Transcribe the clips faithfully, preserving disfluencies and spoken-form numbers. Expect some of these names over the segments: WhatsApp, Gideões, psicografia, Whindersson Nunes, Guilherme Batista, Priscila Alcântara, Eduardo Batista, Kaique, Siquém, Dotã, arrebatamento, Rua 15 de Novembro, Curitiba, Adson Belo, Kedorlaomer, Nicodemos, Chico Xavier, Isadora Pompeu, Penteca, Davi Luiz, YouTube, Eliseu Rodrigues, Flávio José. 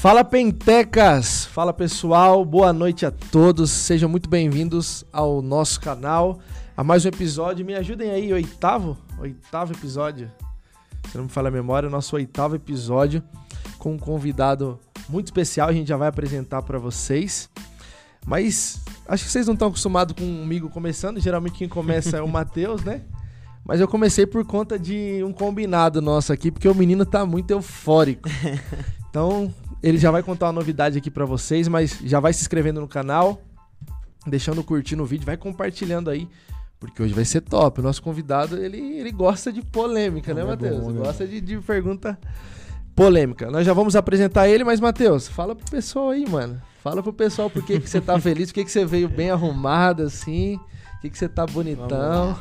Fala, Pentecas! Fala, pessoal! Boa noite a todos. Sejam muito bem-vindos ao nosso canal, a mais um episódio. Me ajudem aí, oitavo? Oitavo episódio. Se não me falha a memória, o nosso oitavo episódio com um convidado muito especial. A gente já vai apresentar para vocês. Mas acho que vocês não estão acostumados comigo começando. Geralmente quem começa é o Matheus, né? Mas eu comecei por conta de um combinado nosso aqui, porque o menino tá muito eufórico. Então, ele já vai contar uma novidade aqui pra vocês, mas já vai se inscrevendo no canal, deixando curtir no vídeo, vai compartilhando aí, porque hoje vai ser top. O nosso convidado, ele, ele gosta de polêmica, não, né, Matheus? É gosta de, de pergunta polêmica. Nós já vamos apresentar ele, mas, Matheus, fala pro pessoal aí, mano. Fala pro pessoal por que que você tá feliz, por que que você veio bem arrumado, assim... O que que você tá bonitão?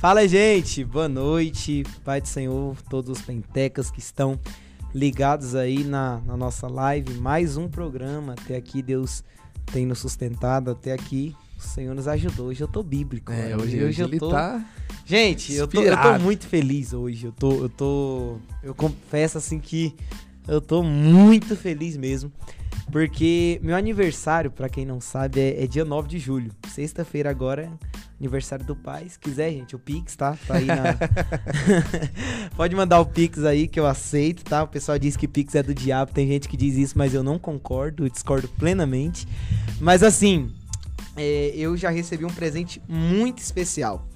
Fala, gente. Boa noite. Pai do Senhor, todos os pentecas que estão ligados aí na, na nossa live. Mais um programa. Até aqui Deus tem nos sustentado. Até aqui o Senhor nos ajudou. Hoje eu tô bíblico. É, hoje, hoje, hoje eu ele tô... tá... Gente, eu tô, eu tô muito feliz hoje. Eu tô, eu tô... Eu confesso, assim, que eu tô muito feliz mesmo. Porque meu aniversário, pra quem não sabe, é, é dia nove de julho. Sexta-feira agora é aniversário do pai. Se quiser, gente, o Pix, tá? Tá aí na... Pode mandar o Pix aí que eu aceito, tá? O pessoal diz que Pix é do diabo. Tem gente que diz isso, mas eu não concordo. Eu discordo plenamente. Mas assim, é, eu já recebi um presente muito especial.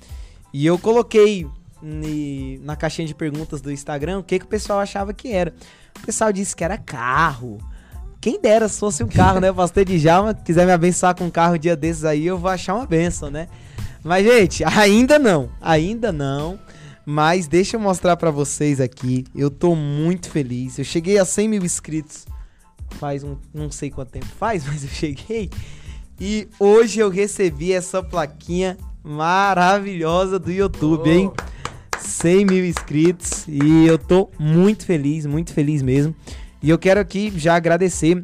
E eu coloquei ne, na caixinha de perguntas do Instagram o que, que o pessoal achava que era. O pessoal disse que era carro. Quem dera se fosse um carro, né? Eu posso ter de Djalma, quiser me abençoar com um carro um dia desses aí, eu vou achar uma benção, né? Mas, gente, ainda não, ainda não. Mas deixa eu mostrar pra vocês aqui. Eu tô muito feliz. Eu cheguei a cem mil inscritos faz um... não sei quanto tempo faz, mas eu cheguei. E hoje eu recebi essa plaquinha maravilhosa do YouTube, oh. Hein? cem mil inscritos. E eu tô muito feliz, muito feliz mesmo. E eu quero aqui já agradecer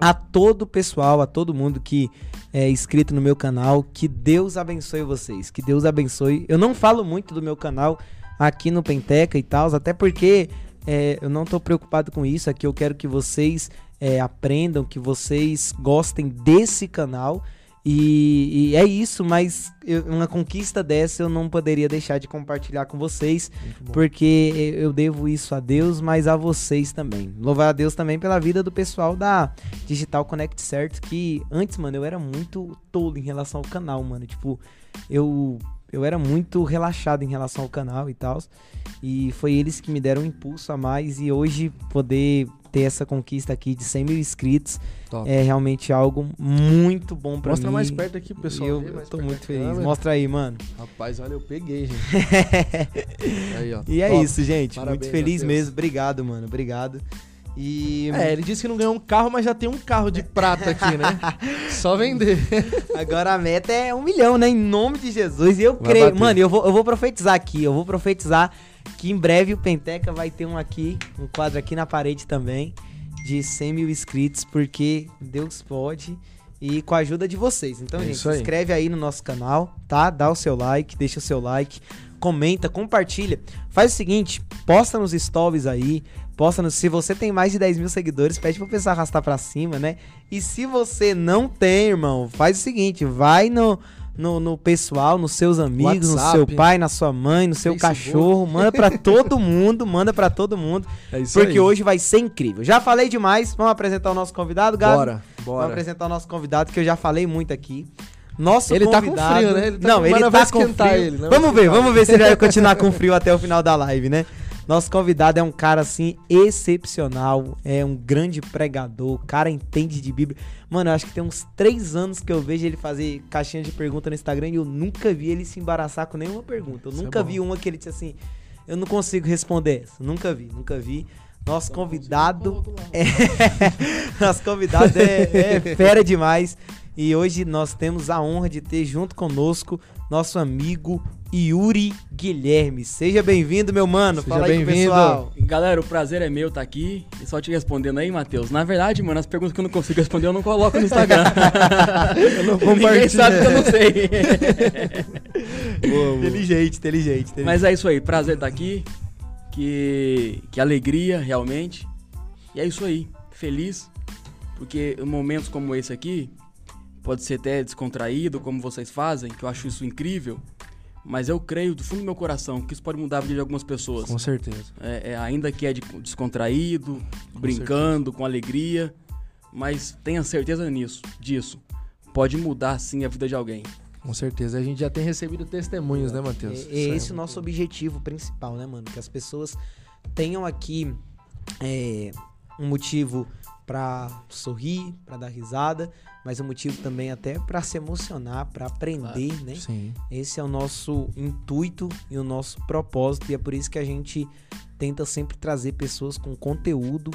a todo o pessoal, a todo mundo que é inscrito no meu canal. Que Deus abençoe vocês, que Deus abençoe. Eu não falo muito do meu canal aqui no Penteca e tal, até porque é, eu não tô preocupado com isso. Aqui eu quero que vocês é, aprendam, que vocês gostem desse canal. E, e é isso, mas eu, uma conquista dessa eu não poderia deixar de compartilhar com vocês, porque eu devo isso a Deus, mas a vocês também. Louvar a Deus também pela vida do pessoal da Digital Connect, certo? Que antes, mano, eu era muito tolo em relação ao canal, mano. Tipo, eu, eu era muito relaxado em relação ao canal e tal. E foi eles que me deram um impulso a mais e hoje poder... ter essa conquista aqui de cem mil inscritos. Top. É realmente algo muito bom pra Mostra mim. Mostra mais perto aqui, pessoal. Eu, eu tô muito feliz. Câmera. Mostra aí, mano. Rapaz, olha, eu peguei, gente. Aí, ó. E é Top. Isso, gente. Parabéns, muito feliz mesmo. Obrigado, mano. Obrigado. E... é, ele disse que não ganhou um carro, mas já tem um carro de prata aqui, né? Só vender. Agora a meta é um milhão, né? Em nome de Jesus. E eu vai creio. Bater. Mano, eu vou, eu vou profetizar aqui. Eu vou profetizar que em breve o Penteca vai ter um aqui, um quadro aqui na parede também, de cem mil inscritos, porque Deus pode e com a ajuda de vocês. Então, é gente, se inscreve aí no nosso canal, tá? Dá o seu like, deixa o seu like, comenta, compartilha. Faz o seguinte, posta nos stories aí, posta nos... se você tem mais de dez mil seguidores, pede pro pessoal arrastar pra cima, né? E se você não tem, irmão, faz o seguinte, vai no... No, no pessoal, nos seus amigos, WhatsApp, no seu pai, na sua mãe, no seu Facebook. Cachorro. Manda pra todo mundo, manda pra todo mundo. É isso porque aí. Hoje vai ser incrível. Já falei demais, vamos apresentar o nosso convidado, Gabi? Bora, bora. Vamos apresentar o nosso convidado, que eu já falei muito aqui. Nosso ele convidado... tá com frio, né? Ele tá não, com... ele não tá vai com frio. Ele, não vamos vai ver, vamos ver se ele vai continuar com frio até o final da live, né? Nosso convidado é um cara, assim, excepcional, é um grande pregador, o cara entende de Bíblia. Mano, eu acho que tem uns três anos que eu vejo ele fazer caixinha de pergunta no Instagram e eu nunca vi ele se embaraçar com nenhuma pergunta. Eu Isso nunca é vi uma que ele disse assim, eu não consigo responder essa, nunca vi, nunca vi. Nosso convidado é, nosso convidado é, é fera demais e hoje nós temos a honra de ter junto conosco nosso amigo Yuri Guilherme. Seja bem-vindo, meu mano. Seja Fala aí, pessoal. Galera, o prazer é meu estar tá aqui. E só te respondendo aí, Matheus. Na verdade, mano, as perguntas que eu não consigo responder, eu não coloco no Instagram. Eu não compartilho. Ninguém sabe que eu não sei. Boa, inteligente, inteligente, inteligente. Mas é isso aí. Prazer estar tá aqui. Que, que alegria, realmente. E é isso aí. feliz, porque momentos como esse aqui, pode ser até descontraído, como vocês fazem, que eu acho isso incrível, mas eu creio do fundo do meu coração que isso pode mudar a vida de algumas pessoas. Com certeza. É, é, ainda que é de, descontraído, com brincando, certeza. Com alegria, mas tenha certeza nisso, disso. Pode mudar, sim, a vida de alguém. Com certeza, a gente já tem recebido testemunhos, né, Matheus? É, é esse o nosso objetivo principal, né, mano? Que as pessoas tenham aqui é, um motivo pra sorrir, pra dar risada, mas um motivo também até pra se emocionar, pra aprender, claro, né? Sim. Esse é o nosso intuito e o nosso propósito, e é por isso que a gente tenta sempre trazer pessoas com conteúdo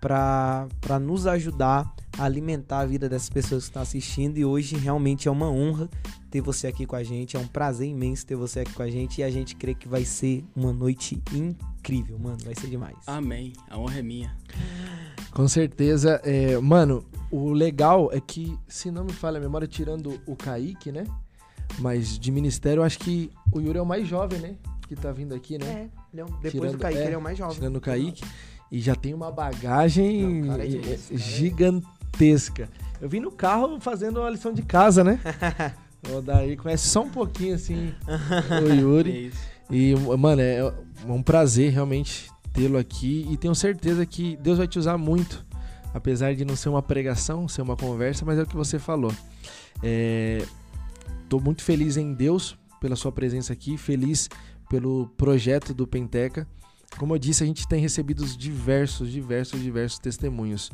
pra, pra nos ajudar a alimentar a vida dessas pessoas que estão assistindo. E hoje realmente é uma honra ter você aqui com a gente, é um prazer imenso ter você aqui com a gente, e a gente crê que vai ser uma noite incrível, mano, vai ser demais. Amém, a honra é minha. Com certeza, é, mano, o legal é que, se não me falha a memória, tirando o Kaique, né, mas de ministério eu acho que o Yuri é o mais jovem, né, que tá vindo aqui, né? É, depois tirando, do Kaique é, ele é o mais jovem. Tirando o Kaique, e já tem uma bagagem não, cara, é difícil, cara, gigantesca. Eu vim no carro fazendo a lição de casa, né? O Daí conhece só um pouquinho, assim, o Yuri. É e, mano, é um prazer realmente tê-lo aqui. E tenho certeza que Deus vai te usar muito. Apesar de não ser uma pregação, ser uma conversa, mas é o que você falou. É, tô muito feliz em Deus pela sua presença aqui. Feliz pelo projeto do Penteca. Como eu disse, a gente tem recebido diversos, diversos, diversos testemunhos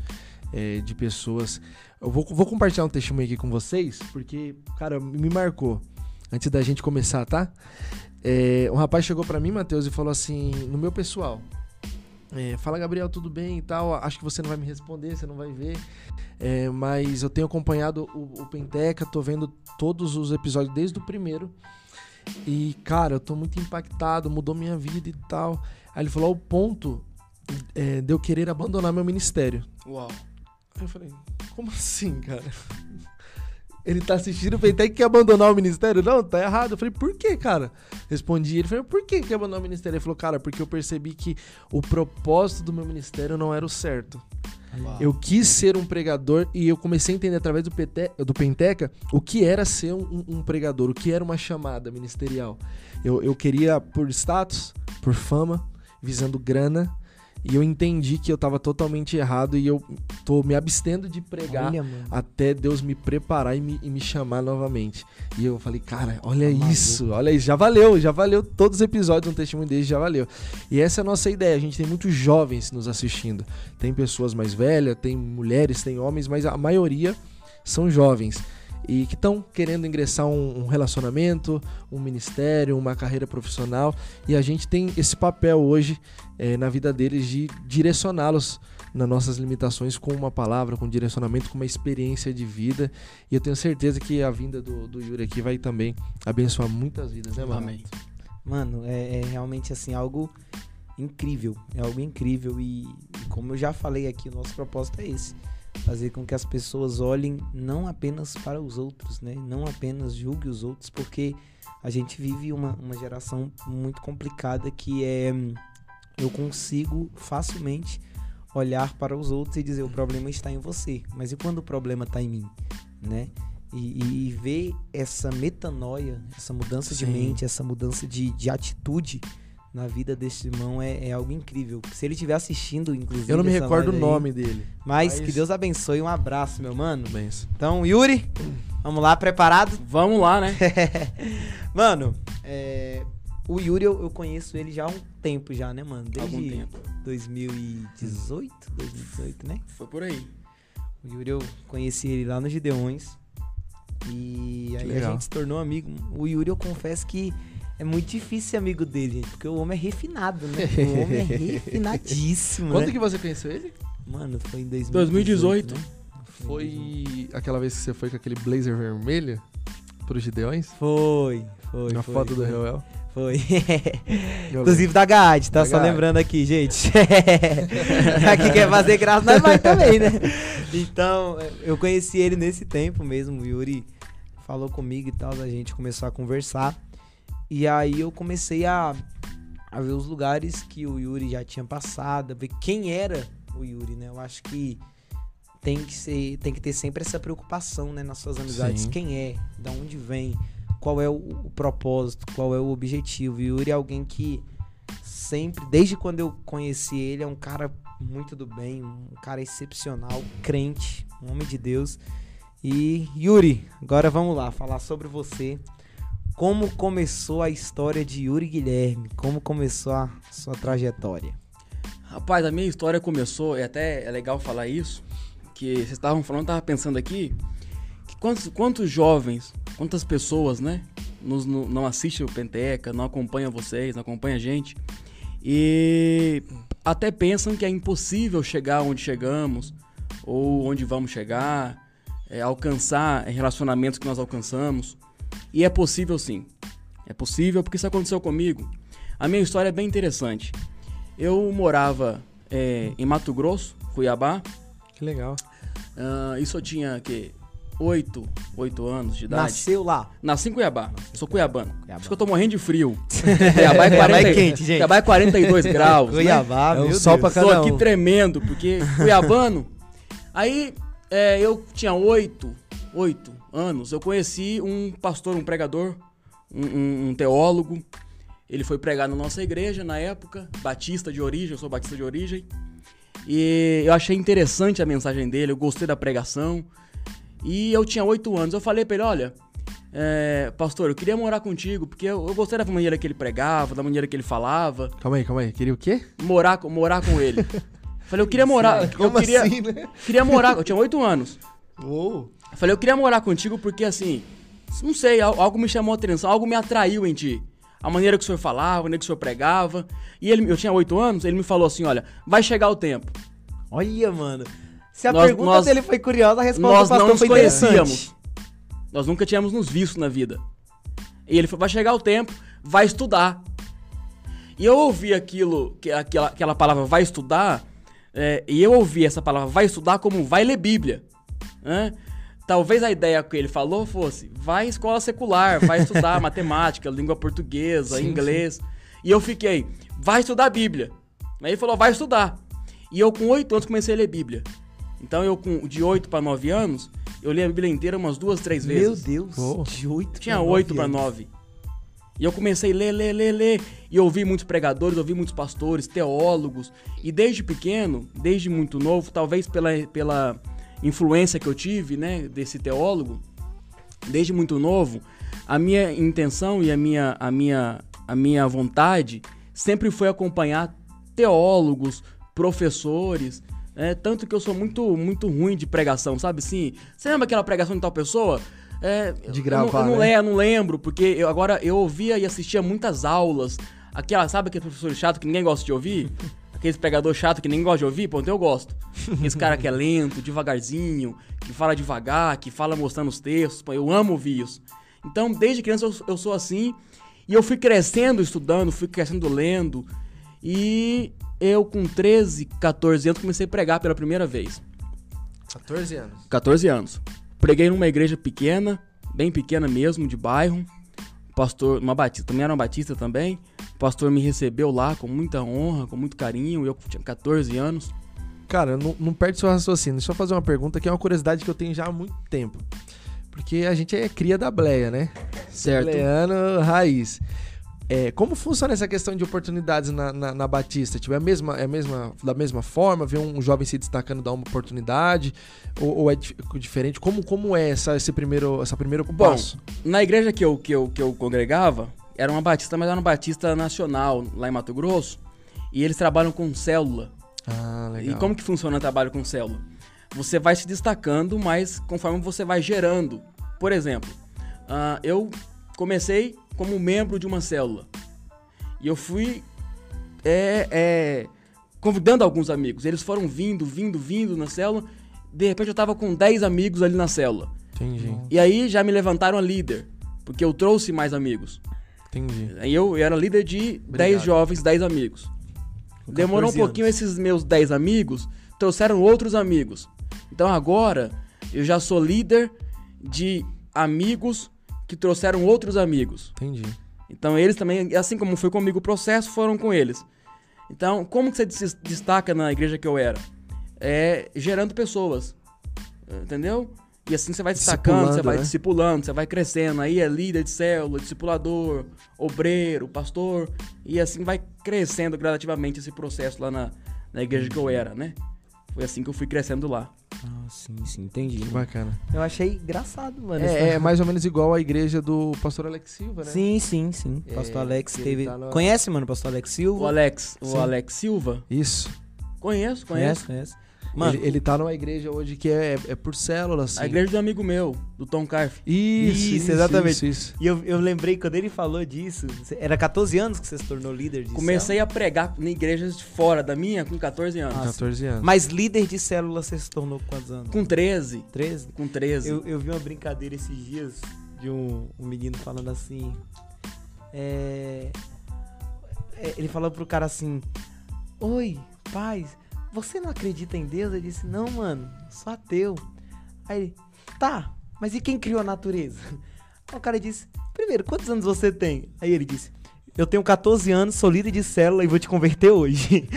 é, de pessoas. Eu vou, vou compartilhar um testemunho aqui com vocês, porque, cara, me marcou. Antes da gente começar, tá? É, um rapaz chegou pra mim, Matheus, e falou assim, no meu pessoal, é, fala, Gabriel, tudo bem e tal? Acho que você não vai me responder, você não vai ver. É, mas eu tenho acompanhado o, o Penteca, tô vendo todos os episódios desde o primeiro. E, cara, eu tô muito impactado, mudou minha vida e tal. Aí ele falou, ao ponto é, de eu querer abandonar meu ministério. Uau. Aí eu falei, como assim, cara? Ele tá assistindo o Penteca e quer abandonar o ministério? Não, tá errado. Eu falei, por que, cara? Respondi, ele falou, por que quer abandonar o ministério? Ele falou, cara, porque eu percebi que o propósito do meu ministério não era o certo. Uau. Eu quis ser um pregador e eu comecei a entender através do, Pente, do Penteca o que era ser um, um pregador, o que era uma chamada ministerial. Eu, eu queria por status, por fama, visando grana, e eu entendi que eu estava totalmente errado e eu tô me abstendo de pregar. Olha, até Deus me preparar e me, e me chamar novamente. E eu falei, cara, olha tá isso, maluco. Olha isso, já valeu, já valeu todos os episódios, um testemunho desse já valeu. E essa é a nossa ideia, a gente tem muitos jovens nos assistindo, tem pessoas mais velhas, tem mulheres, tem homens, mas a maioria são jovens. E que estão querendo ingressar um, um relacionamento, um ministério, uma carreira profissional. E a gente tem esse papel hoje é, na vida deles de direcioná-los nas nossas limitações com uma palavra, com um direcionamento, com uma experiência de vida. E eu tenho certeza que a vinda do, do Yuri aqui vai também abençoar muitas vidas, né, mano? Amém. Mano, é, é realmente assim, algo incrível. É algo incrível e, e como eu já falei aqui, o nosso propósito é esse. Fazer com que as pessoas olhem não apenas para os outros, né? Não apenas julguem os outros, porque a gente vive uma, uma geração muito complicada que é... Eu consigo facilmente olhar para os outros e dizer o problema está em você, mas e quando o problema está em mim, né? E, e ver essa metanoia, essa mudança Sim. de mente, essa mudança de, de atitude... Na vida deste irmão é, é algo incrível. Se ele estiver assistindo, inclusive... Eu não me recordo o nome aí, dele. Mas, mas que Deus abençoe. Um abraço, meu mano. Benção. Então, Yuri, vamos lá, preparado? Vamos lá, né? Mano, é, o Yuri, eu, eu conheço ele já há um tempo já, né, mano? Desde algum tempo. dois mil e dezoito, né? Foi por aí. O Yuri, eu conheci ele lá nos Gideões. E aí a gente se tornou amigo. O Yuri, eu confesso que... É muito difícil ser amigo dele, gente, porque o homem é refinado, né? O homem é refinadíssimo, Quando né? que você conheceu ele? Mano, foi em dois mil e dezoito. dois mil e dezoito né? Foi, foi aquela vez que você foi com aquele blazer vermelho pros Gideões? Foi, foi. Na foto do Reuel? Foi. Inclusive da G A D, tá? Da Só G A D. Lembrando aqui, gente. Aqui quer fazer graça, nós vai também, né? Então, eu conheci ele nesse tempo mesmo. O Yuri falou comigo e tal, a gente começou a conversar. E aí eu comecei a, a ver os lugares que o Yuri já tinha passado, a ver quem era o Yuri, né? Eu acho que tem que ser, tem que ter sempre essa preocupação, né, nas suas amizades. Sim. Quem é, de onde vem, qual é o, o propósito, qual é o objetivo. E o Yuri é alguém que sempre, desde quando eu conheci ele, é um cara muito do bem, um cara excepcional, crente, um homem de Deus. E Yuri, agora vamos lá falar sobre você. Como começou a história de Yuri Guilherme? Como começou a sua trajetória? Rapaz, a minha história começou, e até é legal falar isso, que vocês estavam falando, eu estava pensando aqui, que quantos, quantos jovens, quantas pessoas, né, nos, no, não assistem o Penteca, não acompanham vocês, não acompanham a gente, e até pensam que é impossível chegar onde chegamos, ou onde vamos chegar, é, alcançar relacionamentos que nós alcançamos, e é possível sim, é possível porque isso aconteceu comigo. A minha história é bem interessante. Eu morava é, em Mato Grosso, Cuiabá. Que legal. Uh, isso eu tinha, que, oito, oito anos de idade. Nasceu lá? Nasci em Cuiabá. Nasceu sou cuiabano. Cuiabano. Acho que eu tô morrendo de frio. Cuiabá, é quarenta, é quente, gente. Cuiabá é quarenta e dois graus. Cuiabá, né? Meu Deus. Sol pra cada um. Tô aqui tremendo, porque cuiabano... Aí é, eu tinha oito, oito anos. Eu conheci um pastor, um pregador, um, um, um teólogo. Ele foi pregar na nossa igreja na época, batista de origem, eu sou batista de origem. E eu achei interessante a mensagem dele, eu gostei da pregação. E eu tinha oito anos, eu falei pra ele, olha, é, pastor, eu queria morar contigo, porque eu, eu gostei da maneira que ele pregava, da maneira que ele falava. Calma aí, calma aí, queria o quê? Morar, morar com ele. Falei, eu queria morar, eu queria, assim, né? queria morar, eu tinha oito anos. Uou. Falei, eu queria morar contigo porque assim, não sei, algo me chamou a atenção, algo me atraiu em ti. A maneira que o senhor falava, a maneira que o senhor pregava. E ele, eu tinha oito anos, ele me falou assim, olha, vai chegar o tempo. Olha, mano. Se a nós, pergunta nós, dele foi curiosa, a resposta nós do pastor não foi interessante. Nós não nos conhecíamos. Nós nunca tínhamos nos visto na vida. E ele falou, vai chegar o tempo, vai estudar. E eu ouvi aquilo, aquela, aquela palavra vai estudar, é, e eu ouvi essa palavra vai estudar como vai ler Bíblia. Né? Talvez a ideia que ele falou fosse, vai à escola secular, vai estudar matemática, língua portuguesa, sim, inglês. Sim. E eu fiquei, vai estudar a Bíblia. Aí ele falou, vai estudar. E eu com oito anos comecei a ler Bíblia. Então eu com, de oito para nove anos, eu li a Bíblia inteira umas duas, três vezes. Meu Deus, oh. De oito para nove. Tinha oito para nove. E eu comecei a ler, ler, ler, ler. E eu ouvi muitos pregadores, ouvi muitos pastores, teólogos. E desde pequeno, desde muito novo, talvez pela... pela influência que eu tive, né, desse teólogo, desde muito novo, a minha intenção e a minha, a minha, a minha vontade sempre foi acompanhar teólogos, professores, né, tanto que eu sou muito, muito ruim de pregação, sabe assim? Você lembra aquela pregação de tal pessoa? É, de gravar, eu não, eu não, né? eu não lembro, porque eu, agora eu ouvia e assistia muitas aulas, aquela, sabe aquele professor chato que ninguém gosta de ouvir? Aquele pregador chato que nem gosta de ouvir, pô, então eu gosto. Esse cara que é lento, devagarzinho, que fala devagar, que fala mostrando os textos, pô, eu amo ouvir isso. Então, desde criança eu, eu sou assim, e eu fui crescendo estudando, fui crescendo lendo, e eu com treze, quatorze anos comecei a pregar pela primeira vez. quatorze anos? quatorze anos. Preguei numa igreja pequena, bem pequena mesmo, de bairro, pastor, uma batista, também era uma batista também. O pastor me recebeu lá com muita honra, com muito carinho, eu tinha quatorze anos. Cara, não, não perde seu raciocínio, deixa eu fazer uma pergunta que é uma curiosidade que eu tenho já há muito tempo. Porque a gente é cria da bleia, né? Certo. Bleiano raiz. É, como funciona essa questão de oportunidades na, na, na Batista? Tipo, é, a mesma, é a mesma, da mesma forma? Ver um jovem se destacando, dar uma oportunidade? Ou, ou é diferente? Como, como é essa, esse primeiro, essa primeiro passo? Bom, na igreja que eu, que eu, que eu congregava, era uma batista, mas era uma batista nacional, lá em Mato Grosso. E eles trabalham com célula. Ah, legal. E como que funciona o trabalho com célula? Você vai se destacando, mas conforme você vai gerando. Por exemplo, uh, eu comecei como membro de uma célula. E eu fui é, é, convidando alguns amigos. Eles foram vindo, vindo, vindo na célula. De repente eu tava com dez amigos ali na célula. Entendi. E aí já me levantaram a líder, porque eu trouxe mais amigos. Entendi. Eu, eu era líder de Obrigado. dez jovens, dez amigos. Demorou um pouquinho, anos. Esses meus dez amigos trouxeram outros amigos. Então agora eu já sou líder de amigos que trouxeram outros amigos. Entendi. Então eles também, assim como foi comigo o processo, foram com eles. Então como que você se destaca na igreja que eu era? É gerando pessoas. Entendeu? E assim você vai destacando, você vai, né, discipulando, você vai crescendo. Aí é líder de célula, discipulador, obreiro, pastor. E assim vai crescendo gradativamente esse processo lá na, na igreja que eu era, né? Foi assim que eu fui crescendo lá. Ah, sim, sim, entendi. Que bacana. Eu achei engraçado, mano. É, é mais ou menos igual a igreja do pastor Alex Silva, né? Sim, sim, sim. É, pastor Alex teve... Tá no... Conhece, mano, o pastor Alex Silva? O Alex, o Alex Silva? Isso. Conheço, conheço. Conheço, conheço. Mano, ele, ele tá numa igreja hoje que é, é por células, assim. A igreja do amigo meu, do Tom Carf. Isso, isso, exatamente. Isso, isso. E eu, eu lembrei, quando ele falou disso, era catorze anos que você se tornou líder de célula. Comecei célula. a pregar em igrejas de fora da minha com catorze anos. Nossa. catorze anos. Mas líder de célula você se tornou com quantos anos? Com treze. treze? Com treze. Eu, eu vi uma brincadeira esses dias de um, um menino falando assim... É, é, ele falou pro cara assim... Oi, paz... Você não acredita em Deus? Ele disse, não, mano, sou ateu. Aí ele, tá, mas e quem criou a natureza? Aí o cara disse, primeiro, quantos anos você tem? Aí ele disse, eu tenho catorze anos, sou líder de célula e vou te converter hoje.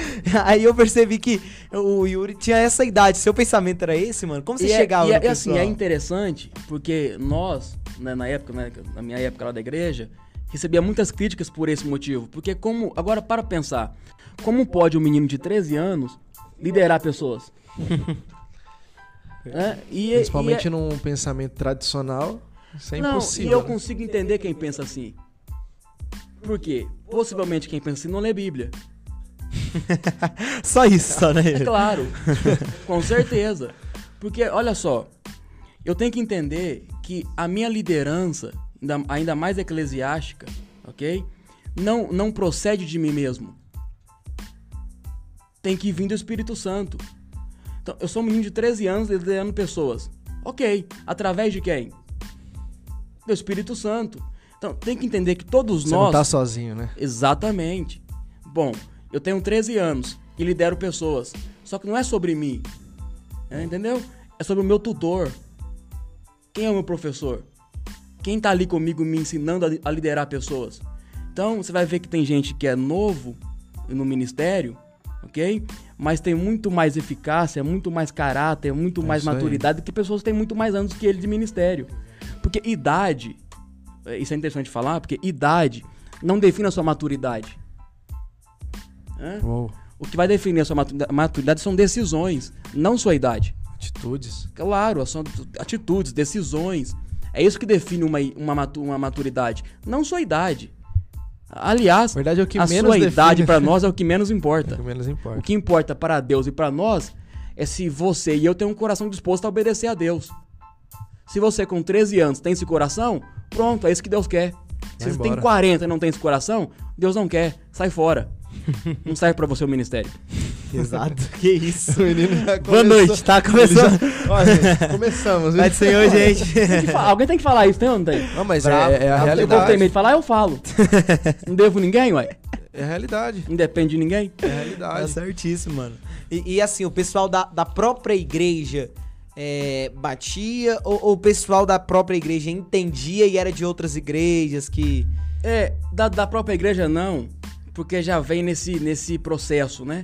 Aí eu percebi que o Yuri tinha essa idade, seu pensamento era esse, mano? Como você e chegava é, e no é, pessoal? Assim, é interessante, porque nós, né, na época, né, na minha época lá da igreja, recebia muitas críticas por esse motivo. Porque como, agora para pensar, como pode um menino de treze anos... liderar pessoas. é, e, Principalmente e, num pensamento tradicional, isso é não, impossível. E eu né? consigo entender quem pensa assim. Por quê? Possivelmente quem pensa assim não lê Bíblia. Só isso, só, né? É claro, com certeza. Porque, olha só, eu tenho que entender que a minha liderança, ainda, ainda mais eclesiástica, ok? Não, não procede de mim mesmo. Tem que vir do Espírito Santo. Então, eu sou um menino de treze anos liderando pessoas. Ok. Através de quem? Do Espírito Santo. Então, tem que entender que todos Você nós... Você não tá sozinho, né? Exatamente. Bom, eu tenho treze anos e lidero pessoas. Só que não é sobre mim. Né? Entendeu? É sobre o meu tutor. Quem é o meu professor? Quem tá ali comigo me ensinando a liderar pessoas? Então, você vai ver que tem gente que é novo no ministério... ok? Mas tem muito mais eficácia, muito mais caráter, muito mais maturidade do que pessoas que têm muito mais anos que ele de ministério. Porque idade, isso é interessante falar, porque idade não define a sua maturidade. Né? O que vai definir a sua maturidade são decisões, não sua idade. Atitudes. Claro, são atitudes, decisões. É isso que define uma, uma, uma maturidade, não sua idade. Aliás, verdade, é o que a menos sua define. idade para nós é o que menos importa. É o que menos importa. O que importa para Deus e para nós é se você e eu tem um coração disposto a obedecer a Deus. Se você com treze anos tem esse coração, pronto, é isso que Deus quer. Se Vai você embora. tem quarenta e não tem esse coração, Deus não quer, sai fora. Não serve para você o ministério. Exato, que isso. Boa noite, tá? Começando. Já... Olha, começamos. Vai de senhor, gente. Tem que falar... Alguém tem que falar isso, tem ou não tem? Não, mas Bravo. é, é a realidade. Eu vou ter medo de falar, eu falo. Não devo ninguém, ué? É a realidade. Não depende de ninguém? É a realidade. É certíssimo, mano. E, e assim, o pessoal da, da própria igreja é, batia ou, ou o pessoal da própria igreja entendia e era de outras igrejas que... É, da, da própria igreja não, porque já vem nesse, nesse processo, né?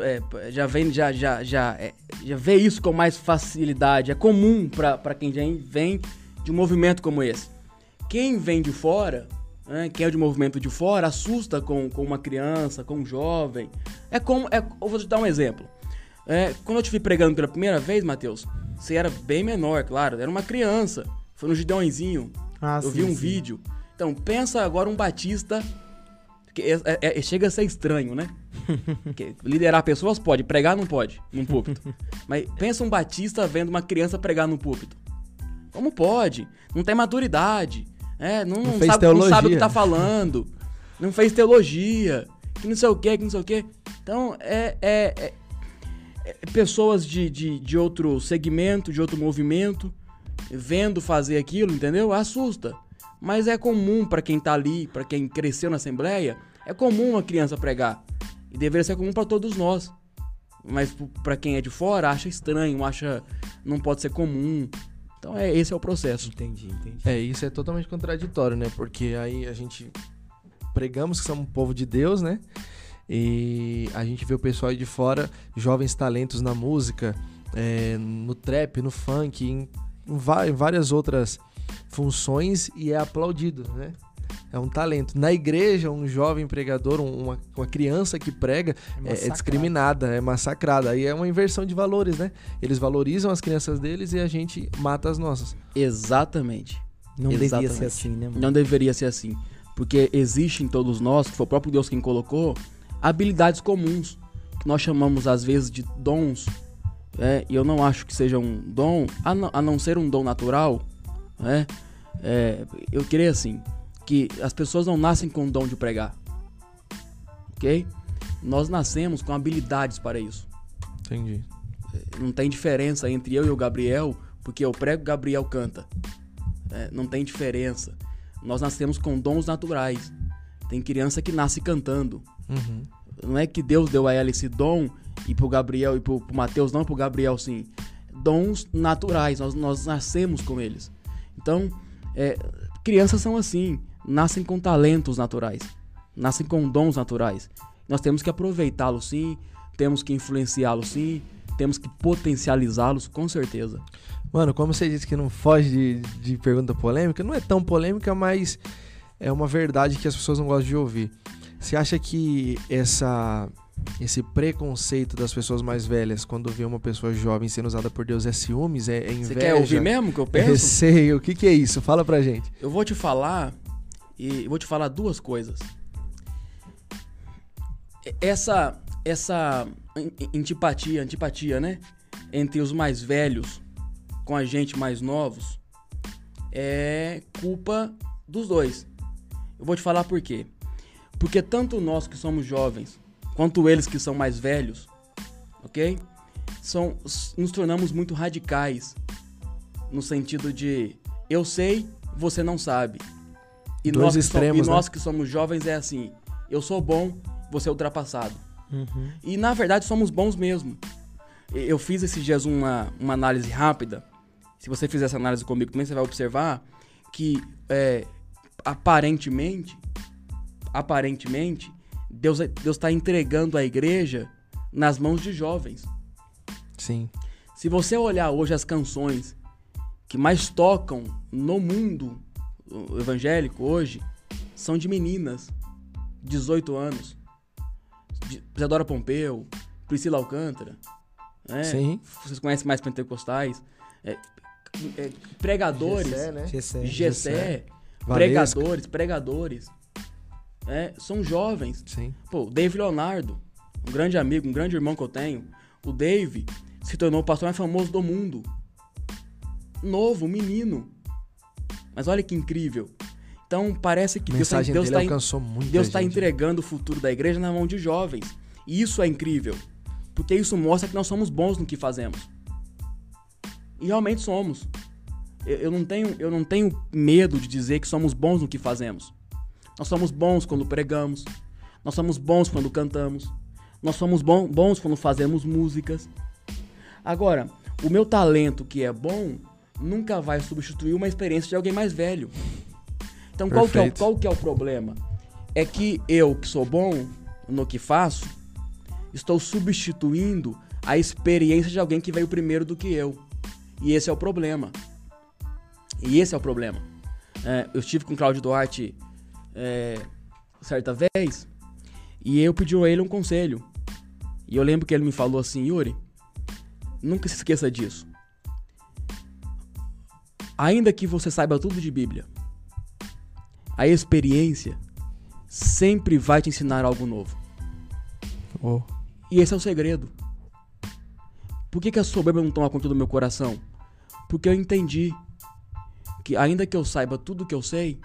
É, já vem, já, já, já, é, já vê isso com mais facilidade. É comum para quem já vem de um movimento como esse. Quem vem de fora, né, quem é de movimento de fora, assusta com, com uma criança, com um jovem. É como, é, eu vou te dar um exemplo. É, quando eu te vi pregando pela primeira vez, Matheus, você era bem menor, claro. Era uma criança. Foi no Gideõezinho. Ah, eu sim, vi um sim. vídeo. Então, pensa agora um batista... Que é, é, é, chega a ser estranho, né? Porque liderar pessoas pode, pregar não pode, num púlpito. Mas pensa um batista vendo uma criança pregar num púlpito. Como pode? Não tem maturidade, é, não, não, sabe, não sabe o que tá falando, não fez teologia, que não sei o que, que não sei o que. Então, é, é, é, é pessoas de, de, de outro segmento, de outro movimento, vendo fazer aquilo, entendeu? Assusta. Mas é comum para quem tá ali, para quem cresceu na Assembleia, é comum a criança pregar. E deveria ser comum para todos nós. Mas para quem é de fora, acha estranho, acha não pode ser comum. Então é, esse é o processo. Entendi, entendi. É, isso é totalmente contraditório, né? Porque aí a gente pregamos que somos um povo de Deus, né? E a gente vê o pessoal aí de fora, jovens talentos na música, é, no trap, no funk, em, em várias outras funções e é aplaudido, né? É um talento. Na igreja, um jovem pregador, uma, uma criança que prega é, é discriminada, é massacrada. Aí é uma inversão de valores, né? Eles valorizam as crianças deles e a gente mata as nossas. Exatamente. Não deveria ser assim, né, mano? Não deveria ser assim. Porque existe em todos nós, que foi o próprio Deus quem colocou, habilidades comuns, que nós chamamos às vezes de dons. É, e eu não acho que seja um dom, a não, a não ser um dom natural, né? É, eu creio assim, que as pessoas não nascem com o dom de pregar, ok? Nós nascemos com habilidades para isso. Entendi. Não tem diferença entre eu e o Gabriel, porque eu prego e o Gabriel canta. É, não tem diferença. Nós nascemos com dons naturais. Tem criança que nasce cantando. Uhum. Não é que Deus deu a ela esse dom e pro Gabriel e pro, pro Mateus não, pro Gabriel sim. Dons naturais, nós, nós nascemos com eles. Então, é, crianças são assim, nascem com talentos naturais, nascem com dons naturais. Nós temos que aproveitá-los sim, temos que influenciá-los sim, temos que potencializá-los com certeza. Mano, como você disse que não foge de, de pergunta polêmica, não é tão polêmica, mas é uma verdade que as pessoas não gostam de ouvir. Você acha que essa, esse preconceito das pessoas mais velhas quando vê uma pessoa jovem sendo usada por Deus é ciúmes, é, é inveja? Você quer ouvir mesmo que eu penso? Eu sei, o que, que é isso? Fala pra gente. Eu vou te falar, e vou te falar duas coisas. Essa, essa antipatia, antipatia, né? Entre os mais velhos com a gente mais novos é culpa dos dois. Eu vou te falar por quê. Porque tanto nós que somos jovens, quanto eles que são mais velhos, ok? São, nos tornamos muito radicais, no sentido de, eu sei, você não sabe. E, Dois nós, extremos, que so- e né? nós que somos jovens é assim, eu sou bom, você é ultrapassado. Uhum. E na verdade somos bons mesmo. Eu fiz esses dias uma, uma análise rápida, se você fizer essa análise comigo também, você vai observar que é, aparentemente... aparentemente, Deus está entregando a igreja nas mãos de jovens. Sim. Se você olhar hoje as canções que mais tocam no mundo evangélico hoje, são de meninas, dezoito anos. Isadora Pompeu, Priscila Alcântara. Né? Sim. Vocês conhecem mais pentecostais. É, é, pregadores. Gessé, né? Gessé. Gessé. Pregadores, pregadores. É, são jovens. Sim. Pô, o David Leonardo, um grande amigo, um grande irmão que eu tenho, o David se tornou o pastor mais famoso do mundo. Novo, menino. Mas olha que incrível. Então parece que Deus está entregando o futuro da igreja na mão de jovens. E isso é incrível, porque isso mostra que nós somos bons no que fazemos. E realmente somos. Eu, eu, não tenho, eu não tenho medo de dizer que somos bons no que fazemos. Nós somos bons quando pregamos, nós somos bons quando cantamos, nós somos bom, bons quando fazemos músicas. Agora, o meu talento que é bom nunca vai substituir uma experiência de alguém mais velho. Então qual que, é, qual que é o problema? É que eu, que sou bom no que faço, estou substituindo a experiência de alguém que veio primeiro do que eu. E esse é o problema. E esse é o problema. É, eu estive com o Claudio Duarte... É, certa vez, e eu pedi a ele um conselho. E eu lembro que ele me falou assim: Yuri, nunca se esqueça disso. Ainda que você saiba tudo de Bíblia, a experiência sempre vai te ensinar algo novo. Oh. E esse é o segredo. Por que, que a soberba não toma conta do meu coração? Porque eu entendi que ainda que eu saiba tudo que eu sei,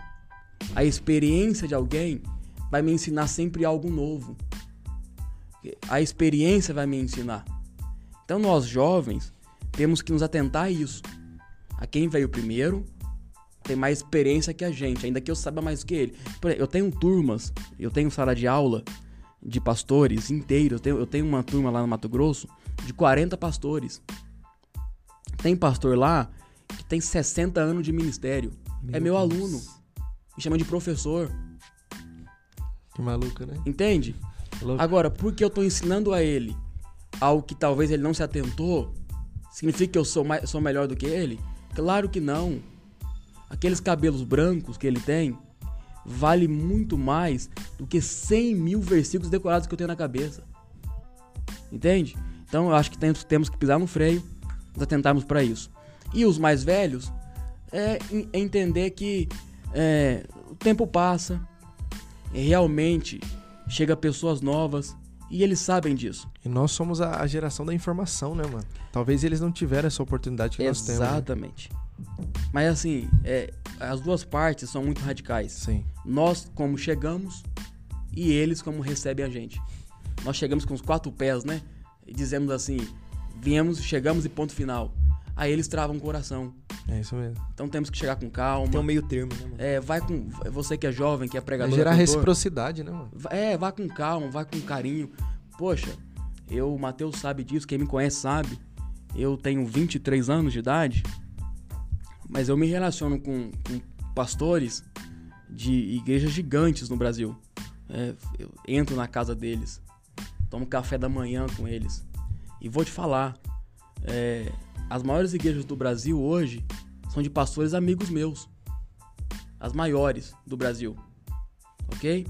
a experiência de alguém vai me ensinar sempre algo novo. A experiência vai me ensinar. Então nós jovens temos que nos atentar a isso. A quem veio primeiro tem mais experiência que a gente, ainda que eu saiba mais que ele. Por exemplo, eu tenho turmas, eu tenho sala de aula de pastores inteira. Eu tenho, eu tenho uma turma lá no Mato Grosso de quarenta pastores. Tem pastor lá que tem sessenta anos de ministério. Meu é meu Deus. Aluno. Me chama de professor. Que maluco, né? Entende? Louco. Agora, porque eu tô ensinando a ele algo que talvez ele não se atentou, significa que eu sou, mais, sou melhor do que ele? Claro que não. Aqueles cabelos brancos que ele tem vale muito mais do que cem mil versículos decorados que eu tenho na cabeça. Entende? Então eu acho que temos, temos que pisar no freio, nos atentarmos para isso. E os mais velhos é, é entender que é, o tempo passa, realmente chega pessoas novas e eles sabem disso. E nós somos a, a geração da informação, né, mano? Talvez eles não tiveram essa oportunidade que nós temos. Exatamente. Mas assim, é, as duas partes são muito radicais. Sim. Nós como chegamos e eles como recebem a gente. Nós chegamos com os quatro pés, né? E dizemos assim, viemos, chegamos e ponto final. Aí eles travam o coração. É isso mesmo. Então temos que chegar com calma. Tem um meio termo, né, mano? É, vai com... Você que é jovem, que é pregador, vai gerar cantor, reciprocidade, né, mano? É, vai com calma, vai com carinho. Poxa, eu, o Matheus sabe disso, quem me conhece sabe. Eu tenho vinte e três anos de idade, mas eu me relaciono com, com pastores de igrejas gigantes no Brasil. É, eu entro na casa deles, tomo café da manhã com eles. E vou te falar, é, as maiores igrejas do Brasil hoje são de pastores amigos meus. As maiores do Brasil. Ok?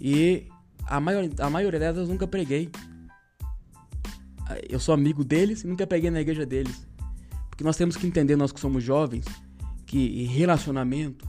E a, maior, a maioria delas eu nunca preguei. Eu sou amigo deles e nunca preguei na igreja deles. Porque nós temos que entender, nós que somos jovens, que relacionamento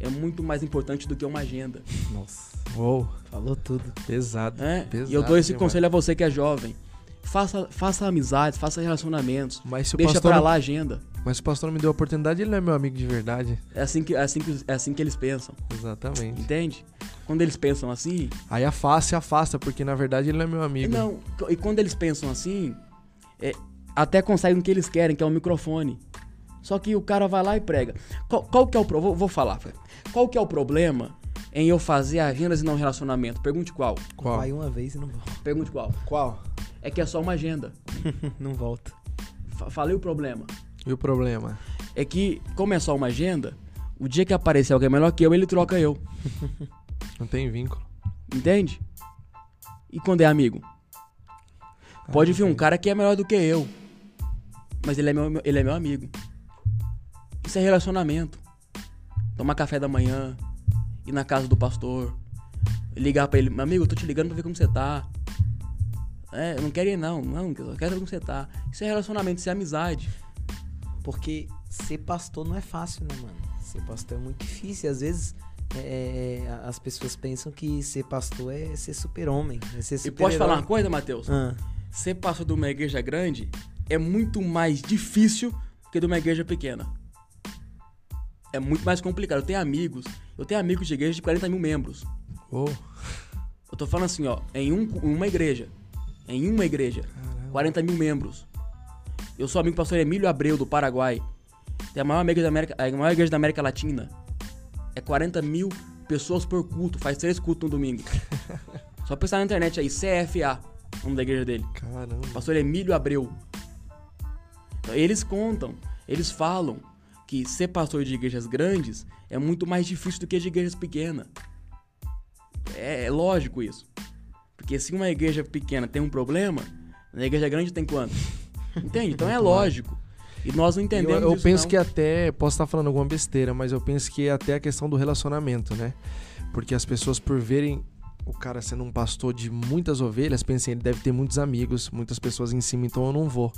é muito mais importante do que uma agenda. Nossa. Uou, falou tudo. Pesado. É? Pesado, e eu dou esse demais. Conselho a você que é jovem. Faça, faça amizades, faça relacionamentos. Mas se o deixa pra não... lá a agenda. Mas se o pastor não me deu a oportunidade, ele não é meu amigo de verdade. É assim que, é assim que, é assim que eles pensam. Exatamente. Entende? Quando eles pensam assim... Aí afasta e afasta, porque na verdade ele não é meu amigo. Não, e quando eles pensam assim... É... Até conseguem o que eles querem, que é um microfone. Só que o cara vai lá e prega. Qual, qual que é o problema? Vou, vou falar. Qual que é o problema em eu fazer agendas e não relacionamento? Pergunte qual. Qual? Vai uma vez e não volta. Pergunte qual. Qual? É que é só uma agenda. Não volta. F- falei o problema. E o problema? É que, como é só uma agenda, o dia que aparecer alguém melhor que eu, ele troca eu. Não tem vínculo. Entende? E quando é amigo? Ah, pode vir um cara que é melhor do que eu. Mas ele é, meu, ele é meu amigo. Isso é relacionamento. Tomar café da manhã, ir na casa do pastor, ligar pra ele, meu amigo, eu tô te ligando pra ver como você tá. É, eu não quero ir não, não, eu quero ver como você tá. Isso é relacionamento, isso é amizade. Porque ser pastor não é fácil, né, mano? Ser pastor é muito difícil, às vezes... É, as pessoas pensam que ser pastor é ser super-homem, é ser super-herói. E posso falar uma coisa, Matheus? Ah. Ser pastor de uma igreja grande é muito mais difícil que de uma igreja pequena. É muito mais complicado. Eu tenho amigos, eu tenho amigos de igreja de quarenta mil membros. Oh. Eu tô falando assim, ó, em um, uma igreja, em uma igreja, caramba. quarenta mil membros. Eu sou amigo do pastor Emílio Abreu, do Paraguai. Tem a maior igreja da América, a maior igreja da América Latina. É quarenta mil pessoas por culto. Faz três cultos no domingo. Só pensar na internet aí. C F A. O nome da igreja dele. Caramba. O pastor Emílio Abreu. Então, eles contam. Eles falam que ser pastor de igrejas grandes é muito mais difícil do que de igrejas pequenas. É, é lógico isso. Porque se uma igreja pequena tem um problema, na igreja grande tem quanto? Entende? Então é lógico. E nós não entendemos. Eu, eu isso, penso não. que até, posso estar falando alguma besteira, mas eu penso que até a questão do relacionamento, né? Porque as pessoas, por verem o cara sendo um pastor de muitas ovelhas, pensam, ele deve ter muitos amigos, muitas pessoas em cima, então eu não vou.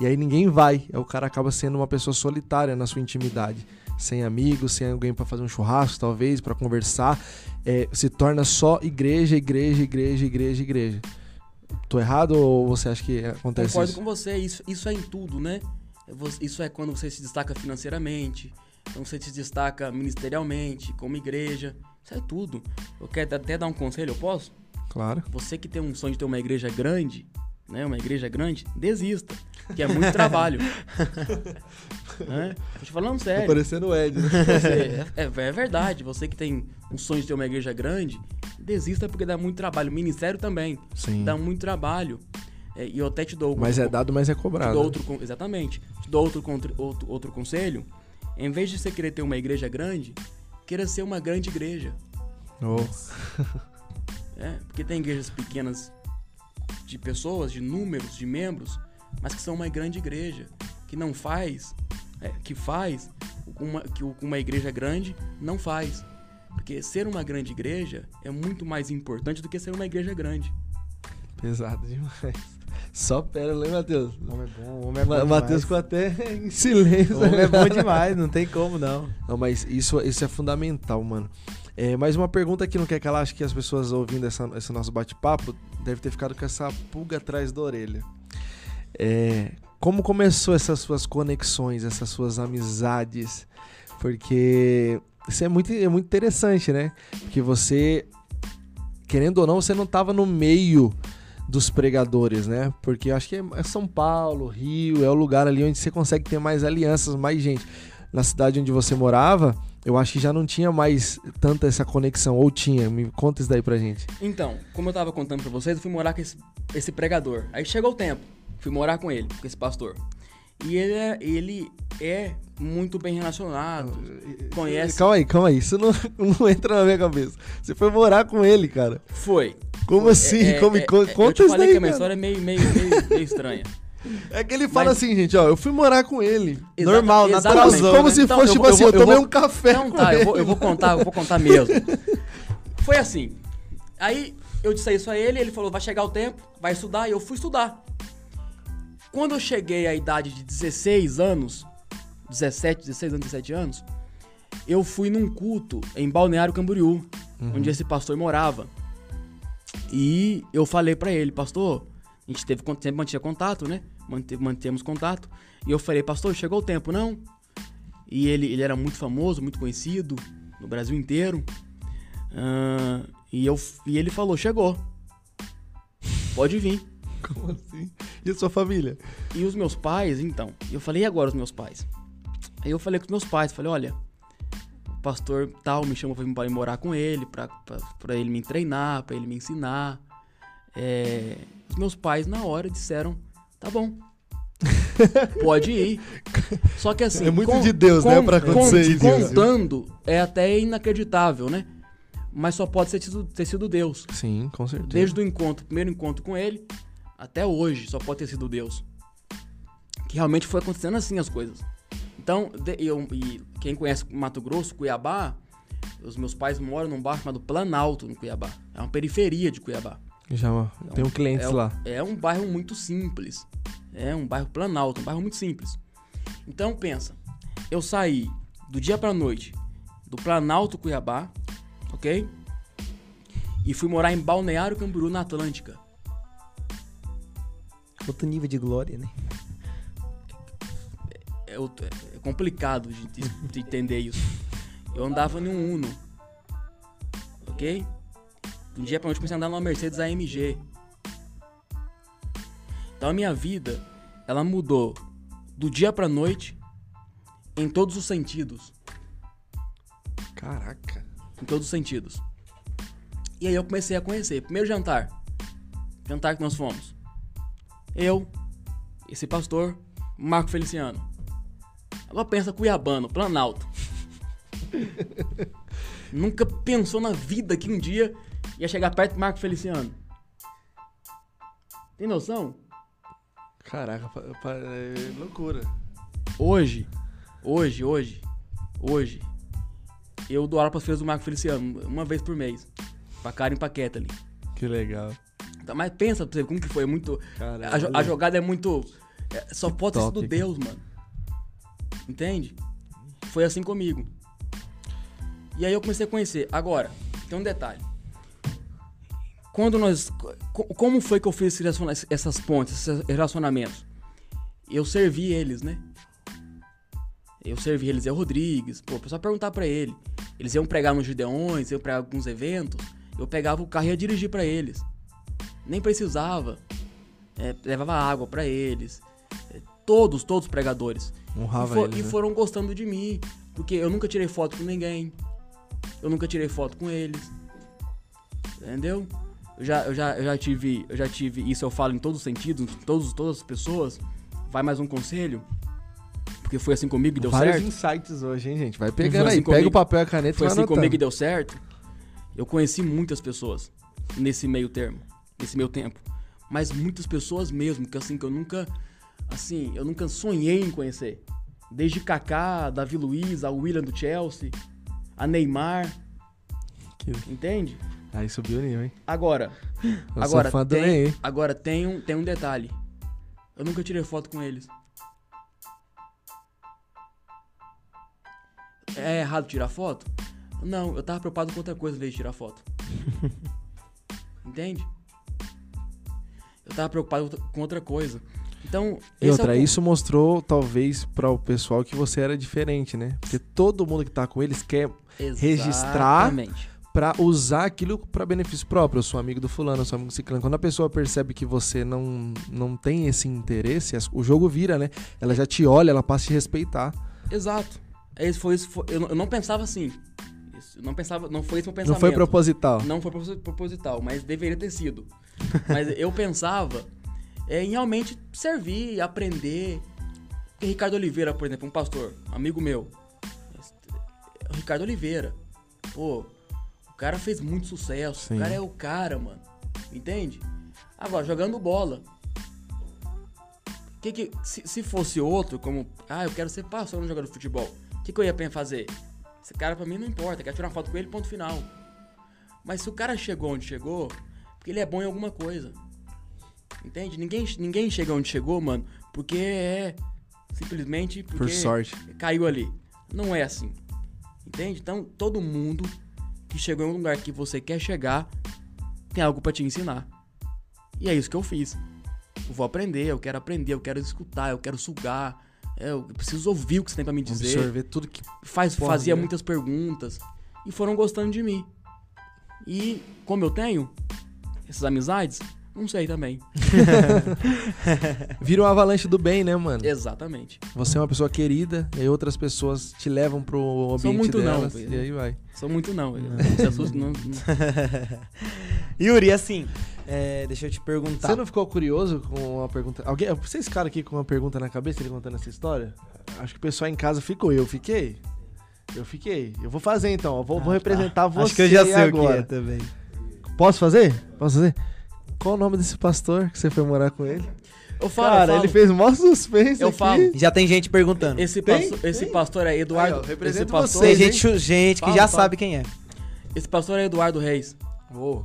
E aí ninguém vai. O cara acaba sendo uma pessoa solitária na sua intimidade. Sem amigos, sem alguém pra fazer um churrasco, talvez, pra conversar. É, se torna só igreja, igreja, igreja, igreja, igreja. Tô errado ou você acha que acontece isso? Concordo com você. Isso, isso é em tudo, né? Isso é quando você se destaca financeiramente, quando você se destaca ministerialmente, como igreja. Isso é tudo. Eu quero até dar um conselho, eu posso? Claro. Você que tem um sonho de ter uma igreja grande, né? Uma igreja grande, desista. Que é muito trabalho. Né? Tô te falando sério. Tô parecendo o Ed, né? Você, é, é verdade. Você que tem um sonho de ter uma igreja grande, desista porque dá muito trabalho. Ministério também. Sim. Dá muito trabalho. É, e eu até te dou... Mas um, é dado, mas é cobrado. Te dou outro, exatamente. Te dou outro, outro, outro conselho. Em vez de você querer ter uma igreja grande, queira ser uma grande igreja. Oh. É, porque tem igrejas pequenas de pessoas, de números, de membros, mas que são uma grande igreja, que não faz, é, que faz uma, que uma igreja grande não faz. Porque ser uma grande igreja é muito mais importante do que ser uma igreja grande. Pesado demais. Só pérola, hein, Matheus? O homem é bom, o homem é bom. O Matheus ficou até em silêncio. O homem é bom demais, não tem como, não. Não, mas isso, isso é fundamental, mano. É, mais uma pergunta aqui, não quer calar? Acho que as pessoas ouvindo essa, esse nosso bate-papo devem ter ficado com essa pulga atrás da orelha. É, como começou essas suas conexões, essas suas amizades? Porque isso é muito, é muito interessante, né? Porque você, querendo ou não, você não estava no meio dos pregadores, né? Porque eu acho que é São Paulo, Rio, é o lugar ali onde você consegue ter mais alianças, mais gente. Na cidade onde você morava, eu acho que já não tinha mais tanta essa conexão, ou tinha? Me conta isso daí pra gente. Então, como eu tava contando pra vocês, eu fui morar com esse, esse pregador. Aí chegou o tempo, fui morar com ele, com esse pastor. E ele é, ele é muito bem relacionado, conhece... Calma aí, calma aí, isso não, não entra na minha cabeça. Você foi morar com ele, cara. Foi. Como assim? É, Como, é, conta eu te isso falei daí, que a minha história é meio, meio, meio, meio estranha. É que ele fala mas... assim, gente, ó, eu fui morar com ele. Exata, normal, naturalzão. Como, como né? se então, fosse, eu, tipo eu, assim, eu, eu tomei vou... um café então, com tá, ele. Eu vou, eu vou contar, eu vou contar mesmo. Foi assim, aí eu disse isso a ele, ele falou, vai chegar o tempo, vai estudar, e eu fui estudar. Quando eu cheguei à idade de dezesseis anos, dezessete, dezesseis anos, dezessete anos, eu fui num culto em Balneário Camboriú, uhum. onde esse pastor morava. E eu falei pra ele, pastor, a gente teve, sempre mantinha contato, né? Mante, mantemos contato. E eu falei, pastor, chegou o tempo, não? E ele, ele era muito famoso, muito conhecido, no Brasil inteiro. Uh, e, eu, e ele falou, chegou. Pode vir. Como assim? E a sua família? E os meus pais, então. Eu falei, e agora os meus pais? Aí eu falei com os meus pais, falei, olha... pastor tal me chamou para ir morar com ele, para para ele me treinar, para ele me ensinar. É, os meus pais na hora disseram, tá bom, pode ir. Só que assim... É muito com, de Deus, com, né, para acontecer com, isso. Contando é até inacreditável, né? Mas só pode ter sido, ter sido Deus. Sim, com certeza. Desde o encontro, primeiro encontro com ele, até hoje só pode ter sido Deus. Que realmente foi acontecendo assim as coisas. Então, eu, e quem conhece Mato Grosso, Cuiabá, os meus pais moram num bairro chamado Planalto, no Cuiabá. É uma periferia de Cuiabá. Já é tem um, um cliente é, lá. É um bairro muito simples. É um bairro Planalto, um bairro muito simples. Então, pensa, eu saí do dia pra noite do Planalto, Cuiabá, ok? E fui morar em Balneário Camboriú, na Atlântica. Outro nível de glória, né? É complicado de, de entender isso. Eu andava em um Uno, ok? Um dia pra noite comecei a andar numa Mercedes A M G. Então a minha vida, ela mudou do dia pra noite em todos os sentidos. Caraca! Em todos os sentidos. E aí eu comecei a conhecer. Primeiro jantar. Jantar que nós fomos. Eu, esse pastor, Marco Feliciano. Agora pensa cuiabano, Planalto. Nunca pensou na vida que um dia ia chegar perto do Marco Feliciano. Tem noção? Caraca, é loucura. Hoje, hoje, hoje, hoje, eu dou aula para as filhas do Marco Feliciano, uma vez por mês. Pra Karen e pra Kathleen. Que legal. Então, mas pensa pra você como que foi. Muito, a, a jogada é muito... É, só pode ser do Deus, mano. Entende? Foi assim comigo. E aí eu comecei a conhecer. Agora, tem um detalhe. Quando nós... Como foi que eu fiz essas pontes, esses relacionamentos? Eu servi eles, né? Eu servi Eliseu Rodrigues. Pô, só perguntar pra ele. Eles iam pregar nos Gideões, iam pregar alguns eventos. Eu pegava o carro e ia dirigir pra eles. Nem precisava. É, levava água pra eles. Todos, todos os pregadores. Honrava e, for, eles, e né? foram gostando de mim. Porque eu nunca tirei foto com ninguém. Eu nunca tirei foto com eles. Entendeu? Eu já, eu já, eu já tive... Eu já tive... Isso eu falo em todos os sentidos. Todos, todas as pessoas. Vai mais um conselho. Porque foi assim comigo e deu Vários certo. Vários insights hoje, hein, gente? Vai pegando assim aí. Comigo, pega o papel e a caneta. Foi assim anotando. Comigo e deu certo. Eu conheci muitas pessoas. Nesse meio termo. Nesse meio tempo. Mas muitas pessoas mesmo. Que assim, que eu nunca... assim, eu nunca sonhei em conhecer. Desde Kaká, Davi Luiz, a Willian do Chelsea, a Neymar. Que... Entende? Aí subiu o nível, hein? Agora, eu agora sou fã do Ney. Agora tem um, tem um detalhe. Eu nunca tirei foto com eles. É errado tirar foto? Não, eu tava preocupado com outra coisa em vez de tirar foto. Entende? Eu tava preocupado com outra coisa. Então, e outra, é o... isso mostrou talvez para o pessoal que você era diferente, né? Porque todo mundo que tá com eles quer Exatamente. registrar para usar aquilo para benefício próprio. Eu sou amigo do fulano, eu sou amigo do ciclano. Quando a pessoa percebe que você não, não tem esse interesse, o jogo vira, né? Ela já te olha, ela passa a te respeitar. Exato. Esse foi, esse foi, eu, não, eu não pensava assim. Isso, eu não, pensava, não foi esse meu pensamento. Não foi proposital. Não foi proposital, mas deveria ter sido. Mas eu pensava é, em realmente servir, aprender. E Ricardo Oliveira, por exemplo, um pastor, amigo meu. O Ricardo Oliveira. Pô, o cara fez muito sucesso. Sim. O cara é o cara, mano. Entende? Agora, jogando bola. Que que, se, se fosse outro, como... Ah, eu quero ser pastor, não jogar futebol. O que, que eu ia fazer? Esse cara pra mim não importa, eu quero tirar uma foto com ele, ponto final. Mas se o cara chegou onde chegou, porque ele é bom em alguma coisa. Entende? Ninguém, ninguém chega onde chegou, mano, porque é... Simplesmente porque... Por sorte. Caiu ali. Não é assim. Entende? Então, todo mundo que chegou em um lugar que você quer chegar, tem algo pra te ensinar. E é isso que eu fiz. Eu vou aprender, eu quero aprender, eu quero escutar, eu quero sugar. Eu preciso ouvir o que você tem pra me dizer. Absorver tudo que... Faz, porra, fazia né? muitas perguntas. E foram gostando de mim. E como eu tenho essas amizades, não sei também. Vira uma avalanche do bem, né, mano? Exatamente. Você é uma pessoa querida, e aí outras pessoas te levam pro ambiente muito delas. Não, e aí vai. Sou muito não. não. Se assusta, não. Yuri, assim... É, deixa eu te perguntar. Você não ficou curioso com uma pergunta? Alguém, vocês ficaram aqui com uma pergunta na cabeça, ele contando essa história? Acho que o pessoal em casa ficou. Eu fiquei? Eu fiquei. Eu vou fazer então. Eu vou, ah, vou representar tá. você. Acho que eu já sei agora. O que é também. Posso fazer? Posso fazer? Qual o nome desse pastor que você foi morar com ele? Eu falo, Cara, eu falo. ele fez o maior suspense. Eu aqui. falo. Já tem gente perguntando. Esse, tem? Pastor, tem? esse pastor é Eduardo. Aí, ó, esse pastor, vocês, tem gente, gente fala, que já fala. sabe quem é. Esse pastor é Eduardo Reis. Uou.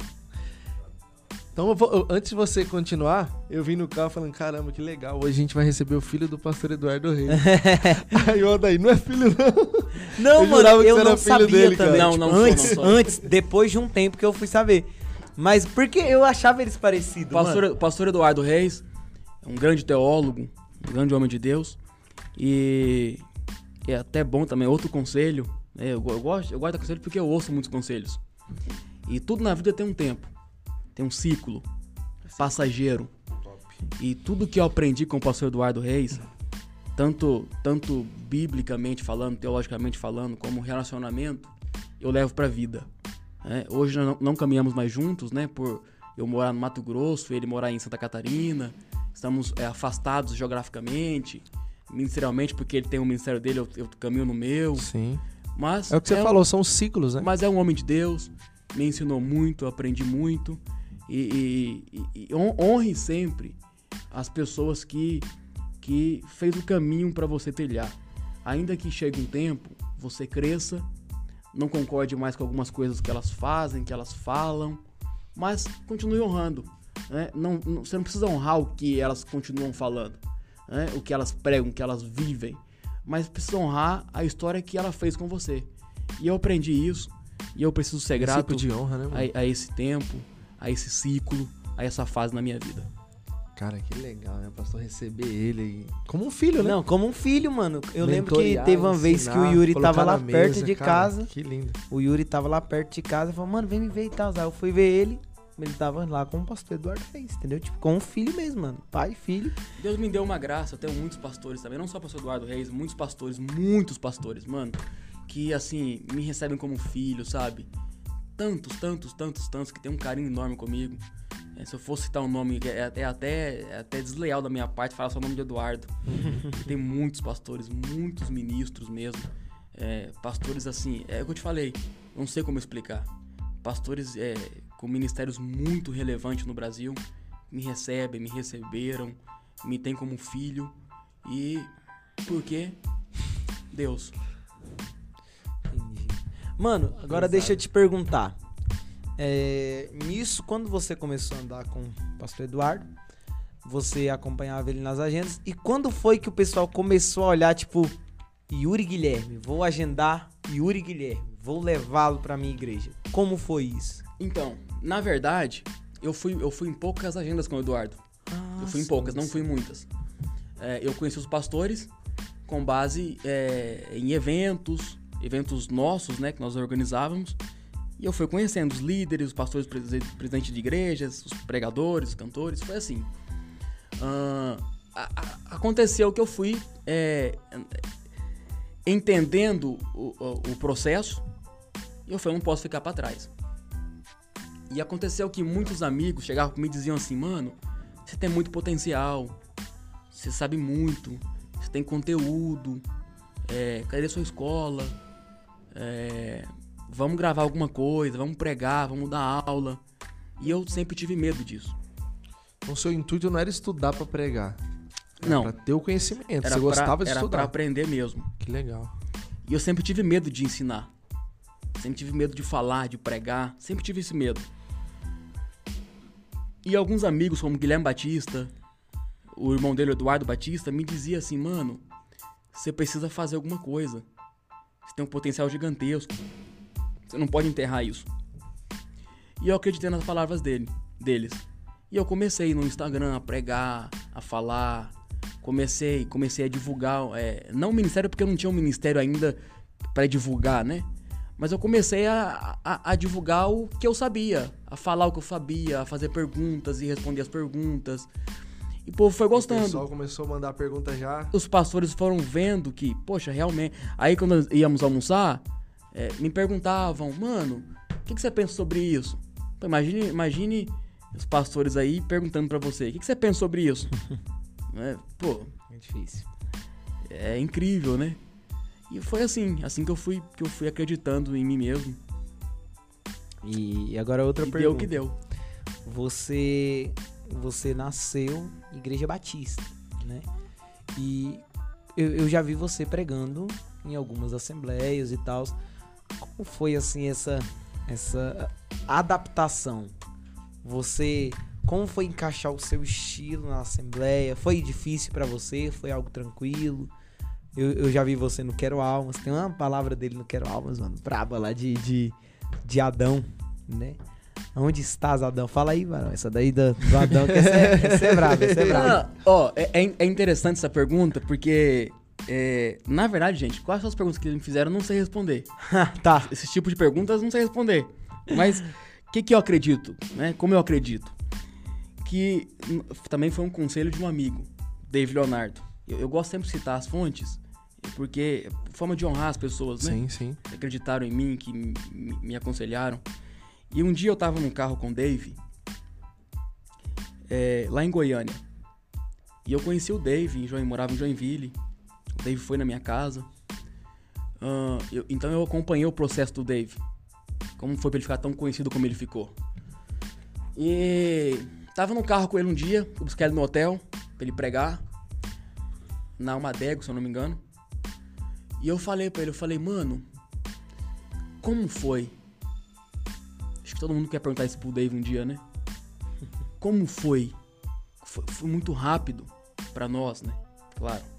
Então, eu vou, eu, antes de você continuar, eu vim no carro falando, caramba, que legal, hoje a gente vai receber o filho do pastor Eduardo Reis. Aí eu daí, não é filho não. Não, eu mano, eu não sabia dele, também. Não, tipo, não, antes, não antes, depois de um tempo que eu fui saber. Mas porque eu achava eles parecidos, pastor, mano. Pastor Eduardo Reis é um grande teólogo, um grande homem de Deus. E é até bom também, outro conselho. É, eu, eu, gosto, eu gosto de conselho porque eu ouço muitos conselhos. E tudo na vida tem um tempo. Tem um ciclo passageiro. Top. E tudo que eu aprendi com o pastor Eduardo Reis, tanto, tanto biblicamente falando, teologicamente falando, como relacionamento, eu levo pra vida. É, hoje não, não caminhamos mais juntos, né? Por eu morar no Mato Grosso, ele morar em Santa Catarina. Estamos é, afastados geograficamente, ministerialmente, porque ele tem o ministério dele, eu, eu caminho no meu. Sim. Mas é o que você é, falou, são ciclos, né? Mas é um homem de Deus, me ensinou muito, eu aprendi muito. E, e, e honre sempre as pessoas que, que fez o caminho para você trilhar. Ainda que chegue um tempo, você cresça, não concorde mais com algumas coisas que elas fazem, que elas falam, mas continue honrando, né? Não, não, você não precisa honrar o que elas continuam falando, né? O que elas pregam, o que elas vivem, mas precisa honrar a história que ela fez com você. E eu aprendi isso, e eu preciso ser grato de honra, né, a, a esse tempo, a esse ciclo, a essa fase na minha vida. Cara, que legal, né? O pastor receber ele como um filho, né? Não, como um filho, mano. Eu Mentoriar, lembro que teve uma ensinar, vez que o Yuri tava lá mesa, perto de cara, casa. Que lindo. O Yuri tava lá perto de casa e falou, mano, vem me ver e tal. Aí eu fui ver ele, ele tava lá como o pastor Eduardo fez, entendeu? Tipo, como um filho mesmo, mano. Pai, filho. Deus me deu uma graça, eu tenho muitos pastores também, não só o pastor Eduardo Reis, muitos pastores, muitos pastores, mano, que, assim, me recebem como filho, sabe? Tantos, tantos, tantos, tantos, que tem um carinho enorme comigo. É, se eu fosse citar um nome, é até, é até desleal da minha parte falar só o nome de Eduardo. Tem muitos pastores, muitos ministros mesmo. É, pastores assim, é o que eu te falei, não sei como explicar. Pastores é, com ministérios muito relevantes no Brasil me recebem, me receberam. me tem como filho. E porque Deus. Entendi. Mano, agora deixa eu te perguntar. É, nisso, quando você começou a andar com o pastor Eduardo, você acompanhava ele nas agendas. E quando foi que o pessoal começou a olhar, tipo, Yuri Guilherme, vou agendar Yuri Guilherme, vou levá-lo pra minha igreja? Como foi isso? Então, na verdade, eu fui, eu fui em poucas agendas com o Eduardo. Ah, eu fui em poucas, sim. Não fui em muitas. É, eu conheci os pastores com base é, em eventos, eventos nossos, né, que nós organizávamos. E eu fui conhecendo os líderes, os pastores, os presidentes de igrejas, os pregadores, os cantores, foi assim. Uh, a, a, aconteceu que eu fui é, entendendo o, o, o processo e eu falei, não posso ficar para trás. E aconteceu que muitos amigos chegavam comigo e diziam assim, mano, você tem muito potencial, você sabe muito, você tem conteúdo, é, cadê sua escola? É... Vamos gravar alguma coisa, vamos pregar, vamos dar aula. E eu sempre tive medo disso. Então, seu intuito não era estudar pra pregar. Era não. Era pra ter o conhecimento. Era Você gostava pra, de era estudar. Era pra aprender mesmo. Que legal. E eu sempre tive medo de ensinar. Sempre tive medo de falar, de pregar. Sempre tive esse medo. E alguns amigos, como Guilherme Batista, o irmão dele, Eduardo Batista, me dizia assim, mano, você precisa fazer alguma coisa. Você tem um potencial gigantesco. Você não pode enterrar isso. E eu acreditei nas palavras dele, deles. E eu comecei no Instagram a pregar, a falar. Comecei, comecei a divulgar. É, não o ministério, porque eu não tinha um ministério ainda pra divulgar, né? Mas eu comecei a, a, a divulgar o que eu sabia. A falar o que eu sabia, a fazer perguntas e responder as perguntas. E o povo foi gostando. O pessoal começou a mandar pergunta já. Os pastores foram vendo que, poxa, realmente... Aí quando nós íamos almoçar... É, me perguntavam, mano, o que, que você pensa sobre isso? Então, imagine, imagine os pastores aí perguntando pra você, o que, que você pensa sobre isso? É, pô, é difícil. É incrível, né? E foi assim, assim que eu fui, que eu fui acreditando em mim mesmo. E agora outra e pergunta. Deu o que deu. Você, você nasceu em Igreja Batista, né? E eu, eu já vi você pregando em algumas assembleias e tal. Como foi assim essa, essa adaptação? Você, como foi encaixar o seu estilo na assembleia? Foi difícil pra você? Foi algo tranquilo? Eu, eu já vi você no Quero Almas. Tem uma palavra dele no Quero Almas, mano. Braba lá de, de, de Adão, né? Onde estás, Adão? Fala aí, mano. Essa daí do, do Adão que essa é, essa é brava, essa é brava. Ó, é, é interessante essa pergunta porque... É, na verdade, gente, quais são as perguntas que eles me fizeram, eu não sei responder. Tá. Esse tipo de perguntas eu não sei responder. Mas o que, que eu acredito, né? Como eu acredito? Que também foi um conselho de um amigo, David Leonardo. Eu, eu gosto sempre de citar as fontes, porque é forma de honrar as pessoas, né? Sim, sim. Que acreditaram em mim, que me, me aconselharam. E um dia eu tava num carro com o Dave, é, lá em Goiânia. E eu conheci o Dave, em Join, morava em Joinville. O Dave foi na minha casa. Uh, eu, então eu acompanhei o processo do Dave. Como foi pra ele ficar tão conhecido como ele ficou. E tava no carro com ele um dia. Fui buscar ele no hotel pra ele pregar. Na Almadego, se eu não me engano. E eu falei pra ele, eu falei, mano, como foi? Acho que todo mundo quer perguntar isso pro Dave um dia, né? Como foi? Foi, foi muito rápido pra nós, né? Claro.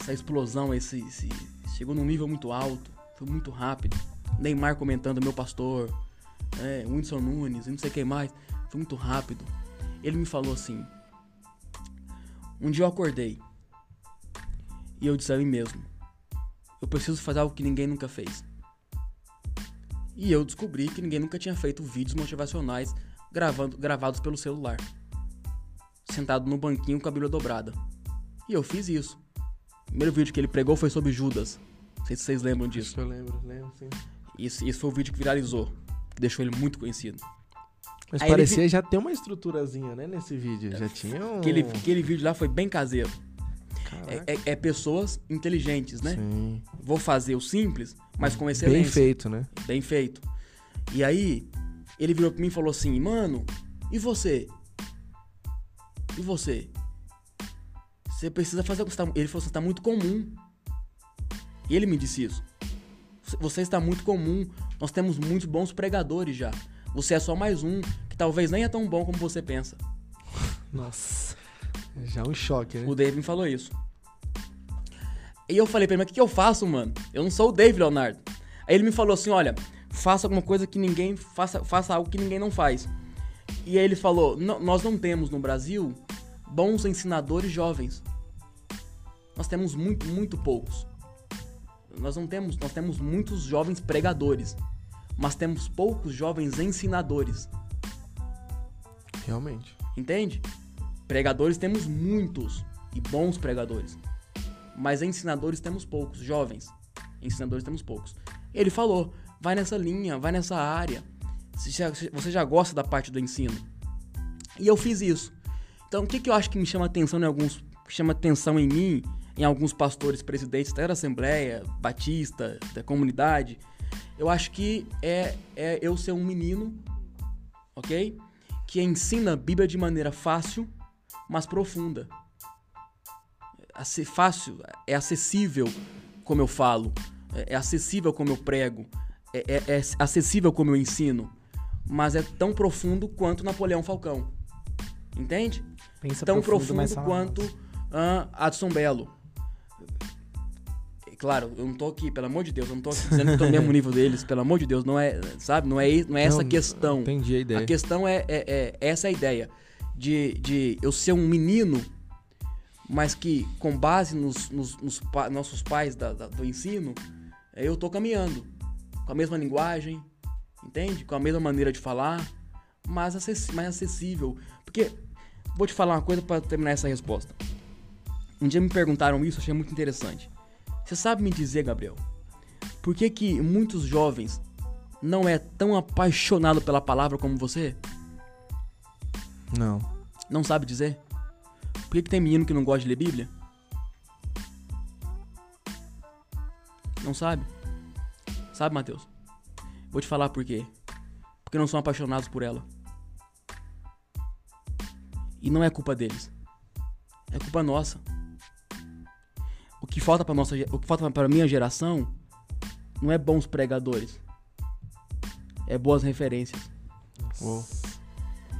Essa explosão, esse, esse, chegou num nível muito alto, foi muito rápido. Neymar comentando, meu pastor, é, Whindersson Nunes, não sei quem mais, foi muito rápido. Ele me falou assim, um dia eu acordei e eu disse a mim mesmo, eu preciso fazer algo que ninguém nunca fez. E eu descobri que ninguém nunca tinha feito vídeos motivacionais gravando, gravados pelo celular, sentado no banquinho com a Bíblia dobrada. E eu fiz isso. O primeiro vídeo que ele pregou foi sobre Judas. Não sei se vocês lembram disso. Isso eu lembro, lembro sim. Isso, isso foi o vídeo que viralizou, que deixou ele muito conhecido. Mas aí parecia vi... já ter uma estruturazinha, né, nesse vídeo. É, já tinha um... aquele, aquele vídeo lá foi bem caseiro. É, é, é pessoas inteligentes, né? Sim. Vou fazer o simples, mas com excelência. Bem feito, né? Bem feito. E aí, ele virou pra mim e falou assim, mano, e você? E você? Você precisa fazer... Ele falou, você está muito comum. Ele me disse isso. Você está muito comum. Nós temos muitos bons pregadores já. Você é só mais um, que talvez nem é tão bom como você pensa. Nossa. Já é um choque, né? O David me falou isso. E eu falei pra ele, mas o que, que eu faço, mano? Eu não sou o David Leonardo. Aí ele me falou assim, olha, faça alguma coisa que ninguém... Faça, faça algo que ninguém não faz. E aí ele falou, nós não temos no Brasil bons ensinadores jovens. Nós temos muito, muito poucos. Nós não temos... Nós temos muitos jovens pregadores. Mas temos poucos jovens ensinadores. Realmente. Entende? Pregadores temos muitos, e bons pregadores. Mas ensinadores temos poucos, jovens. Ensinadores temos poucos. Ele falou, vai nessa linha, vai nessa área. Você já gosta da parte do ensino. E eu fiz isso. Então, o que, que eu acho que me chama atenção em alguns... Chama atenção em mim, em alguns pastores presidentes da Assembleia, Batista, da comunidade... Eu acho que é, é eu ser um menino, ok? Que ensina a Bíblia de maneira fácil, mas profunda. Ace- fácil, é acessível como eu falo, é, é acessível como eu prego, é, é, é acessível como eu ensino, mas é tão profundo quanto Napoleão Falcão. Entende? Pensa tão profundo, profundo quanto uh, Adson Belo. Claro, eu não tô aqui, pelo amor de Deus, eu não tô aqui dizendo que tô no mesmo nível deles, pelo amor de Deus, não é, sabe, não é, não é essa a questão. Entendi a ideia. A questão é, é, é essa a ideia, de, de eu ser um menino, mas que com base nos, nos, nos pa, nossos pais da, da, do ensino, eu tô caminhando, com a mesma linguagem, entende? Com a mesma maneira de falar, mas acess, mais acessível. Porque, vou te falar uma coisa para terminar essa resposta. Um dia me perguntaram isso, achei muito interessante. Você sabe me dizer, Gabriel, por que que muitos jovens não é tão apaixonado pela palavra como você? Não. Não sabe dizer? Por que que tem menino que não gosta de ler Bíblia? Não sabe? Sabe, Matheus? Vou te falar por quê. Porque não são apaixonados por ela. E não é culpa deles. É culpa nossa. O que falta para nossa, o que falta para minha geração não é bons pregadores, é boas referências. Uou.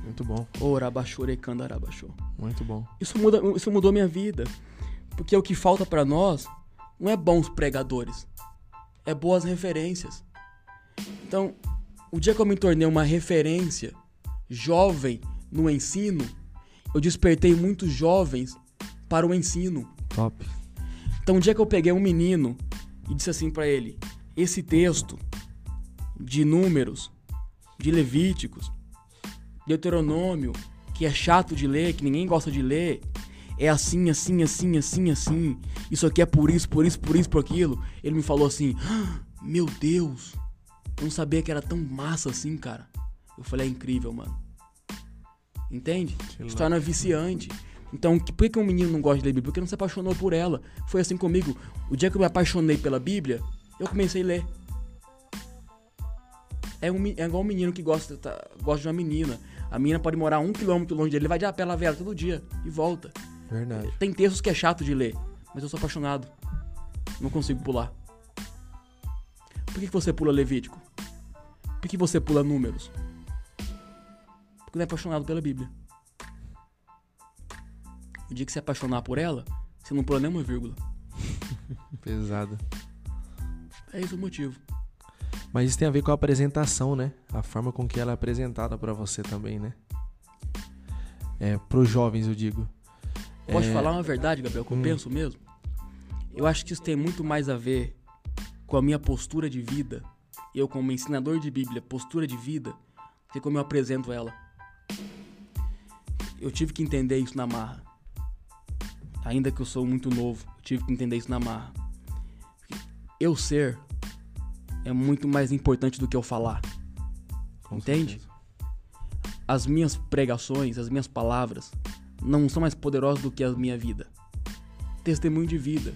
Muito bom. Muito bom. Isso muda, isso mudou minha vida, porque o que falta para nós não é bons pregadores, é boas referências. Então, o dia que eu me tornei uma referência jovem no ensino, eu despertei muitos jovens para o ensino. Top. Então, um dia que eu peguei um menino e disse assim pra ele, esse texto de Números, de Levíticos, Deuteronômio, que é chato de ler, que ninguém gosta de ler, é assim, assim, assim, assim, assim, isso aqui é por isso, por isso, por isso, por aquilo. Ele me falou assim, ah, meu Deus, eu não sabia que era tão massa assim, cara. Eu falei, é incrível, mano. Entende? Isso torna viciante. Então, por que um menino não gosta de ler Bíblia? Porque não se apaixonou por ela. Foi assim comigo. O dia que eu me apaixonei pela Bíblia, eu comecei a ler. É, um, é igual um menino que gosta, tá, gosta de uma menina. A menina pode morar um quilômetro longe dele. Ele vai de apela vela todo dia e volta. Verdade. Tem textos que é chato de ler, mas eu sou apaixonado. Não consigo pular. Por que você pula Levítico? Por que você pula Números? Porque não é apaixonado pela Bíblia. O dia que você apaixonar por ela, você não pula nem uma vírgula. Pesado. É esse o motivo. Mas isso tem a ver com a apresentação, né? A forma com que ela é apresentada pra você também, né? É, pros jovens, eu digo. Posso é... te falar uma verdade, Gabriel, que eu hum. penso mesmo? Eu acho que isso tem muito mais a ver com a minha postura de vida, eu como ensinador de Bíblia, postura de vida, que como eu apresento ela. Eu tive que entender isso na marra. Ainda que eu sou muito novo, eu tive que entender isso na marra. Eu ser é muito mais importante do que eu falar. Com Entende? Certeza. As minhas pregações, as minhas palavras não são mais poderosas do que a minha vida. Testemunho de vida.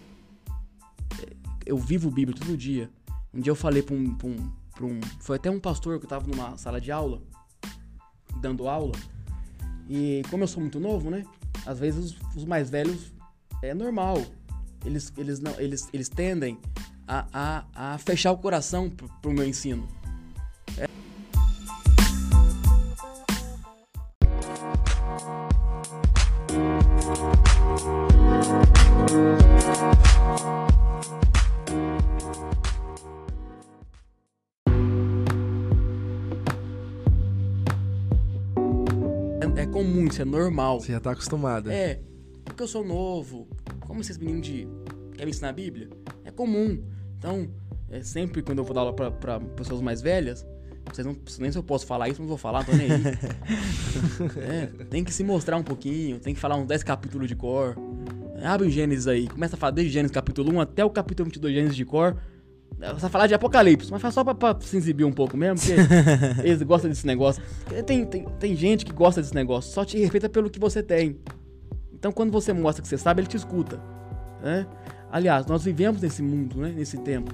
Eu vivo Bíblia todo dia. Um dia eu falei para um, um, um... Foi até um pastor que estava numa sala de aula, dando aula. E como eu sou muito novo, né? Às vezes os mais velhos é normal. Eles, eles, não, eles, eles tendem a, a, a fechar o coração pro, pro meu ensino. É. É comum, isso é normal. Você já tá acostumada. É, porque eu sou novo. Como esses meninos de... querem ensinar a Bíblia? É comum. Então, é sempre quando eu vou dar aula pra, pra pessoas mais velhas, vocês não, nem se eu posso falar isso, não vou falar, tô nem aí. É, tem que se mostrar um pouquinho, tem que falar uns dez capítulos de cor. Abre o Gênesis aí, começa a falar desde Gênesis capítulo um até o capítulo vinte e dois, Gênesis de cor. Você falar de Apocalipse, mas faz só pra, pra se exibir um pouco mesmo, porque eles gostam desse negócio. Tem, tem, tem gente que gosta desse negócio, só te respeita pelo que você tem. Então, quando você mostra que você sabe, ele te escuta, né? Aliás, nós vivemos nesse mundo, né? Nesse tempo,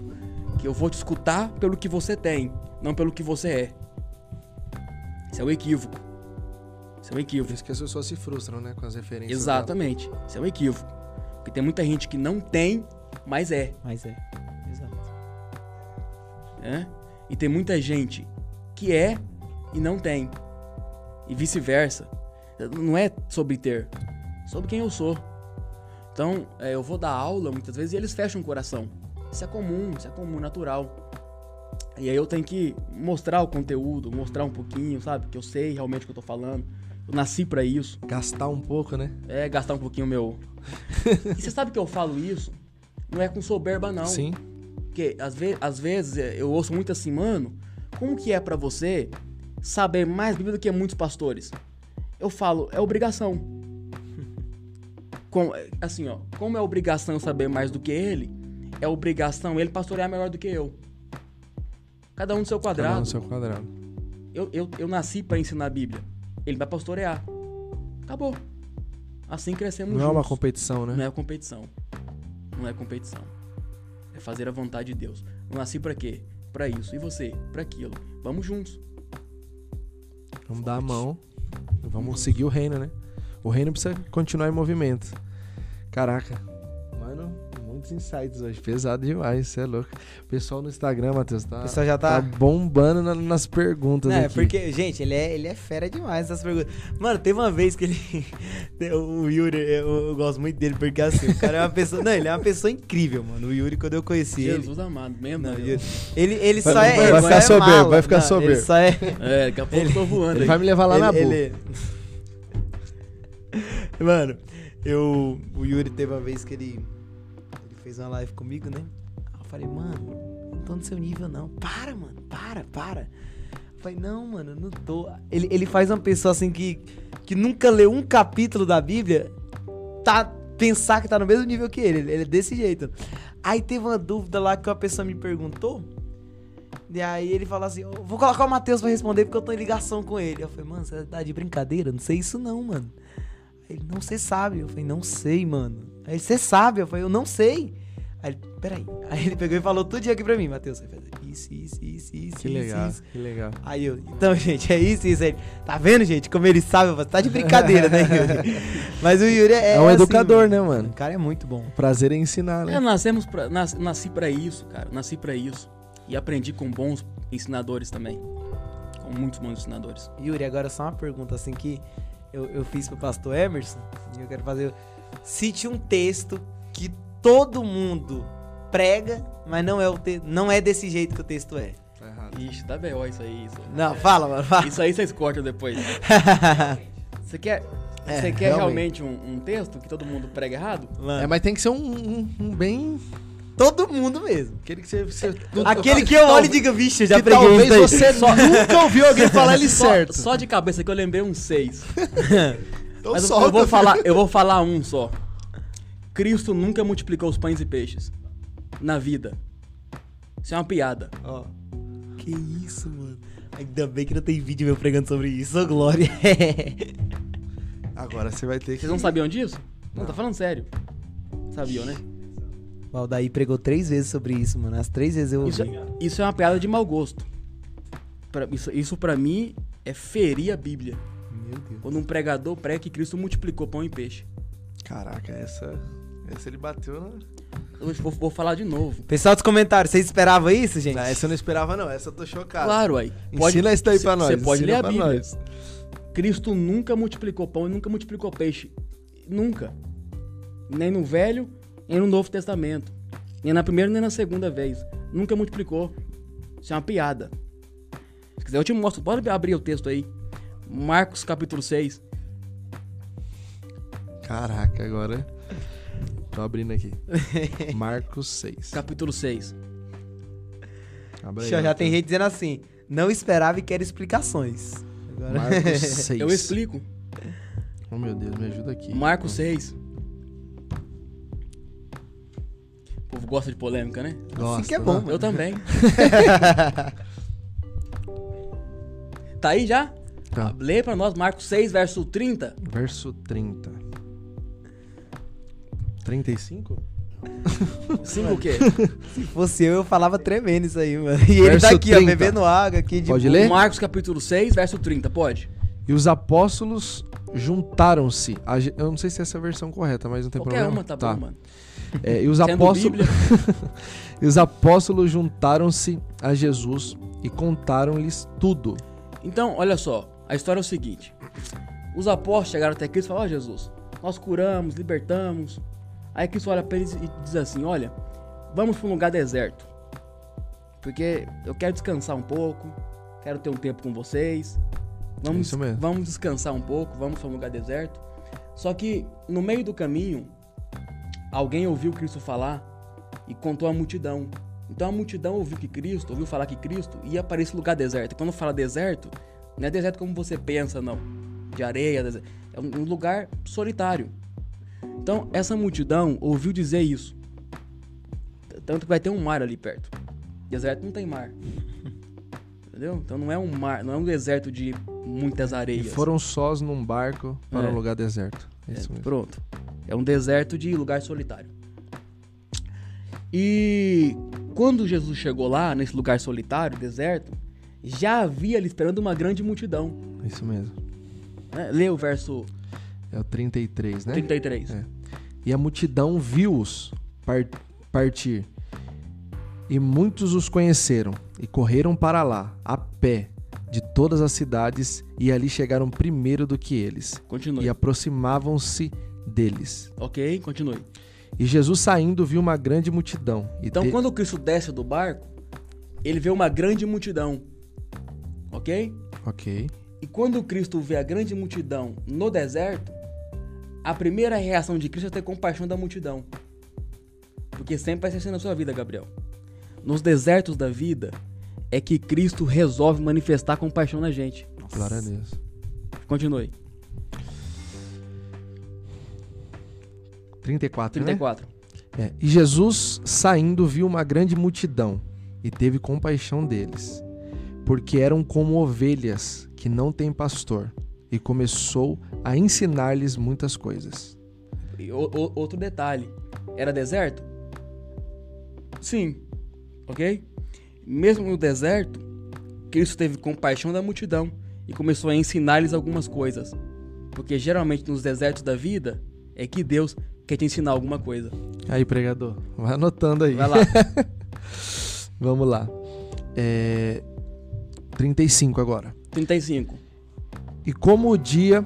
que eu vou te escutar pelo que você tem, não pelo que você é. Isso é um equívoco. Isso é um equívoco. Por isso que as pessoas se frustram, né? Com as referências. Exatamente. Dela. Isso é um equívoco. Porque tem muita gente que não tem, mas é. Mas é. É? E tem muita gente que é e não tem. E vice-versa. Não é sobre ter, sobre quem eu sou. Então, é, eu vou dar aula muitas vezes e eles fecham o coração. Isso é comum, isso é comum, natural. E aí eu tenho que mostrar o conteúdo, mostrar um pouquinho, sabe? Que eu sei realmente o que eu tô falando. Eu nasci pra isso. Gastar um pouco, né? É, gastar um pouquinho o meu... E você sabe que eu falo isso? Não é com soberba, não. Sim. Porque às, ve- às vezes eu ouço muito assim, mano, como que é pra você saber mais Bíblia do que muitos pastores? Eu falo, é obrigação. Com, assim, ó, como é obrigação eu saber mais do que ele, é obrigação ele pastorear melhor do que eu. Cada um no seu quadrado. Cada um no seu quadrado. Eu, eu, eu nasci pra ensinar a Bíblia. Ele vai pastorear. Acabou. Assim crescemos juntos. Não é uma competição, né? Não é competição. Não é competição. É fazer a vontade de Deus. Eu nasci pra quê? Pra isso. E você? Pra aquilo. Vamos juntos. Vamos dar a mão. Vamos, Vamos seguir o reino, né? O reino precisa continuar em movimento. Caraca. Mano, muitos insights hoje. Pesado demais, você é louco. O pessoal no Instagram, Matheus, tá, pessoal já tá... tá bombando na, nas perguntas é, aqui. É, porque, gente, ele é, ele é fera demais nessas perguntas. Mano, teve uma vez que ele... O Yuri, eu, eu gosto muito dele, porque assim, o cara é uma pessoa... Não, ele é uma pessoa incrível, mano. O Yuri, quando eu conheci Jesus ele... Jesus amado mesmo. Não, Yuri, ele ele vai, só vai, é... Vai ficar é soberbo, mala. Vai ficar não, soberbo. Ele só é... É, daqui a pouco ele, eu tô voando. Ele aí. Vai me levar lá ele, na boca. Ele... Mano, eu... O Yuri teve uma vez que ele... fez uma live comigo, né? Eu falei, mano, não tô no seu nível, não. Para, mano, para, para. Eu falei, não, mano, não tô. Ele, ele faz uma pessoa assim que, que nunca leu um capítulo da Bíblia, tá, pensar que tá no mesmo nível que ele. Ele é desse jeito. Aí teve uma dúvida lá que uma pessoa me perguntou, e aí ele falou assim, oh, vou colocar o Matheus pra responder porque eu tô em ligação com ele. Eu falei, mano, você tá de brincadeira? Não sei isso não, mano. Ele, não, você sabe. Eu falei, não sei, mano. Aí, você sabe. Eu falei, eu não sei. Aí ele, peraí. Aí ele pegou e falou tudo aqui pra mim, Matheus. Aí falei, isso, isso, isso, isso, que isso, legal, isso. Que legal, aí eu, então, gente, é isso, isso. Aí ele, tá vendo, gente, como ele sabe? Eu falei, tá de brincadeira, né, Yuri? Mas o Yuri é... É um assim, educador, mano. Né, mano? O cara é muito bom. O prazer é ensinar, né? Eu nascemos pra, nas, nasci pra isso, cara. Nasci pra isso. E aprendi com bons ensinadores também. Com muitos bons ensinadores. Yuri, agora só uma pergunta, assim, que... Eu, eu fiz pro pastor Emerson e eu quero fazer... Cite um texto que todo mundo prega, mas não é, o te... não é desse jeito que o texto é. Tá errado. Ixi, tá B O isso aí. Isso. Não, é. Fala, mano. Fala. Isso aí vocês cortam depois. Você quer, é, você quer realmente, realmente um, um texto que todo mundo prega errado? Mano. É, mas tem que ser um, um, um bem... Todo mundo mesmo. Aquele que, você, você, Aquele que eu olho e diga, vixe, eu já preguei. Talvez você só, nunca ouviu alguém falar ele só, certo. Só de cabeça que eu lembrei um seis. Então mas solta, eu, vou falar, eu vou falar um só. Cristo nunca multiplicou os pães e peixes na vida. Isso é uma piada. Oh. Que isso, mano. Ainda bem que não tem vídeo meu pregando sobre isso, glória. Agora você vai ter que... Vocês não sabiam disso? Não, não tá falando sério. Sabiam, né? O Aldair pregou três vezes sobre isso, mano. As três vezes eu ouvi. Isso, isso é uma piada de mau gosto. Pra, isso, isso pra mim é ferir a Bíblia. Meu Deus. Quando um pregador prega que Cristo multiplicou pão e peixe. Caraca, essa Esse ele bateu na... Eu vou, vou falar de novo. Pessoal dos comentários, vocês esperavam isso, gente? Não, essa eu não esperava não, essa eu tô chocado. Claro, aí. Ensina isso daí pra nós. Você pode ler a Bíblia. Nós. Cristo nunca multiplicou pão e nunca multiplicou peixe. Nunca. Nem no Velho, nem no Novo Testamento. Nem na primeira, nem na segunda vez. Nunca multiplicou. Isso é uma piada. Se quiser eu te mostro. Pode abrir o texto aí. Marcos capítulo seis. Caraca, agora... Tô abrindo aqui. Marcos seis. Capítulo seis. Aí, já já tem gente dizendo assim, não esperava e quer explicações. Agora... Marcos seis. Eu explico. Oh, meu Deus, me ajuda aqui. Marcos seis. O povo gosta de polêmica, né? Gosta. Assim que é bom. Né? Eu também. Tá aí já? Tá. Lê pra nós Marcos seis, verso trinta. Verso trinta. trinta e cinco? cinco o quê? Se fosse eu, eu falava tremendo isso aí, mano. E ele tá aqui, ó, bebendo água aqui. De pode ler? Marcos capítulo seis, verso trinta, pode? E os apóstolos juntaram-se. A... Eu não sei se é essa a versão correta, mas não tem Qualquer problema. Uma, tá, tá bom, mano. É, e os apóstolos... E os apóstolos juntaram-se a Jesus e contaram-lhes tudo. Então, olha só, a história é o seguinte. Os apóstolos chegaram até Cristo e falaram, ó, oh, Jesus, nós curamos, libertamos. Aí Cristo olha pra eles e diz assim, olha, vamos pra um lugar deserto. Porque eu quero descansar um pouco, quero ter um tempo com vocês. Vamos, Isso mesmo. vamos descansar um pouco, vamos pra um lugar deserto. Só que no meio do caminho, alguém ouviu Cristo falar e contou a multidão. Então a multidão ouviu que Cristo, ouviu falar que Cristo ia para esse lugar deserto. Quando fala deserto, não é deserto como você pensa, não. De areia, deserto. É um lugar solitário. Então, essa multidão ouviu dizer isso. Tanto que vai ter um mar ali perto. Deserto não tem mar. Entendeu? Então não é um mar, não é um deserto de muitas areias. E foram sós num barco para é. um lugar deserto. É isso é, mesmo. Pronto. É um deserto de lugar solitário. E quando Jesus chegou lá, nesse lugar solitário, deserto, já havia ali esperando uma grande multidão. Isso mesmo. É, lê o verso... É o trinta e três, né? trinta e três. É. E a multidão viu-os partir, e muitos os conheceram, e correram para lá, a pé, de todas as cidades, e ali chegaram primeiro do que eles. Continue. E aproximavam-se deles. Ok, continue. E Jesus saindo viu uma grande multidão. E então, de... quando Cristo desce do barco, ele vê uma grande multidão. Ok? Ok. E quando Cristo vê a grande multidão no deserto, a primeira reação de Cristo é ter compaixão da multidão. Porque sempre vai ser assim na sua vida, Gabriel. Nos desertos da vida é que Cristo resolve manifestar compaixão na gente. Glória a Deus. Continue. trinta e quatro, trinta e quatro. Né? É. E Jesus, saindo, viu uma grande multidão e teve compaixão deles, porque eram como ovelhas que não tem pastor, e começou a ensinar-lhes muitas coisas. E o, o, outro detalhe, era deserto? Sim, ok? Mesmo no deserto, Cristo teve compaixão da multidão e começou a ensinar-lhes algumas coisas, porque geralmente nos desertos da vida é que Deus quer te ensinar alguma coisa. Aí, pregador, vai anotando aí. Vai lá. Vamos lá. É... trinta e cinco agora. trinta e cinco. E como o dia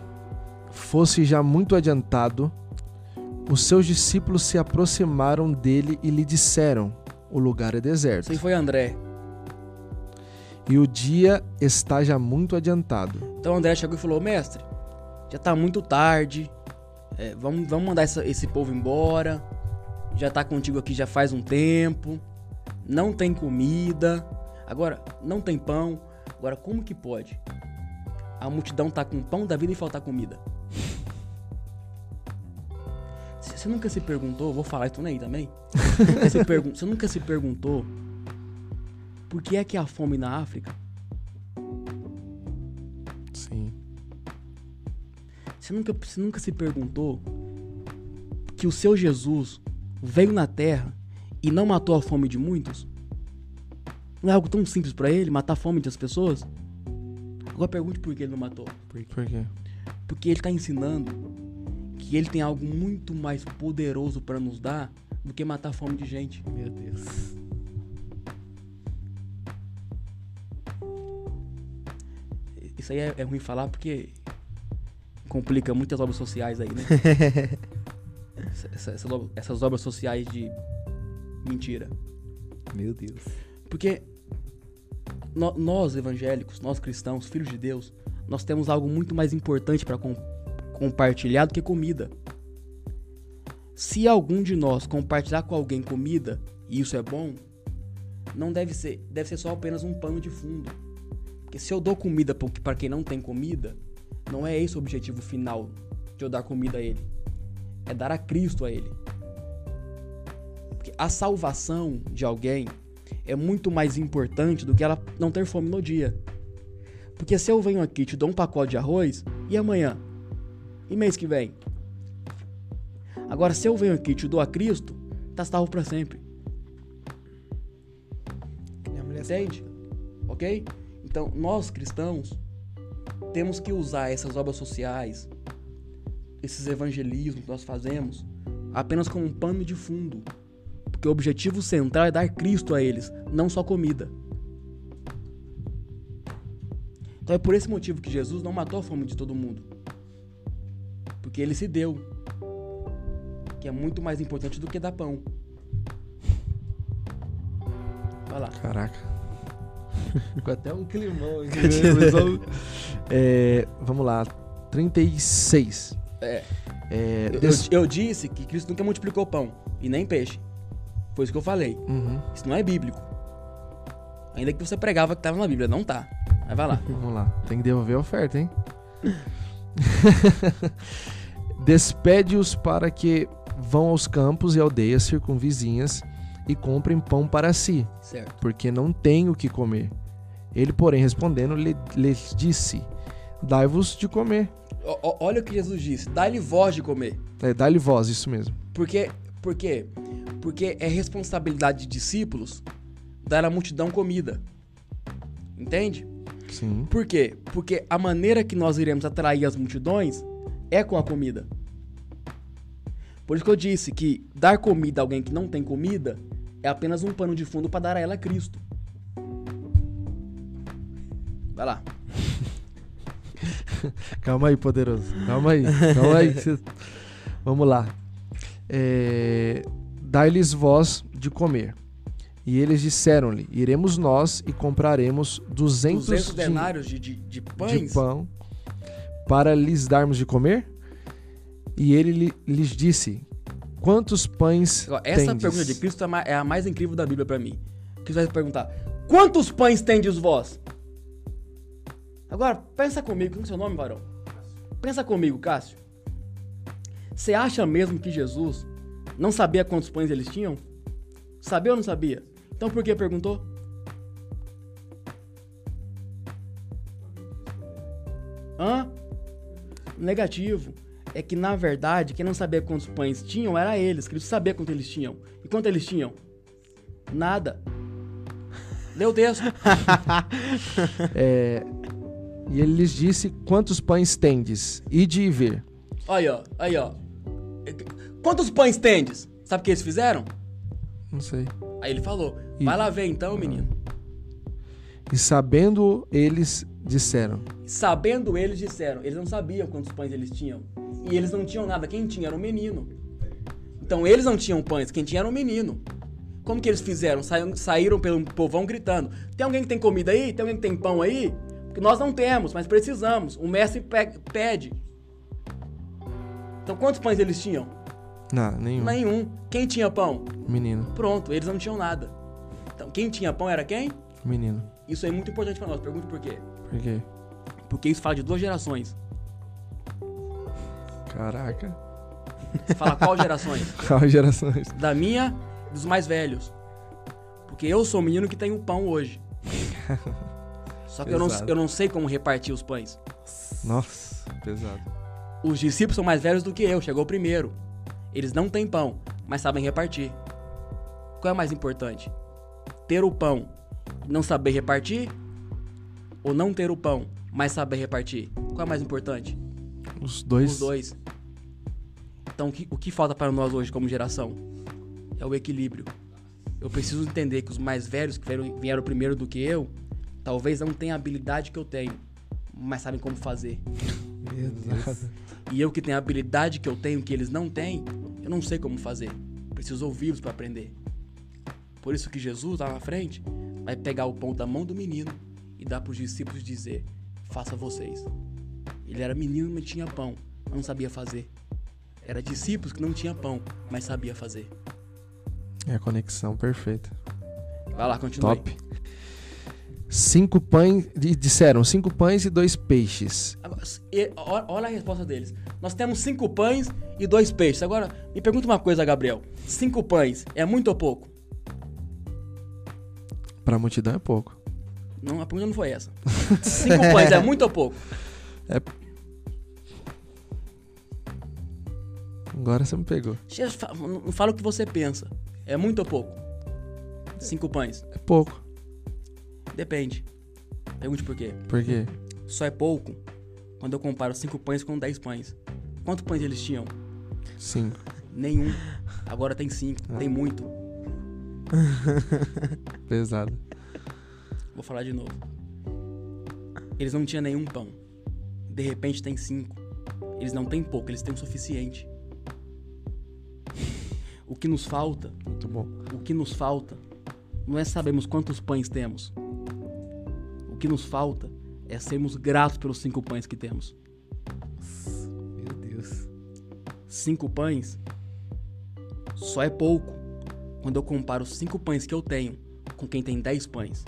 fosse já muito adiantado, os seus discípulos se aproximaram dele e lhe disseram, o lugar é deserto. Sim, foi André. E o dia está já muito adiantado. Então André chegou e falou, mestre, já está muito tarde, é, vamos, vamos mandar essa, esse povo embora, já está contigo aqui já faz um tempo, não tem comida, agora não tem pão. Agora, como que pode? A multidão tá com o pão da vida e faltar comida. Você nunca se perguntou... Vou falar isso aí também. Você nunca, se pergun- você nunca se perguntou... Por que é que há fome na África? Sim. Você nunca, você nunca se perguntou... Que o seu Jesus veio na Terra... E não matou a fome de muitos? Não é algo tão simples pra ele, matar a fome das pessoas? Agora pergunte por que ele não matou. Por quê? Porque ele tá ensinando que que ele tem algo muito mais poderoso para nos dar do que matar a fome de gente. Meu Deus. Isso aí é, é ruim falar porque complica muitas obras sociais aí, né? essa, essa, essa, essas obras sociais de mentira. Meu Deus. Porque no, nós evangélicos, nós cristãos, filhos de Deus, nós temos algo muito mais importante para com, compartilhar do que comida. Se algum de nós compartilhar com alguém comida, e isso é bom, não deve ser, deve ser só apenas um pano de fundo. Porque se eu dou comida para quem não tem comida, não é esse o objetivo final de eu dar comida a ele. É dar a Cristo a ele. Porque a salvação de alguém é muito mais importante do que ela não ter fome no dia. Porque se eu venho aqui e te dou um pacote de arroz, e amanhã? E mês que vem? Agora, se eu venho aqui e te dou a Cristo, tá salvo para sempre. Entende? Ok? Então, nós cristãos temos que usar essas obras sociais, esses evangelismos que nós fazemos, apenas como um pano de fundo. Porque o objetivo central é dar Cristo a eles, não só comida. Então é por esse motivo que Jesus não matou a fome de todo mundo. Porque ele se deu. Que é muito mais importante do que dar pão. Vai lá. Caraca. Ficou até um climão aqui, né? é, Vamos lá, trinta e seis. É, é eu, Deus... eu disse que Cristo nunca multiplicou pão e nem peixe. Foi isso que eu falei. Uhum. Isso não é bíblico. Ainda que você pregava que estava na Bíblia, não tá. Mas vai lá. Vamos lá, tem que devolver a oferta, hein? Despede-os para que vão aos campos e aldeias circunvizinhas e comprem pão para si, certo, porque não tem o que comer. Ele, porém, respondendo, lhe, lhes disse: dai-vos de comer. O, olha o que Jesus disse: dá-lhe voz de comer. É, dá-lhe voz, isso mesmo. Por quê? Por quê? Porque é responsabilidade de discípulos dar à multidão comida. Entende? Sim. Por quê? Porque a maneira que nós iremos atrair as multidões é com a comida. Por isso que eu disse que dar comida a alguém que não tem comida é apenas um pano de fundo para dar a ela Cristo. Vai lá. Calma aí, poderoso. Calma aí. Calma aí. Vamos lá. É... Dai-lhes voz de comer. E eles disseram-lhe: iremos nós e compraremos duzentos, duzentos denários de, de, de, pães? de pão para lhes darmos de comer? E ele lhe, lhes disse: quantos pães Essa tendes? Essa pergunta de Cristo é a mais incrível da Bíblia para mim. Cristo vai perguntar: quantos pães tendes vós? Agora, pensa comigo. Como é seu nome, varão? Pensa comigo, Cássio. Você acha mesmo que Jesus não sabia quantos pães eles tinham? Sabia ou não sabia? Então por que perguntou? Hã? Negativo. É que, na verdade, quem não sabia quantos pães tinham era eles. Cristo sabia quanto eles tinham. E quanto eles tinham? Nada. Lê o texto. é, e ele lhes disse: quantos pães tendes? Ide e vê. Aí, ó. Aí, ó. Quantos pães tendes? Sabe o que eles fizeram? Não sei. Aí ele falou: vai e... lá ver então, menino. E sabendo eles, disseram. Sabendo eles, disseram. Eles não sabiam quantos pães eles tinham. E eles não tinham nada. Quem tinha era um menino. Então eles não tinham pães. Quem tinha era um menino. Como que eles fizeram? Saíram, saíram pelo povão gritando: tem alguém que tem comida aí? Tem alguém que tem pão aí? Porque nós não temos, mas precisamos. O mestre pe- pede. Então quantos pães eles tinham? Não, nenhum. Nenhum. Quem tinha pão? Menino. Pronto, eles não tinham nada. Então quem tinha pão era quem? Menino. Isso é muito importante pra nós. Pergunto por quê. Por quê? Porque isso fala de duas gerações. Caraca. Fala qual gerações? Qual gerações? Da minha e dos mais velhos. Porque eu sou o menino que tem o pão hoje. Só que eu não, eu não sei como repartir os pães. Nossa, pesado. Os discípulos são mais velhos do que eu. Chegou primeiro. Eles não têm pão, mas sabem repartir. Qual é o mais importante? Ter o pão e não saber repartir? Ou não ter o pão, mas saber repartir? Qual é o mais importante? Os dois. Os dois. Então, o que, o que falta para nós hoje como geração? É o equilíbrio. Eu preciso entender que os mais velhos, que vieram, vieram primeiro do que eu, talvez não tenham a habilidade que eu tenho, mas sabem como fazer. Exato. E eu que tenho a habilidade que eu tenho, que eles não têm, eu não sei como fazer. Preciso ouvi-los para aprender. Por isso que Jesus, lá na frente, vai pegar o pão da mão do menino e dar para os discípulos dizer, faça vocês. Ele era menino, mas tinha pão, mas não sabia fazer. Era discípulos que não tinha pão, mas sabia fazer. É a conexão perfeita. Vai lá, continua. Top. Aí. Cinco pães, disseram cinco pães e dois peixes. Agora, e, olha a resposta deles. Nós temos cinco pães e dois peixes. Agora, me pergunta uma coisa, Gabriel. Cinco pães é muito ou pouco? Pra multidão é pouco. Não, a pergunta não foi essa. Cinco pães é muito ou pouco? É... Agora você me pegou. Não fala o que você pensa. É muito ou pouco? Cinco pães. É pouco. Depende. Pergunte por quê. Por quê? Só é pouco quando eu comparo cinco pães com dez pães. Quantos pães eles tinham? Cinco. Nenhum. Agora tem cinco. Ah. Tem muito. Pesado. Vou falar de novo. Eles não tinham nenhum pão. De repente tem cinco. Eles não têm pouco, eles têm o suficiente. O que nos falta, muito bom. O que nos falta não é sabermos quantos pães temos. O que nos falta é sermos gratos pelos cinco pães que temos. Meu Deus. Cinco pães só é pouco quando eu comparo os cinco pães que eu tenho com quem tem dez pães.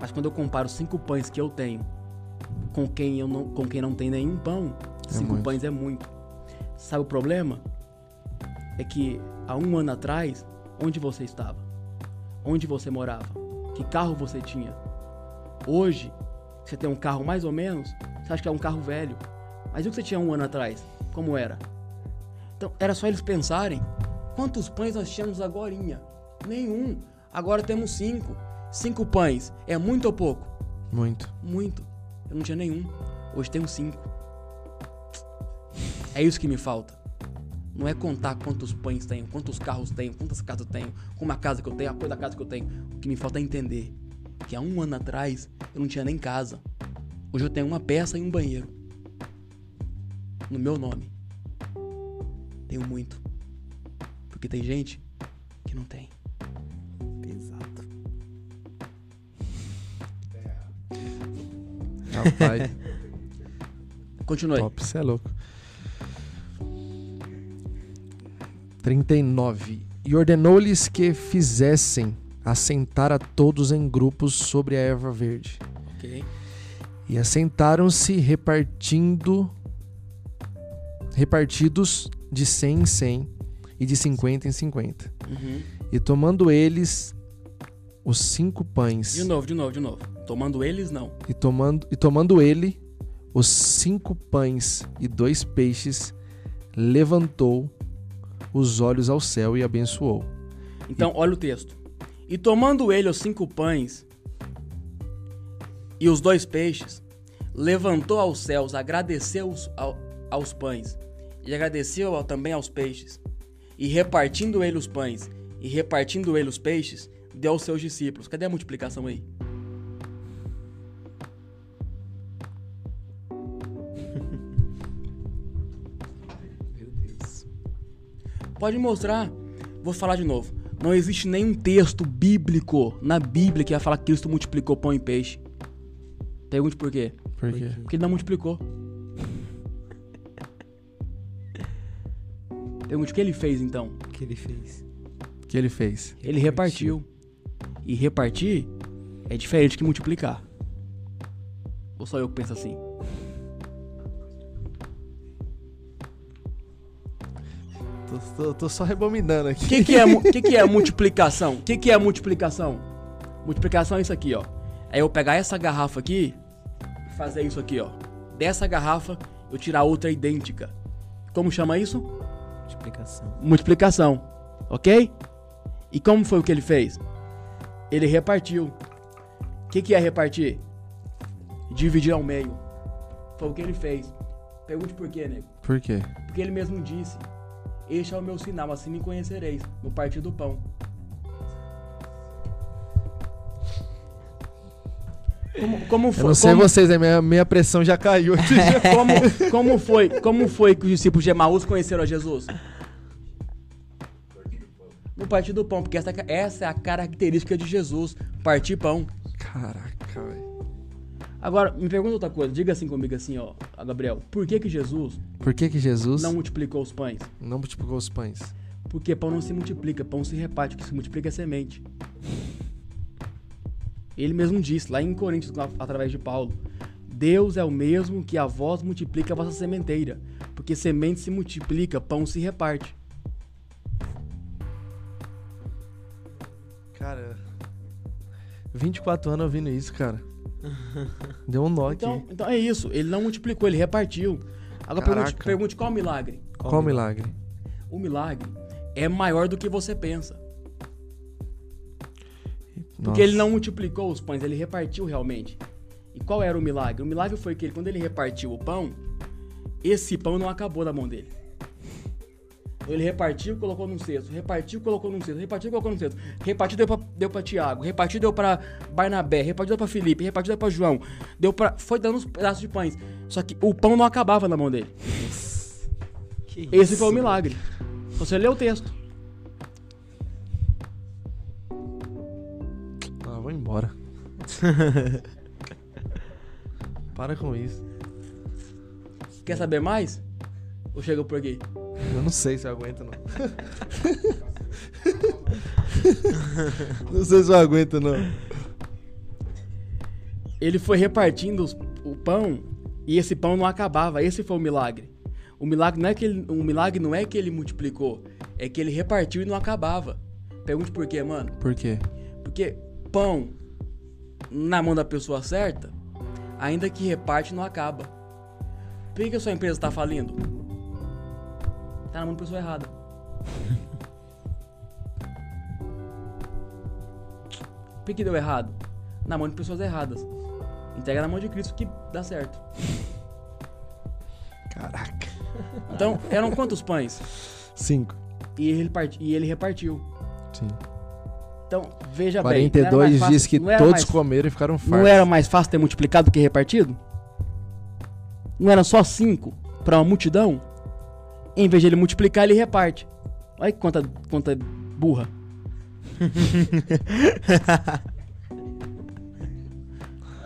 Mas quando eu comparo os cinco pães que eu tenho com quem, eu não, com quem não tem nenhum pão, é cinco muito. Pães é muito. Sabe o problema? É que há um ano atrás, onde você estava? Onde você morava? Que carro você tinha? Hoje, você tem um carro mais ou menos, você acha que é um carro velho. Mas e o que você tinha um ano atrás? Como era? Então, era só eles pensarem, quantos pães nós tínhamos agorinha? Nenhum. Agora temos cinco. Cinco pães. É muito ou pouco? Muito. Muito. Eu não tinha nenhum. Hoje tenho cinco. É isso que me falta. Não é contar quantos pães tenho, quantos carros tenho, quantas casas tenho, como a casa que eu tenho, a cor da casa que eu tenho. O que me falta é entender que há um ano atrás eu não tinha nem casa. Hoje eu tenho uma peça e um banheiro. No meu nome. Tenho muito. Porque tem gente que não tem. Pesado. Rapaz. Continue. Top, você é louco. trinta e nove. E ordenou-lhes que fizessem assentar a todos em grupos sobre a erva verde. Ok. E assentaram-se repartindo, repartidos de cem em cem e de cinquenta em cinquenta. Uhum. E tomando eles os cinco pães. De novo, de novo, de novo. Tomando eles, não. E tomando, e tomando ele os cinco pães e dois peixes, levantou os olhos ao céu e abençoou. Então, e... olha o texto. E tomando ele os cinco pães e os dois peixes, levantou aos céus, agradeceu ao, aos pães e agradeceu também aos peixes. E repartindo ele os pães e repartindo ele os peixes, deu aos seus discípulos. Cadê a multiplicação aí? Pode mostrar. Vou falar de novo. Não existe nenhum texto bíblico na Bíblia que vai falar que Cristo multiplicou pão e peixe. Pergunte por quê. Por quê? Porque ele não multiplicou. Pergunte o que ele fez, então. O que ele fez? O que ele fez? Ele repartiu. repartiu. E repartir é diferente que multiplicar. Ou só eu que penso assim? Tô, tô, tô só rebominando aqui. O que, que, é, que, que é multiplicação? O que, que é multiplicação? Multiplicação é isso aqui, ó. É eu pegar essa garrafa aqui e fazer isso aqui, ó. Dessa garrafa, eu tirar outra idêntica. Como chama isso? Multiplicação. Multiplicação, ok? E como foi o que ele fez? Ele repartiu. O que, que é repartir? Dividir ao meio. Foi o que ele fez. Pergunte por quê, nego? Por quê? Porque ele mesmo disse: este é o meu sinal, assim me conhecereis, no partir do pão. Como, como foi, eu não sei como, vocês, a minha, minha pressão já caiu. como, como, foi, como foi que os discípulos de Emaús conheceram a Jesus? No partir do pão, porque essa, essa é a característica de Jesus, partir pão. Caraca, velho. Agora, me pergunta outra coisa, diga assim comigo assim, ó, Gabriel, por que que Jesus... Por que que Jesus... Não multiplicou os pães? Não multiplicou os pães. Porque pão não se multiplica, pão se reparte, o que se multiplica é semente. Ele mesmo disse, lá em Coríntios, através de Paulo, Deus é o mesmo que a vós multiplica a vossa sementeira, porque semente se multiplica, pão se reparte. Cara, vinte e quatro anos ouvindo isso, cara. Deu um nó então, aqui. Então é isso, ele não multiplicou, ele repartiu. Agora pergunte, pergunte qual o milagre? Qual, qual o milagre? milagre? O milagre é maior do que você pensa. Porque Nossa. ele não multiplicou os pães, ele repartiu realmente. E qual era o milagre? O milagre foi que ele, quando ele repartiu o pão, esse pão não acabou da mão dele. Ele repartiu, colocou num cesto, repartiu, colocou num cesto, repartiu, colocou num cesto, repartiu, deu pra, deu pra Tiago, repartiu, deu pra Barnabé, repartiu, deu pra Felipe, repartiu, deu pra João, deu pra... foi dando uns pedaços de pães. Só que o pão não acabava na mão dele. Que Esse isso? foi o milagre. Você lê o texto. Ah, vou embora. Para com isso. Quer saber mais? Ou chega por aqui? Eu não sei se eu aguento, não. Não sei se eu aguento, não. Ele foi repartindo os, o pão e esse pão não acabava. Esse foi o milagre. O milagre, não é que ele, o milagre não é que ele multiplicou, é que ele repartiu e não acabava. Pergunte por quê, mano? Por quê? Porque pão na mão da pessoa certa, ainda que reparte, não acaba. Por que a sua empresa está falindo? Tá na mão da pessoa errada. Por que deu errado? Na mão de pessoas erradas. Entrega na mão de Cristo que dá certo. Caraca. Então, eram quantos pães? Cinco. E ele, part... e ele repartiu. Sim. Então, veja quarenta e dois bem. quarenta e dois diz que todos mais... comeram e ficaram fartos. Não era mais fácil ter multiplicado do que repartido? Não era só cinco para uma multidão? Em vez de ele multiplicar, ele reparte. Olha que conta, conta burra.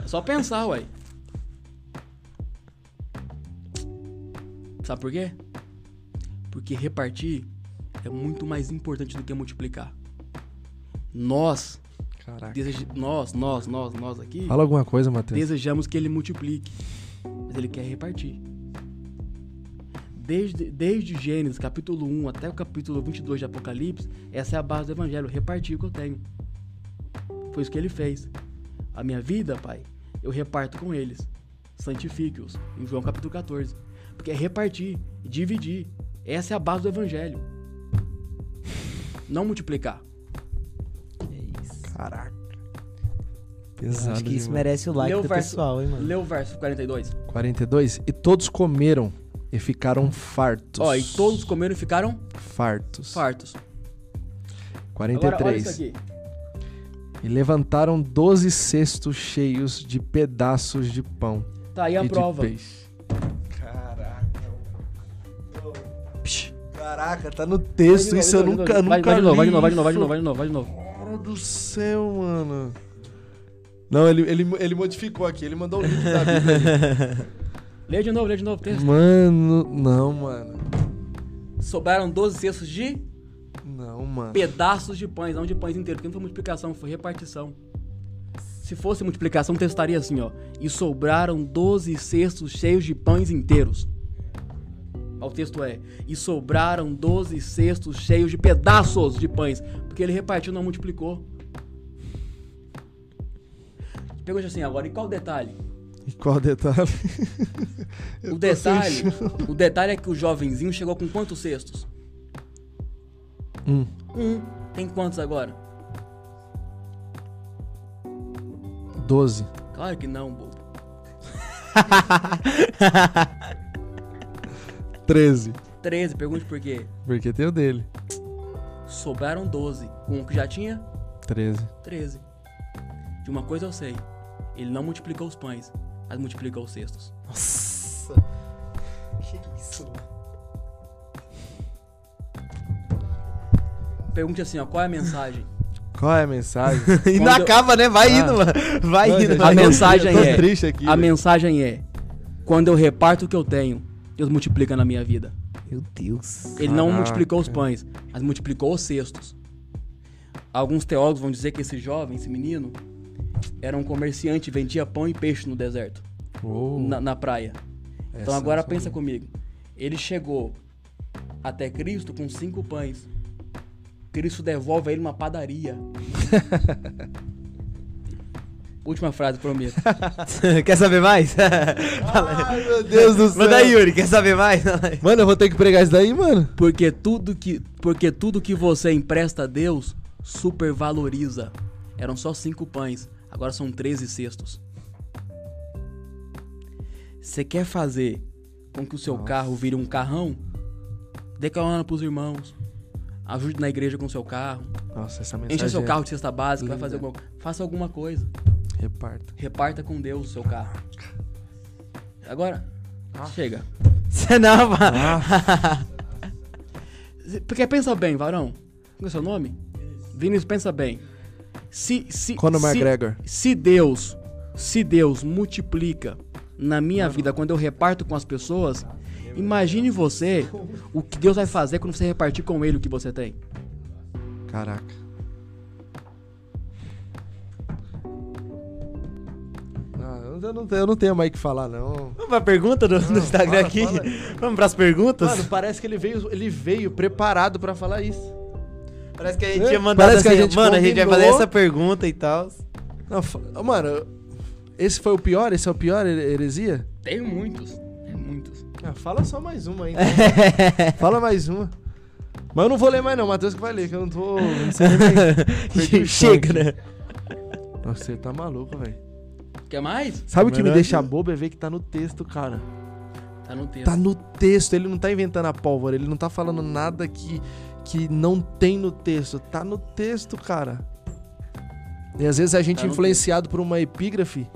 É só pensar, uai. Sabe por quê? Porque repartir é muito mais importante do que multiplicar. Nós, deseja, nós, nós, nós, nós aqui... Fala alguma coisa, Matheus. Desejamos que ele multiplique, mas ele quer repartir. Desde, desde Gênesis, capítulo um, até o capítulo vinte e dois de Apocalipse, essa é a base do evangelho, repartir o que eu tenho. Foi isso que ele fez. A minha vida, Pai, eu reparto com eles. Santifique-os, em João capítulo catorze. Porque é repartir, dividir. Essa é a base do evangelho. Não multiplicar. É isso. Caraca. Pesado. Acho que isso merece o like do pessoal, hein, mano? Lê o verso quarenta e dois. quarenta e dois? E todos comeram e ficaram fartos. Ó, e todos comeram e ficaram? Fartos. Fartos. quarenta e três. Agora, olha isso aqui. E levantaram doze cestos cheios de pedaços de pão. Tá aí a prova. Caraca. Psh. Caraca, tá no texto. Isso eu nunca, nunca vi. Vai de novo, vai de novo, vai de novo, vai de novo, vai de novo. Cara do céu, mano. Não, ele, ele, ele modificou aqui. Ele mandou o link da Bíblia. Lê de novo, lê de novo o texto. Mano, não, mano. Sobraram doze cestos de... Não, mano. Pedaços de pães, não de pães inteiros. Porque não foi multiplicação, foi repartição. Se fosse multiplicação, o texto estaria assim, ó. E sobraram doze cestos cheios de pães inteiros. O texto é... E sobraram doze cestos cheios de pedaços de pães. Porque ele repartiu, não multiplicou. Pergunta assim agora, e qual o detalhe? E qual detalhe? O detalhe? O detalhe é que o jovenzinho chegou com quantos cestos? Um. Um. Tem quantos agora? Doze. Claro que não, bobo. treze. treze, pergunte por quê? Porque tem o dele. Sobraram doze. Com o que já tinha? treze. treze. De uma coisa eu sei. Ele não multiplicou os pães, mas multiplicou os cestos. Nossa. Que isso, mano? Pergunte assim, ó, qual é a mensagem? Qual é a mensagem? Ainda eu... acaba, né? Vai ah. indo, mano. Vai não, indo. Gente, a mensagem é... triste aqui, a né? mensagem é... Quando eu reparto o que eu tenho, Deus multiplica na minha vida. Meu Deus. Ele Caraca. não multiplicou os pães, mas multiplicou os cestos. Alguns teólogos vão dizer que esse jovem, esse menino, era um comerciante, vendia pão e peixe no deserto. Oh. Na, na praia. Essa então agora pensa bem. comigo. Ele chegou até Cristo com cinco pães. Cristo devolve a ele uma padaria. Última frase, prometo. Quer saber mais? Ai, meu Deus do céu. Manda aí, Yuri, quer saber mais? Mano, eu vou ter que pregar isso daí, mano. Porque tudo que, porque tudo que você empresta a Deus, supervaloriza. Eram só cinco pães, agora são treze cestos. Você quer fazer com que o seu Nossa. carro vire um carrão? Dê carona pros irmãos. Ajude na igreja com seu carro. Nossa, essa mensagem. Encha seu carro de cesta básica, vai fazer alguma... faça alguma coisa. Reparta. Reparta com Deus o seu carro. Agora, ah. chega. Você não, mano. Ah. Porque pensa bem, varão. Qual é seu nome? Vinícius, pensa bem. Se, se, Conor se, McGregor. Se Deus, se Deus multiplica na minha não. vida quando eu reparto com as pessoas... Imagine você o que Deus vai fazer quando você repartir com ele o que você tem. Caraca. Não, eu, não, eu não tenho mais o que falar, não. Vamos pra pergunta do, não, do Instagram fala, aqui? Fala. Vamos pras perguntas? Mano, parece que ele veio, ele veio preparado pra falar isso. Parece que a gente é, ia mandar assim, a gente mano, combinou. A gente vai fazer essa pergunta e tal. Não, mano, esse foi o pior? Esse é o pior heresia? Tem muitos, tem muitos. Ah, fala só mais uma aí. Então. Fala mais uma. Mas eu não vou ler mais não, o Matheus que vai ler, que eu não tô... Não sei nem... Chega, né? Nossa, você tá maluco, velho. Quer mais? Sabe o que me deixa bobo é ver que tá no texto, cara. Tá no texto. Tá no texto, ele não tá inventando a pólvora, ele não tá falando nada que, que não tem no texto. Tá no texto, cara. E às vezes a gente é influenciado por uma epígrafe.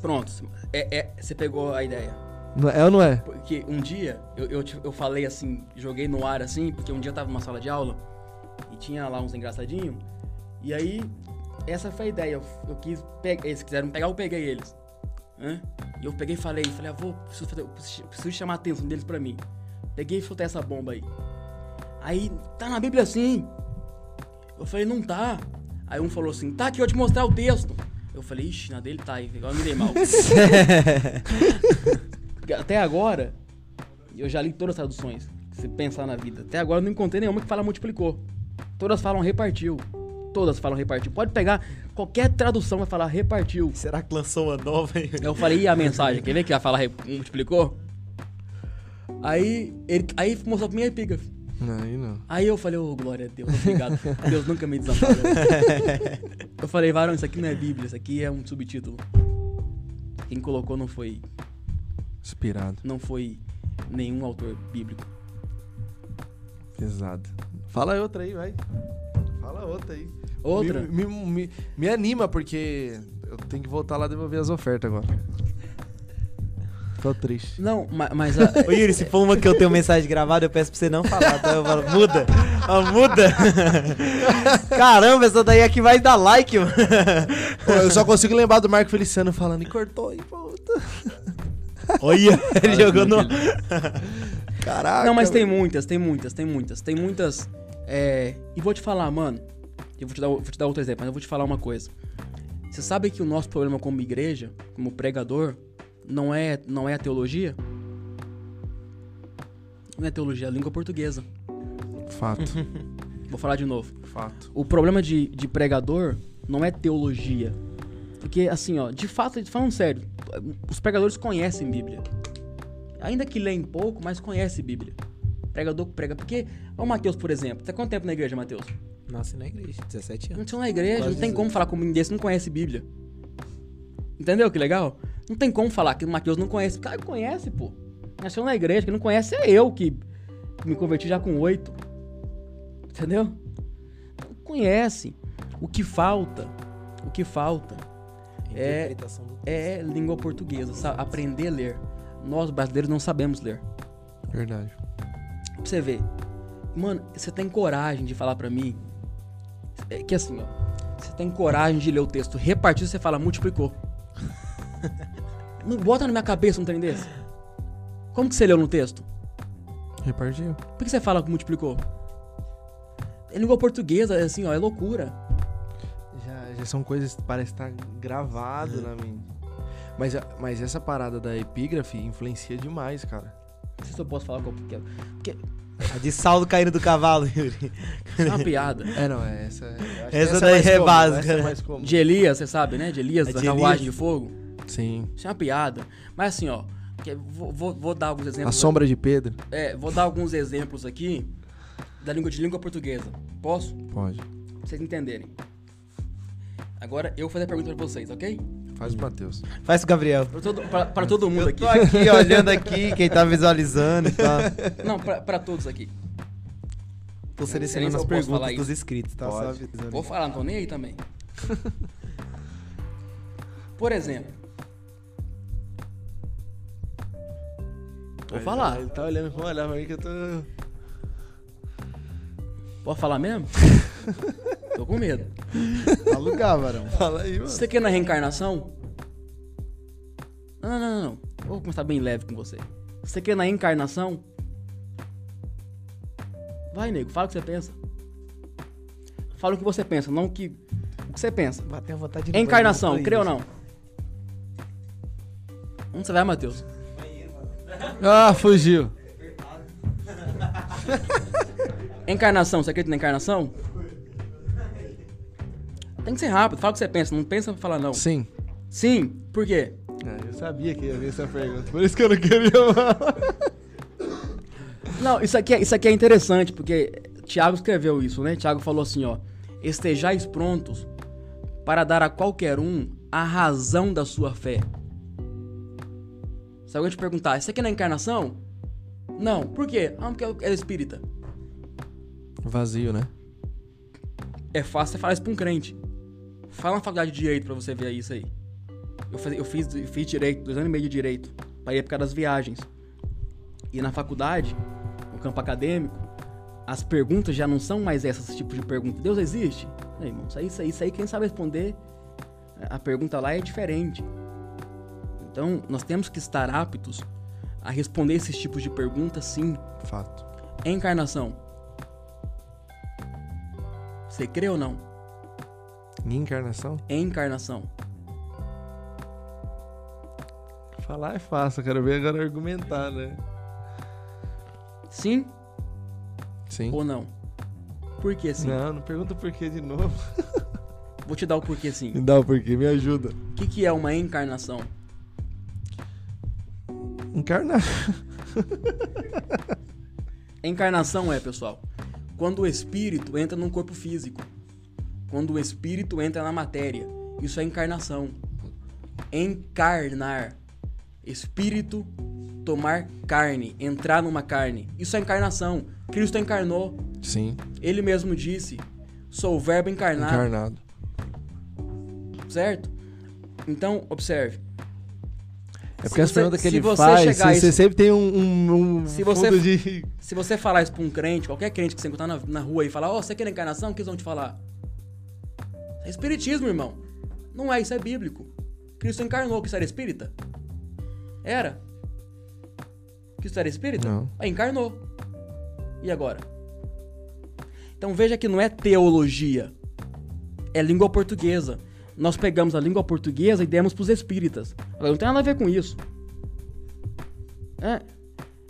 Pronto, é, é, você pegou a ideia. É ou não é? Porque um dia, eu, eu, eu falei assim, joguei no ar assim, porque um dia eu tava numa sala de aula e tinha lá uns engraçadinhos. E aí, essa foi a ideia. Eu, eu quis pegar, eles quiseram pegar, eu peguei eles. Hã? E eu peguei e falei, falei, ah, vou, preciso, fazer, preciso, preciso chamar a atenção deles pra mim. Peguei e soltei essa bomba aí. Aí, tá na Bíblia assim. Eu falei, não tá. Aí um falou assim, tá aqui, eu vou te mostrar o texto. Eu falei, ixi, na dele tá aí, agora eu me dei mal. Até agora, eu já li todas as traduções. Se pensar na vida, até agora eu não encontrei nenhuma que fala multiplicou. Todas falam repartiu. Todas falam repartiu. Pode pegar qualquer tradução, vai falar repartiu. Será que lançou uma nova? Hein? Eu falei, e a mensagem? Quer ver que vai falar multiplicou? Aí, ele, aí mostrou pra mim a epígrafe. Não, aí não. Aí eu falei, oh, glória a Deus, obrigado. Deus nunca me desamparou. Eu falei, varão, isso aqui não é Bíblia, isso aqui é um subtítulo. Quem colocou não foi... Inspirado. Não foi nenhum autor bíblico. Pesado. Fala outra aí, vai. Fala outra aí. Outra? Me, me, me, me anima, porque eu tenho que voltar lá devolver as ofertas agora. Tô triste. Não, mas... mas a... Ô, Yuri, se for uma que eu tenho mensagem gravada, eu peço pra você não falar, tá? Eu falo, muda. Ó, muda. Caramba, essa daí aqui vai dar like, mano. Pô, eu só consigo lembrar do Marco Feliciano falando e cortou e volta. Olha, ele jogou no... Caraca. Não, mas tem muitas, tem muitas, tem muitas, tem muitas. É... E vou te falar, mano. Eu vou te, dar, vou te dar outro exemplo, mas eu vou te falar uma coisa. Você sabe que o nosso problema como igreja, como pregador, não é, não é a teologia? Não é a teologia, é a língua portuguesa. Fato. Vou falar de novo. Fato. O problema de, de pregador não é teologia. Porque, assim, ó, de fato, falando sério, os pregadores conhecem Bíblia. Ainda que leem pouco, mas conhecem Bíblia. Pregador que prega. Porque, ó, o Matheus, por exemplo. Você tá quanto tempo na igreja, Matheus? Nasci na igreja, dezessete anos. Não sou na igreja, quase não tem dezoito. Como falar com ninguém desse, não conhece Bíblia. Entendeu que legal? Não tem como falar que o Matheus não conhece. O cara conhece, pô. nasceu na igreja, que não conhece é eu que me converti já com oito. Entendeu? Não conhece. O que falta, o que falta é, é língua portuguesa, sabe? Aprender a ler. Nós, brasileiros, não sabemos ler. Verdade. Pra você ver. Mano, você tem coragem de falar pra mim que assim, ó. Você tem coragem de ler o texto repartido, você fala multiplicou. Não bota na minha cabeça um trem desse. Como que você leu no texto? Repartiu. Por que você fala que multiplicou? É língua portuguesa, assim, ó, é loucura. Já, já são coisas que parecem estar gravado é. na mente. Mas, mas essa parada da epígrafe influencia demais, cara. Não sei se eu posso falar qual que é. Porque... A de saldo caindo do cavalo, Yuri. É uma piada. É, não, é essa. Essa, essa daí é, é básica. É de Elias, você sabe, né? De Elias, é da carruagem de fogo. Sim. Isso é uma piada. Mas assim, ó, vou, vou, vou dar alguns exemplos. A sombra de Pedro. É, vou dar alguns exemplos aqui da língua de língua portuguesa. Posso? Pode. Pra vocês entenderem. Agora eu vou fazer a pergunta pra vocês, ok? Faz o Matheus. Faz o Gabriel. Pra todo, pra, pra todo mundo aqui. Eu tô aqui, aqui olhando aqui, quem tá visualizando e tal. Não, pra, pra todos aqui. Tô selecionando as perguntas dos inscritos, tá? Só avisando. Vou falar, não tô nem aí também. Por exemplo. Vou falar. Ele tá olhando com um olhar pra mim que eu tô... Pode falar mesmo? Tô com medo. Fala o Gavarão. Fala aí, mano. Você quer na reencarnação? Não, não, não, não. Vou começar bem leve com você. Você quer na reencarnação? Vai, nego. Fala o que você pensa. Fala o que você pensa, não o que... O que você pensa. Bateu a vontade de... Encarnação, crê ou não? Onde você vai, Matheus? Ah, fugiu. Encarnação, você acredita na encarnação? Tem que ser rápido, fala o que você pensa, não pensa pra falar não. Sim. Sim, por quê? Ah, eu sabia que ia vir essa pergunta, por isso que eu não queria falar. Não, isso aqui, é, isso aqui é interessante, porque Tiago escreveu isso, né? Tiago falou assim, ó. Estejais prontos para dar a qualquer um a razão da sua fé. Se alguém te perguntar, isso aqui é na encarnação? Não, por quê? Ah, porque é espírita. Vazio, né? É fácil você falar isso pra um crente. Fala na faculdade de Direito pra você ver isso aí. Eu, faz, eu, fiz, eu fiz Direito, dois anos e meio de Direito, pra ir por causa das viagens. E na faculdade, no campo acadêmico, as perguntas já não são mais essas tipo de pergunta. Deus existe? Aí, irmão, isso aí, isso aí, isso aí, quem sabe responder, a pergunta lá é diferente. Então, nós temos que estar aptos a responder esses tipos de perguntas, sim. Fato. Encarnação. Você crê ou não? Encarnação? Encarnação. Falar é fácil, quero ver agora argumentar, né? Sim? Sim. Ou não? Por que sim? Não, não pergunta o porquê de novo. Vou te dar o porquê sim. Me dá o porquê, me ajuda. O que, que é uma encarnação? Encarnar. Encarnação é, pessoal, quando o espírito entra num corpo físico. Quando o espírito entra na matéria. Isso é encarnação. Encarnar. Espírito tomar carne. Entrar numa carne. Isso é encarnação. Cristo encarnou. Sim. Ele mesmo disse: sou o verbo encarnado. Encarnado. Certo? Então, observe. É porque as perguntas que ele faz, você isso, sempre tem um, um, um se você, fundo de... Se você falar isso pra um crente, qualquer crente que você encontrar na, na rua e falar, ó, oh, você quer a encarnação, o que eles vão te falar? É espiritismo, irmão. Não é, isso é bíblico. Cristo encarnou, que isso era espírita? Era. Cristo era espírita? Não. Aí encarnou. E agora? Então veja que não é teologia. É língua portuguesa. Nós pegamos a língua portuguesa e demos pros espíritas. Não tem nada a ver com isso. É.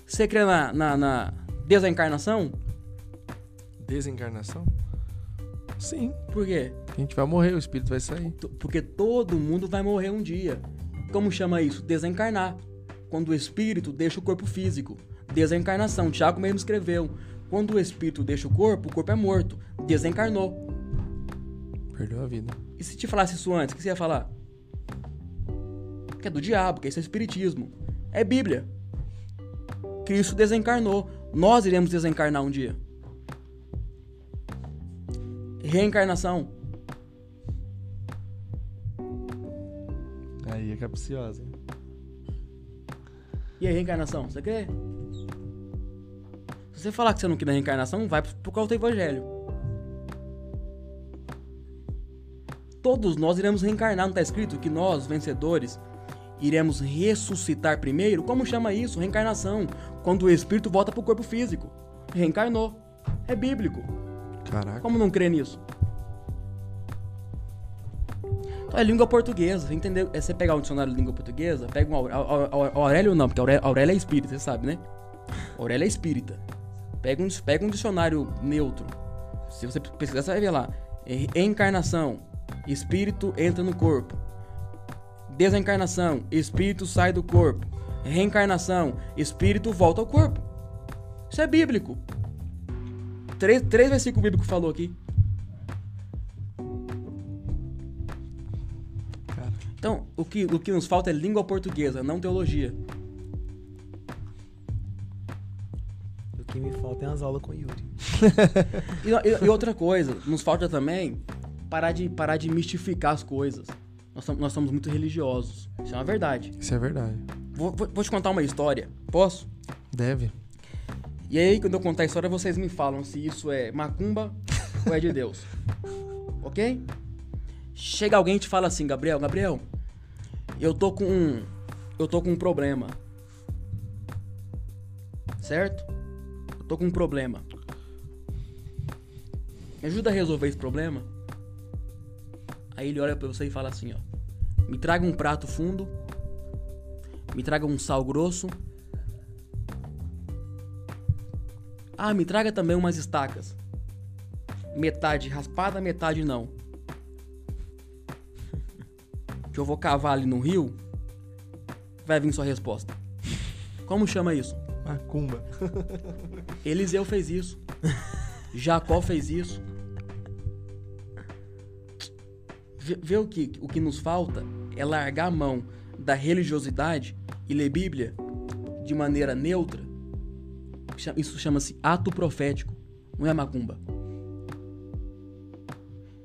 Você crê na, na, na desencarnação? Desencarnação? Sim. Por quê? A gente vai morrer, o espírito vai sair. Porque todo mundo vai morrer um dia. Como chama isso? Desencarnar. Quando o espírito deixa o corpo físico. Desencarnação. Tiago mesmo escreveu. Quando o espírito deixa o corpo, o corpo é morto. Desencarnou. Perdeu a vida. E se te falasse isso antes, o que você ia falar? Que é do diabo, que isso é espiritismo. É Bíblia. Cristo desencarnou. Nós iremos desencarnar um dia. Reencarnação. Aí é capciosa, hein? E a reencarnação, você crê? Se você falar que você não crê na reencarnação, vai procurar o teu evangelho. Todos nós iremos reencarnar, não está escrito que nós, vencedores, iremos ressuscitar primeiro? Como chama isso? Reencarnação. Quando o espírito volta para o corpo físico. Reencarnou. É bíblico. Caraca. Como não crer nisso? Então, é língua portuguesa, entendeu? É você pegar um dicionário de língua portuguesa, pega um Aurélio, não, porque Aurélio é espírita, você sabe, né? Aurélio é espírita. Pega um, pega um dicionário neutro. Se você pesquisar, você vai ver lá. Reencarnação. Espírito entra no corpo. Desencarnação, espírito sai do corpo. Reencarnação, espírito volta ao corpo. Isso é bíblico. Três, três versículos bíblicos falou aqui. Então, o que, o que nos falta é língua portuguesa, não teologia. O que me falta é umas aulas com o Yuri. e, e, e outra coisa, nos falta também... Parar de, parar de mistificar as coisas. Nós, nós somos muito religiosos. Isso é uma verdade. Isso é verdade. Vou, vou, vou te contar uma história. Posso? Deve. E aí, quando eu contar a história, vocês me falam se isso é macumba ou é de Deus. Ok? Chega alguém e te fala assim, Gabriel, Gabriel, eu tô com um, eu tô com um problema. Certo? Eu tô com um problema. Me ajuda a resolver esse problema? Aí ele olha pra você e fala assim, ó. Me traga um prato fundo. Me traga um sal grosso. Ah, me traga também umas estacas. Metade raspada, metade não. Que eu vou cavar ali no rio. Vai vir sua resposta. Como chama isso? Macumba. Eliseu fez isso. Jacó fez isso. Vê o que, o que nos falta é largar a mão da religiosidade e ler Bíblia de maneira neutra. Isso chama-se ato profético, não é macumba.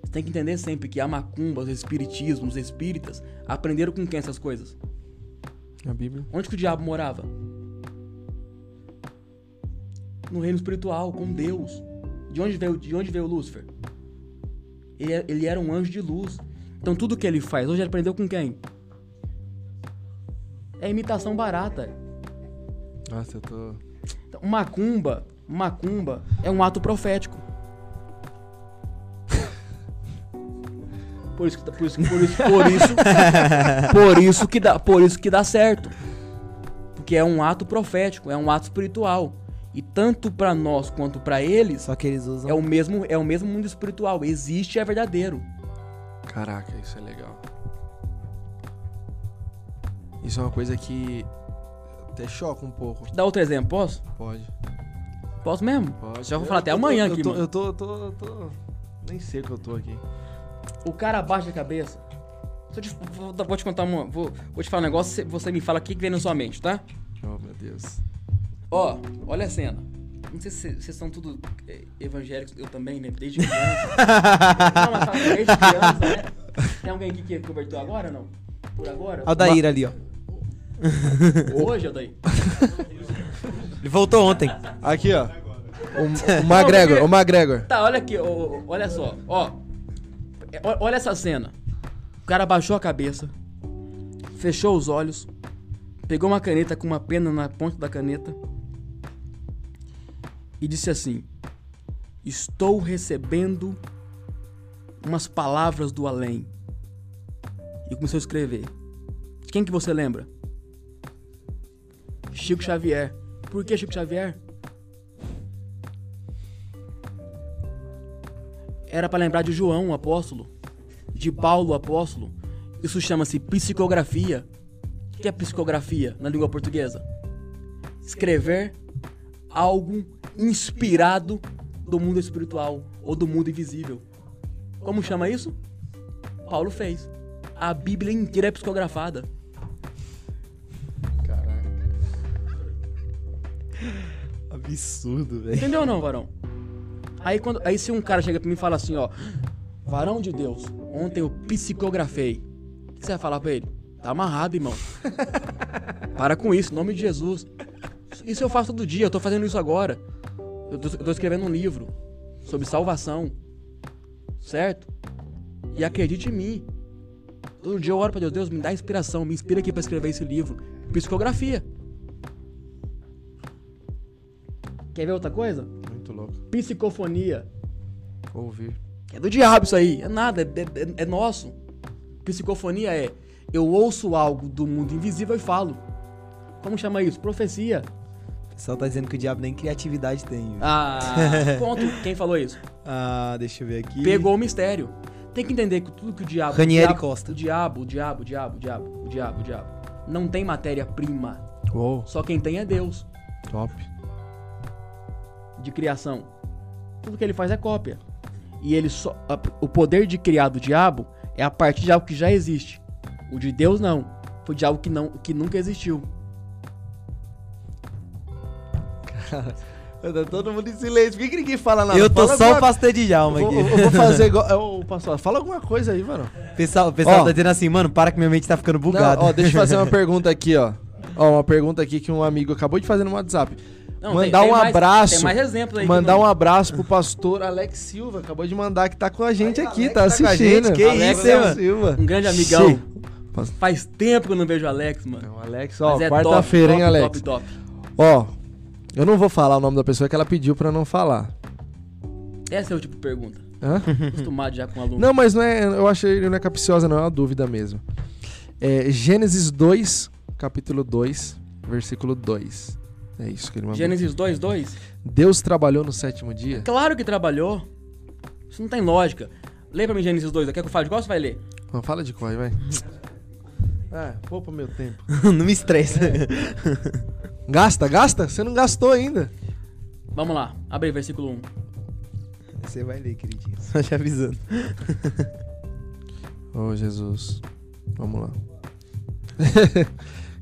Você tem que entender sempre que a macumba, os espiritismos, os espíritas, aprenderam com quem essas coisas? A Bíblia. Onde que o diabo morava? No reino espiritual, com Deus. De onde veio, de onde veio Lúcifer? Ele, ele era um anjo de luz. Então tudo que ele faz hoje ele aprendeu com quem? É imitação barata. Nossa, eu tô... Então, macumba, macumba é um ato profético. Por isso que por isso, por isso, por isso, por isso que dá, por isso que dá certo. Porque é um ato profético, é um ato espiritual. E tanto pra nós quanto pra eles, só que eles usam. É o mesmo, é o mesmo mundo espiritual, existe e é verdadeiro. Caraca, isso é legal. Isso é uma coisa que até choca um pouco. Dá outro exemplo, posso? Pode. Posso mesmo? Pode. Já vou falar eu, até eu amanhã tô, aqui, eu tô, mano. Eu tô, eu tô, eu tô... Nem sei que eu tô aqui. O cara abaixa a cabeça. Eu te, vou, vou te contar uma... Vou, vou te falar um negócio, você me fala o que vem na sua mente, tá? Oh, meu Deus. Ó, oh, olha a cena. Não sei se vocês são tudo evangélicos, eu também, né? Desde criança. Não, mas fala, desde criança, né? Tem alguém aqui que converteu agora ou não? Por agora? Aldair uma... ali, ó. Hoje, Aldair? Ele voltou ontem. Aqui, ó. O, o McGregor, o McGregor. Tá, olha aqui, ó, olha só. Ó, olha essa cena. O cara baixou a cabeça, fechou os olhos, pegou uma caneta com uma pena na ponta da caneta. E disse assim: estou recebendo umas palavras do além. E começou a escrever. Quem que você lembra? Chico Xavier. Por que Chico Xavier? Era para lembrar de João, o apóstolo. De Paulo, o apóstolo. Isso chama-se psicografia. O que é psicografia na língua portuguesa? Escrever algo inspirado do mundo espiritual ou do mundo invisível. Como chama isso? Paulo fez. A Bíblia inteira é psicografada. Caraca. absurdo, velho. Entendeu ou não, varão? Aí, quando, aí se um cara chega pra mim e fala assim, ó, varão de Deus, ontem eu psicografei. O que você vai falar pra ele? Tá amarrado, irmão. Para com isso, em nome de Jesus. Isso eu faço todo dia, eu tô fazendo isso agora. Eu tô, eu tô escrevendo um livro sobre salvação, certo? E acredite em mim. Todo dia eu oro pra Deus, Deus me dá inspiração, me inspira aqui pra escrever esse livro. Psicografia. Quer ver outra coisa? Muito louco. Psicofonia. Ouvir. É do diabo isso aí, é nada, é, é, é nosso. Psicofonia é, eu ouço algo do mundo invisível e falo. Como chama isso? Profecia. O pessoal tá dizendo que o diabo nem criatividade tem. Viu? Ah, ponto. Quem falou isso? Ah, deixa eu ver aqui. Pegou o mistério. Tem que entender que tudo que o diabo... Ranieri o diabo, Costa. O diabo, o diabo, o diabo, o diabo, o diabo, o diabo. Não tem matéria-prima. Uou. Só quem tem é Deus. Top. De criação. Tudo que ele faz é cópia. E ele só... O poder de criar do diabo é a partir de algo que já existe. O de Deus não. Foi de algo que, não, que nunca existiu. Cara, tá todo mundo em silêncio. Por que ninguém fala nada? Eu tô fala só alguma... o pastor de alma aqui. Eu, eu vou fazer igual. Pastor, fala alguma coisa aí, mano. Pessoal, pessoal tá dizendo assim, mano, para que minha mente tá ficando bugada. Não, ó, deixa eu fazer uma pergunta aqui, ó. Ó, uma pergunta aqui que um amigo acabou de fazer no WhatsApp. Não, mandar tem, tem um mais, abraço. Tem mais exemplos aí. Mandar não... um abraço pro pastor Alex Silva. Acabou de mandar que tá com a gente aí, aqui, Alex tá assistindo. Tá gente, que Alex, isso, hein, mano? Silva. Um grande amigão. Sim. Faz tempo que eu não vejo o Alex, mano. Não, Alex, ó, é quarta-feira, hein, Alex? Top, top. Ó, eu não vou falar o nome da pessoa que ela pediu pra não falar. Essa é o tipo de pergunta. Hã? Acostumado já com aluno. Não, mas não é, eu achei, não é capciosa, não, é uma dúvida mesmo. É, Gênesis dois, capítulo dois, versículo dois. É isso que ele mandou. Gênesis dois, dois? Deus trabalhou no sétimo dia? Claro que trabalhou. Isso não tem lógica. Lê pra mim Gênesis dois, quer que eu fale de qual você vai ler? Não, fala de qual, vai. Ah, poupa meu tempo. Não me estressa. É. Gasta, gasta? Você não gastou ainda. Vamos lá, abre aí, versículo um. Você vai ler, queridinho. Só te avisando. Oh, Jesus. Vamos lá.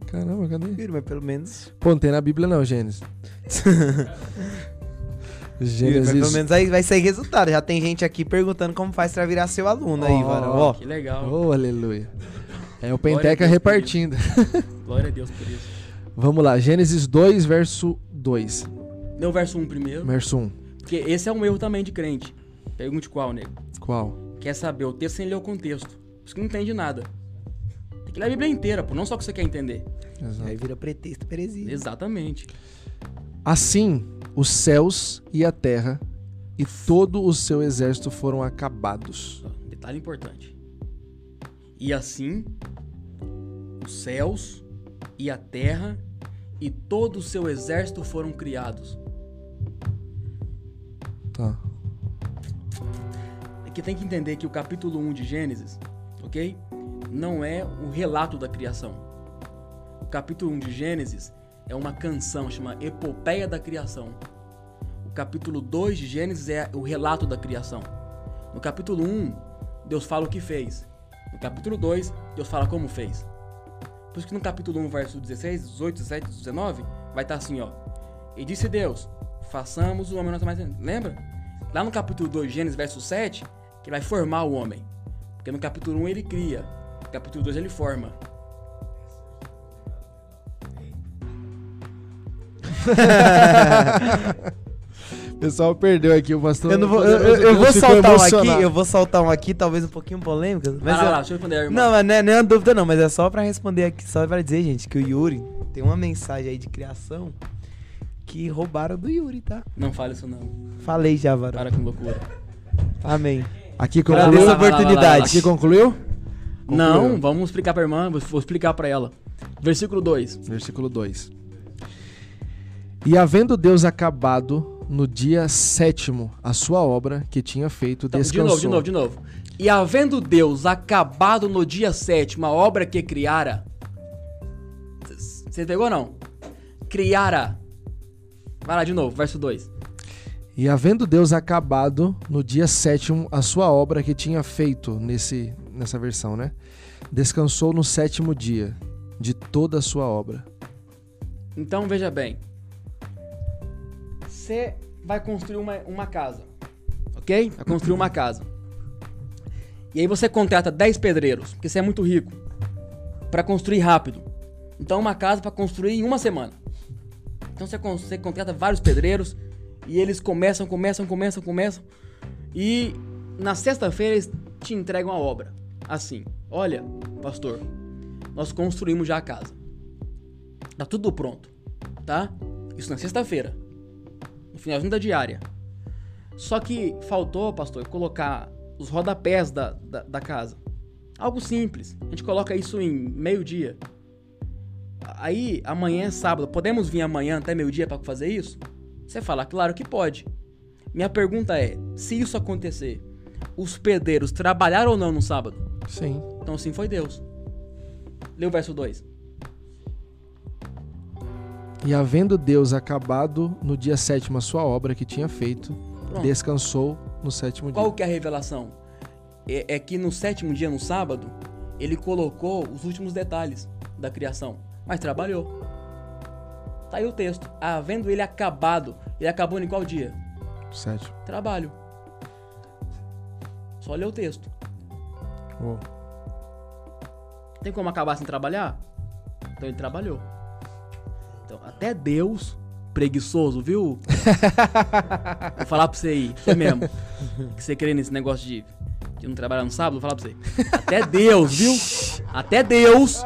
Caramba, cadê? Filho, mas pelo menos... Pô, não tem na Bíblia não, Gênesis. Gênesis... Filho, pelo menos aí vai sair resultado. Já tem gente aqui perguntando como faz pra virar seu aluno, oh, aí, varão. Ó, que legal. Oh, aleluia. É o Penteca repartindo. Glória a Deus por isso. Vamos lá, Gênesis dois, verso dois. Não, verso um primeiro. Verso um. Porque esse é um erro também de crente. Pergunte qual, nego. Qual? Quer saber o texto sem ler o contexto. Isso que não entende nada. Tem que ler a Bíblia inteira, pô, não só o que você quer entender. Exato. Aí vira pretexto perezinho. Exatamente. Assim, os céus e a terra e todo o seu exército foram acabados. Detalhe importante. E assim, os céus e a terra e todo o seu exército foram criados. Tá. É que tem que entender que o capítulo um de Gênesis, ok? Não é o relato da criação. O capítulo um de Gênesis é uma canção, chama Epopeia da Criação. O capítulo dois de Gênesis é o relato da criação. No capítulo um, Deus fala o que fez. No capítulo dois, Deus fala como fez. Por isso que no capítulo um, verso dezesseis, dezoito, dezessete, dezenove, vai estar assim, ó. E disse Deus, façamos o homem nossa mais... Lembra? Lá no capítulo dois, Gênesis, verso sete, que vai formar o homem. Porque no capítulo um ele cria, no capítulo dois ele forma. O pessoal perdeu aqui, o pastor. Eu, não vou, eu, eu, eu vou soltar um aqui, eu vou soltar um aqui, talvez um pouquinho polêmico. Mas ah, eu, lá, lá, deixa eu responder, irmão. Não, mas não é, não é uma dúvida, não, mas é só pra responder aqui, só pra dizer, gente, que o Yuri tem uma mensagem aí de criação que roubaram do Yuri, tá? Não fale isso, não. Falei já, varão. Para com loucura. Amém. Aqui concluiu lá, a oportunidade. Lá, lá, lá, lá. Aqui concluiu? concluiu? Não, vamos explicar pra irmã, vou explicar pra ela. Versículo dois. Versículo dois. E havendo Deus acabado no dia sétimo a sua obra que tinha feito, descansou. De novo, de novo, de novo. E havendo Deus acabado no dia sétimo a obra que criara. Você pegou ou não? Criara. Vai lá de novo, verso dois. E havendo Deus acabado no dia sétimo a sua obra que tinha feito, nesse, nessa versão, né? Descansou no sétimo dia de toda a sua obra. Então veja bem. você vai construir uma, uma casa, ok? Vai construir uma casa. E aí você contrata dez pedreiros, porque você é muito rico, para construir rápido. Então uma casa para construir em uma semana. Então você, você contrata vários pedreiros e eles começam, começam, começam, começam. E na sexta-feira eles te entregam a obra. Assim, olha, pastor, nós construímos já a casa. Tá tudo pronto, tá? Isso na sexta-feira, no finalzinho da diária. Só que faltou, pastor, colocar os rodapés da, da, da casa. Algo simples. A gente coloca isso em meio-dia. Aí, amanhã é sábado. Podemos vir amanhã até meio-dia para fazer isso? Você fala, claro que pode. Minha pergunta é, se isso acontecer, os pedreiros trabalharam ou não no sábado? Sim. Então, sim, foi Deus. Lê o verso dois. E havendo Deus acabado no dia sétimo a sua obra que tinha feito, pronto, descansou no sétimo dia. Qual que é a revelação? É, é que no sétimo dia, no sábado, ele colocou os últimos detalhes da criação, mas trabalhou. Tá aí o texto. Havendo ele acabado, ele acabou em qual dia? Sétimo. Trabalho. Só lê o texto. Oh. Tem como acabar sem trabalhar? Então ele trabalhou. Então, até Deus, preguiçoso, viu? Vou falar pra você aí, você mesmo, que você crê nesse negócio de, de não trabalhar no sábado, vou falar pra você. Até Deus, viu? Até Deus,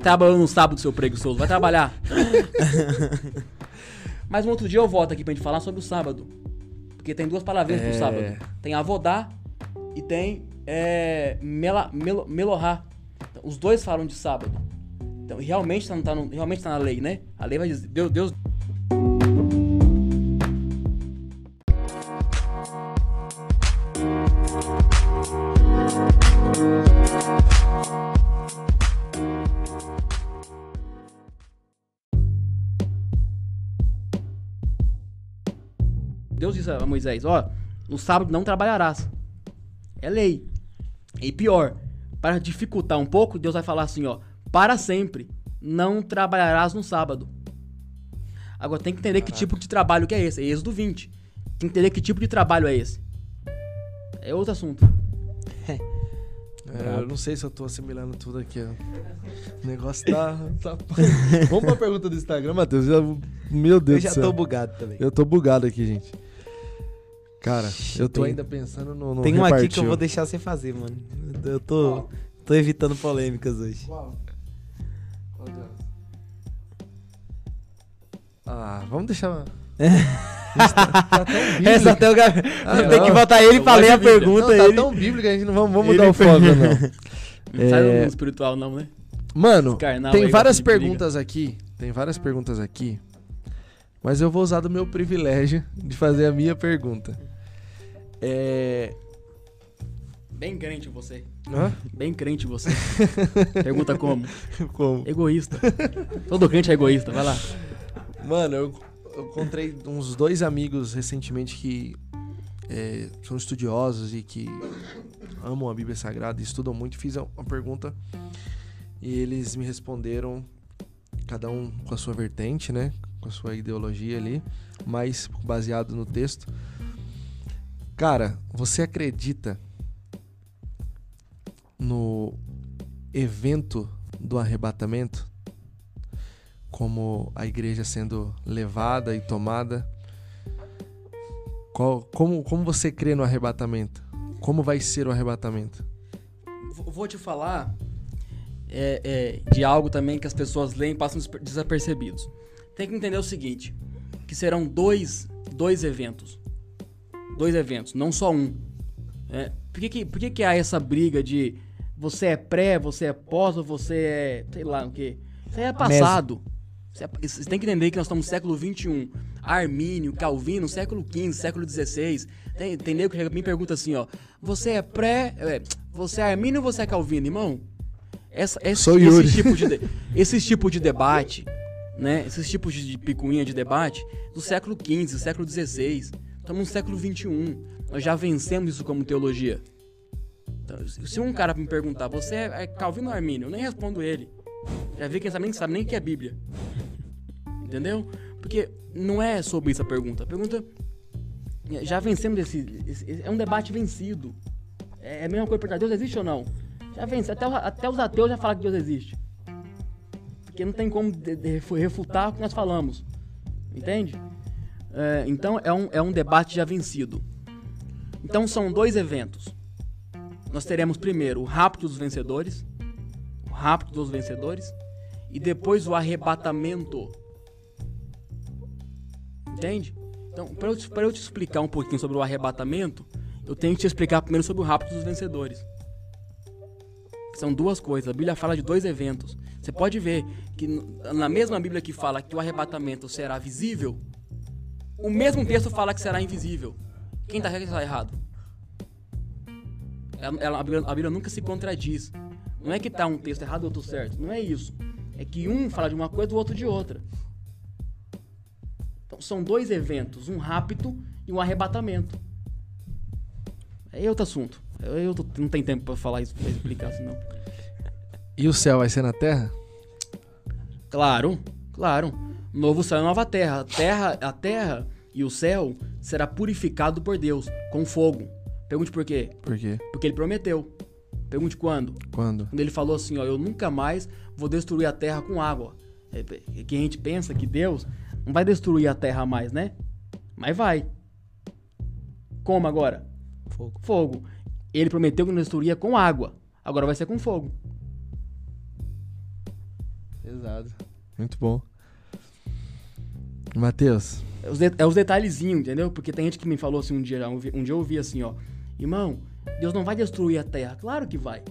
trabalhando no sábado, seu preguiçoso, vai trabalhar. Mas um outro dia eu volto aqui pra gente falar sobre o sábado. Porque tem duas palavrinhas é... pro sábado. Tem avodar e tem é, mela, melo, melorrar. Então, os dois falam de sábado. Então, realmente tá, tá, realmente tá na lei, né? A lei vai dizer... Deus, Deus... Deus disse a Moisés, ó, no sábado não trabalharás. É lei. E pior, para dificultar um pouco, Deus vai falar assim, ó... Para sempre, não trabalharás no sábado. Agora tem que entender Caraca. que tipo de trabalho que é esse. É Êxodo vinte. Tem que entender que tipo de trabalho é esse. É outro assunto. É, eu não sei se eu tô assimilando tudo aqui. Ó. O negócio tá... tá... Vamos pra pergunta do Instagram, Matheus. Meu Deus do céu. Eu já tô bugado também. Eu tô bugado aqui, gente. Cara, eu tô tem... ainda pensando no, no Tem uma repartiu. aqui que eu vou deixar sem fazer, mano. Eu tô, tô evitando polêmicas hoje. Qual? Ah, vamos deixar. Isso tá, tá tão bíblico. Essa até o Gabi. Ah, tem que botar ele pra ler a bíblica. pergunta. Não, tá ele... tão bíblico, a gente não vamos, vamos mudar o foco, não. Não sai do mundo espiritual, não, né? Mano, tem várias perguntas aqui. Tem várias perguntas aqui. Mas eu vou usar do meu privilégio de fazer a minha pergunta. É. Bem crente você. Hã? Bem crente você. Pergunta como? Como? Egoísta. Todo crente é egoísta, vai lá. Mano, eu, eu encontrei uns dois amigos recentemente que é, são estudiosos e que amam a Bíblia Sagrada, estudam muito. Fiz uma pergunta e eles me responderam, cada um com a sua vertente, né? Com a sua ideologia ali, mas baseado no texto. Cara, você acredita no evento do arrebatamento? Como a igreja sendo levada e tomada. Qual, como, como você crê no arrebatamento? Como vai ser o arrebatamento? Vou te falar é, é, de algo também que as pessoas leem e passam desapercebidos. Tem que entender o seguinte, que serão dois, dois eventos. Dois eventos, não só um. É, por que, que, por que, que há essa briga de você é pré, você é pós, ou você é sei lá o quê? Isso aí é passado. Você tem que entender que nós estamos no século vinte e um. Armínio, Calvino, século quinze, século dezesseis. Tem, tem nego que me pergunta assim, ó. Você é pré... É, você é Armínio ou você é Calvino, irmão? Essa, esse, Sou Yuri. Esse tipo de, esse tipo de debate, né? Esses tipos de picuinha de debate do século quinze, século dezesseis. Estamos no século vinte e um. Nós já vencemos isso como teologia. Então, se um cara me perguntar, você é Calvino ou Armínio? Eu nem respondo ele. Já vi quem sabe nem sabe nem o que é Bíblia. Entendeu? Porque não é sobre isso a pergunta. A pergunta... Já vencemos esse... esse é um debate vencido. É a mesma coisa para Deus existe ou não? Já vence. Até, até os ateus já falam que Deus existe. Porque não tem como de, de refutar o que nós falamos. Entende? É, então, é um, é um debate já vencido. Então, são dois eventos. Nós teremos primeiro o rapto dos vencedores. O rapto dos vencedores. E depois o arrebatamento. Entende? Então, para eu, para eu te explicar um pouquinho sobre o arrebatamento, eu tenho que te explicar primeiro sobre o rapto dos vencedores. São duas coisas. A Bíblia fala de dois eventos. Você pode ver que na mesma Bíblia que fala que o arrebatamento será visível, o mesmo texto fala que será invisível. Quem está certo e quem está errado? Ela, ela, a, Bíblia, a Bíblia nunca se contradiz. Não é que está um texto errado e outro certo. Não é isso. É que um fala de uma coisa e o outro de outra. Então, são dois eventos, um rapto e um arrebatamento. É outro assunto. Eu, eu tô, não tem tempo para falar isso, para explicar isso, não. E o céu vai ser na terra? Claro, claro. Novo céu e nova terra. A terra, a terra e o céu será purificado por Deus, com fogo. Pergunte por quê? Por quê? Porque ele prometeu. Pergunte quando? Quando? Quando ele falou assim, ó, eu nunca mais vou destruir a terra com água. É, é que a gente pensa que Deus... Não vai destruir a terra mais, né? Mas vai. Como agora? Fogo. Fogo. Ele prometeu que não destruiria com água. Agora vai ser com fogo. Pesado. Muito bom. Matheus. É os, de, é os detalhezinhos, entendeu? Porque tem gente que me falou assim um dia, um, um dia eu ouvi assim, ó. Irmão, Deus não vai destruir a terra. Claro que vai.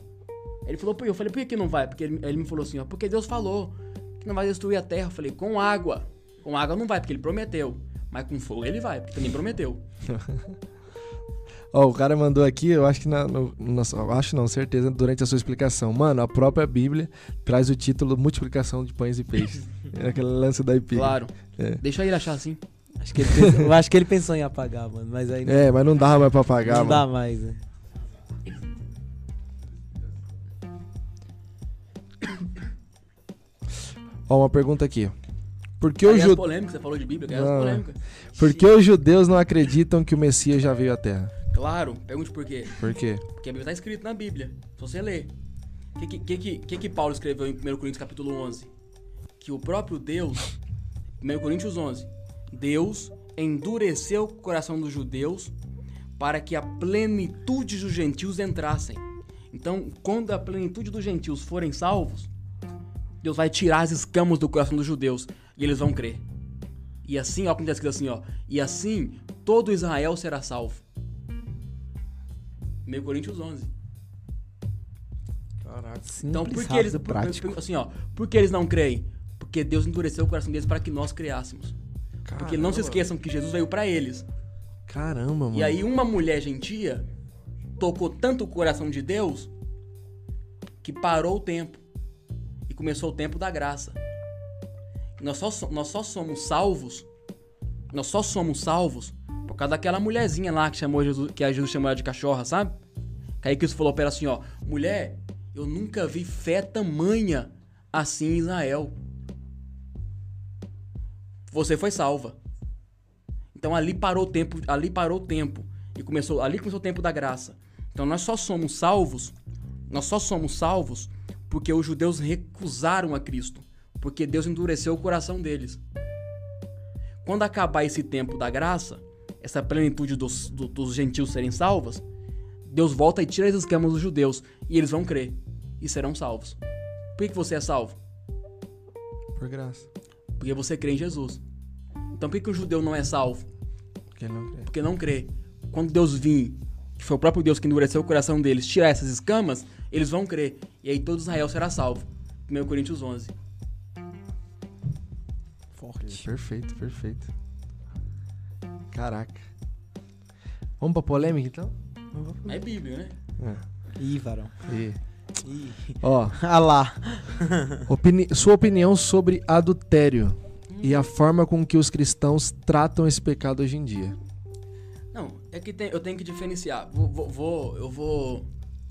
Ele falou, eu falei, por que que não vai? Porque ele, ele me falou assim, ó. Porque Deus falou que não vai destruir a terra. Eu falei, com água. Com água não vai, porque ele prometeu. Mas com fogo ele vai, porque também prometeu. Ó, oh, o cara mandou aqui, eu acho que na, no, no, acho não, certeza, durante a sua explicação. Mano, a própria Bíblia traz o título Multiplicação de Pães e Peixes. É aquele lance da I P. Claro. É. Deixa ele achar assim. Acho que ele pensou, eu acho que ele pensou em apagar, mano. Mas aí não... É, mas não dá mais pra apagar, não mano. Não dá mais, né? Ó, oh, uma pergunta aqui. Porque os jude... polêmicas, você falou de Bíblia, não. Polêmicas. Porque os judeus não acreditam que o Messias já veio à Terra? Claro, pergunte por quê. Por quê? Porque a Bíblia está escrita na Bíblia, se você ler. O que que, que, que que Paulo escreveu em primeiro Coríntios capítulo onze? Que o próprio Deus, primeiro Coríntios onze, Deus endureceu o coração dos judeus para que a plenitude dos gentios entrassem. Então, quando a plenitude dos gentios forem salvos, Deus vai tirar as escamas do coração dos judeus. E eles vão crer. E assim, ó, como está escrito assim, ó. E assim, todo Israel será salvo. primeiro Coríntios onze. Caraca, sim. Então, por que eles, por, assim, ó, por que eles não creem? Porque Deus endureceu o coração deles para que nós creássemos. Caramba. Porque não se esqueçam que Jesus veio para eles. Caramba, mano. E aí, uma mulher gentia tocou tanto o coração de Deus que parou o tempo. E começou o tempo da graça. Nós só, nós só somos salvos, nós só somos salvos por causa daquela mulherzinha lá que, chamou Jesus, que a Jesus chamou ela de cachorra, sabe? Kaique falou pra ela assim, ó, mulher, eu nunca vi fé tamanha assim em Israel. Você foi salva. Então ali parou o tempo, ali parou o tempo e começou, ali começou o tempo da graça. Então nós só somos salvos, nós só somos salvos porque os judeus recusaram a Cristo. Porque Deus endureceu o coração deles. Quando acabar esse tempo da graça, essa plenitude dos, do, dos gentios serem salvos, Deus volta e tira as escamas dos judeus. E eles vão crer. E serão salvos. Por que você é salvo? Por graça. Porque você crê em Jesus. Então por que o judeu não é salvo? Porque não crê. Porque não crê. Quando Deus vir, que foi o próprio Deus que endureceu o coração deles, tirar essas escamas, eles vão crer. E aí todo Israel será salvo. primeiro Coríntios onze. Perfeito, perfeito. Caraca. Vamos pra polêmica, então? É Bíblia, né? É. Ih, varão. Ih. Ih. Ó. Ah lá. Opini- sua opinião sobre adultério hum. e a forma com que os cristãos tratam esse pecado hoje em dia. Não, é que tem, eu tenho que diferenciar. Vou, vou, vou, eu, vou,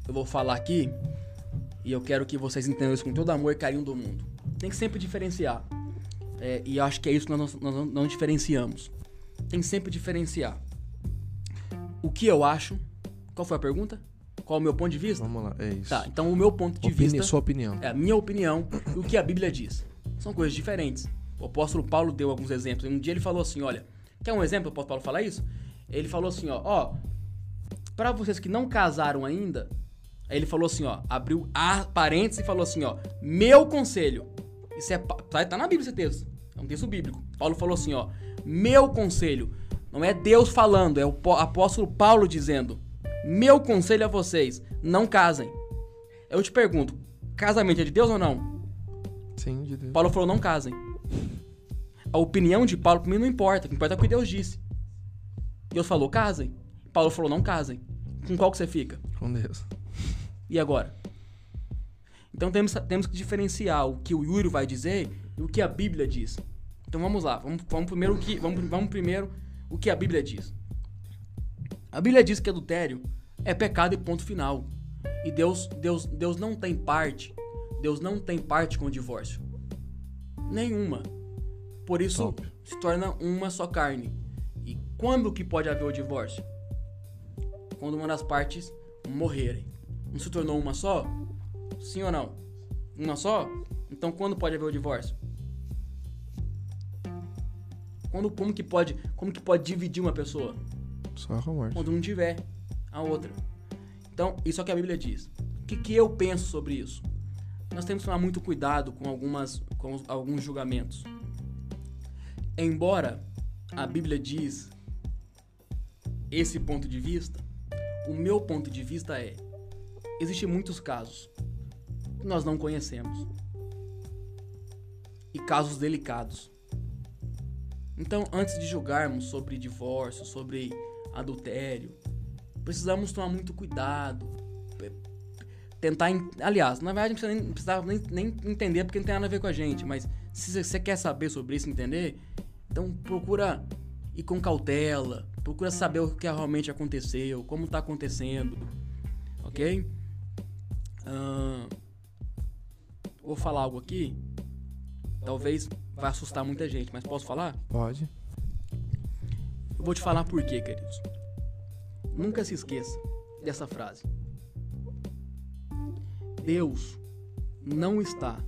eu vou falar aqui e eu quero que vocês entendam isso com todo amor e carinho do mundo. Tem que sempre diferenciar. É, e acho que é isso que nós não, nós não diferenciamos. Tem sempre diferenciar. O que eu acho... Qual foi a pergunta? Qual é o meu ponto de vista? Vamos lá, é isso. Tá, então o meu ponto de Opini- vista... Sua opinião. É a minha opinião e o que a Bíblia diz. São coisas diferentes. O apóstolo Paulo deu alguns exemplos. Um dia ele falou assim, olha... Quer um exemplo? O apóstolo Paulo fala isso? Ele falou assim, ó... ó para vocês que não casaram ainda... Aí ele falou assim, ó... Abriu a parênteses e falou assim, ó... Meu conselho... Isso é... Tá na Bíblia esse texto. É um texto bíblico. Paulo falou assim, ó... Meu conselho... Não é Deus falando, é o apóstolo Paulo dizendo... Meu conselho a vocês, não casem. Eu te pergunto, casamento é de Deus ou não? Sim, de Deus. Paulo falou, não casem. A opinião de Paulo para mim não importa, o que importa é o que Deus disse. Deus falou, casem. Paulo falou, não casem. Com qual que você fica? Com Deus. E agora? Então temos, temos que diferenciar o que o Yuri vai dizer e o que a Bíblia diz. Então vamos lá, vamos, vamos, primeiro, o que, vamos, vamos primeiro o que a Bíblia diz. A Bíblia diz que adultério é pecado e ponto final. E Deus, Deus, Deus não tem parte, Deus não tem parte com o divórcio. Nenhuma. Por isso, Top. se torna uma só carne. E quando que pode haver o divórcio? Quando uma das partes morrerem. Não se tornou uma só? Sim ou não? Uma só? Então quando pode haver o divórcio? Quando, como que pode, como que pode dividir uma pessoa? Só quando não tiver a outra. Então, isso é o que a Bíblia diz. O que, que eu penso sobre isso? Nós temos que tomar muito cuidado com, algumas, com alguns julgamentos. Embora a Bíblia diz esse ponto de vista, o meu ponto de vista é: existem muitos casos que nós não conhecemos e casos delicados. Então, antes de julgarmos sobre divórcio, sobre adultério, precisamos tomar muito cuidado, tentar, aliás, na verdade não, nem, não precisava nem, nem entender porque não tem nada a ver com a gente, mas se você quer saber sobre isso, entender, então procura ir com cautela, procura saber o que realmente aconteceu, como está acontecendo, ok? Uh, vou falar algo aqui, talvez vai assustar muita gente, mas posso falar? Pode. Vou te falar por quê, queridos. Nunca se esqueça dessa frase. Deus não está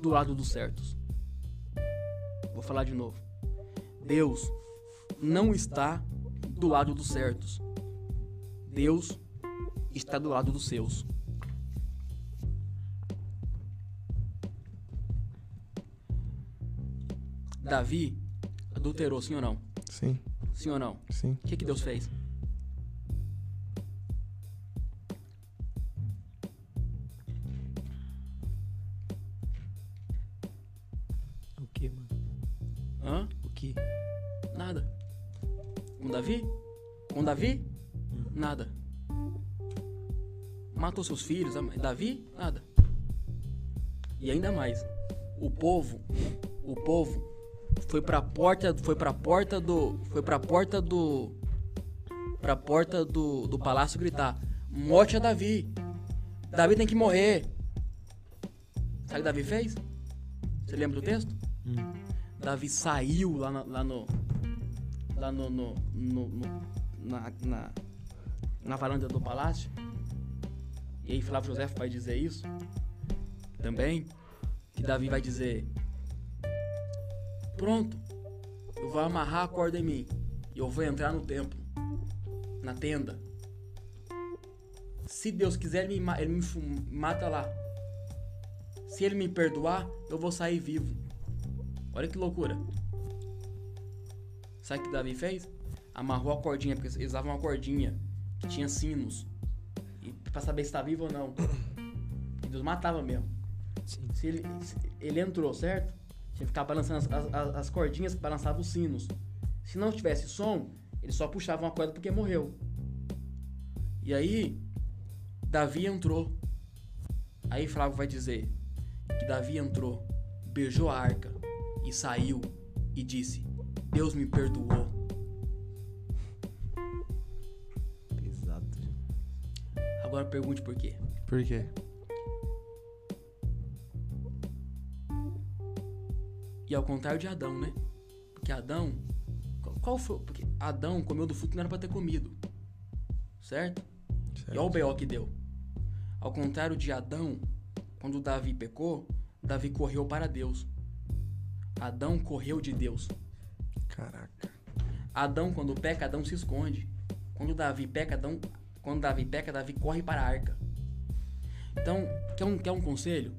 do lado dos certos. Vou falar de novo. Deus não está do lado dos certos. Deus está do lado dos seus. Davi adulterou, sim ou não? Sim. Sim ou não? Sim. O que, que Deus fez? O que, mano? Hã? O que? Nada. Com Davi? Com Davi? Hum. Nada. Matou seus filhos, Davi? Nada. E ainda mais. O povo, o povo... Foi pra porta, foi pra porta do, foi pra porta do, pra porta do, do palácio gritar, morte a Davi, Davi tem que morrer. Sabe o que Davi fez? Você lembra do texto? Hum. Davi saiu lá, na, lá no, lá no, no, no, no na, na, na varanda do palácio, e aí Flávio José vai dizer isso, também, que Davi vai dizer... Pronto, eu vou amarrar a corda em mim e eu vou entrar no templo, na tenda. Se Deus quiser, ele me, ele me mata lá. Se ele me perdoar, eu vou sair vivo. Olha que loucura. Sabe o que Davi fez? Amarrou a cordinha, porque eles usavam uma cordinha que tinha sinos e pra saber se tá vivo ou não. E Deus matava mesmo. Sim. Se ele, se ele entrou, certo? Tinha que ficar balançando as, as, as cordinhas que balançavam os sinos. Se não tivesse som, ele só puxava uma corda porque morreu. E aí, Davi entrou. Aí Flávio vai dizer que Davi entrou, beijou a arca e saiu e disse, Deus me perdoou. Pesado. Agora pergunte por quê. Por quê? E ao contrário de Adão, né? Porque Adão... Qual foi? Porque Adão comeu do fruto que não era pra ter comido. Certo? certo. E olha o B O que deu. Ao contrário de Adão, quando Davi pecou, Davi correu para Deus. Adão correu de Deus. Caraca. Adão, quando peca, Adão se esconde. Quando Davi peca, Adão... Quando Davi peca, Davi corre para a arca. Então, quer um, quer um conselho?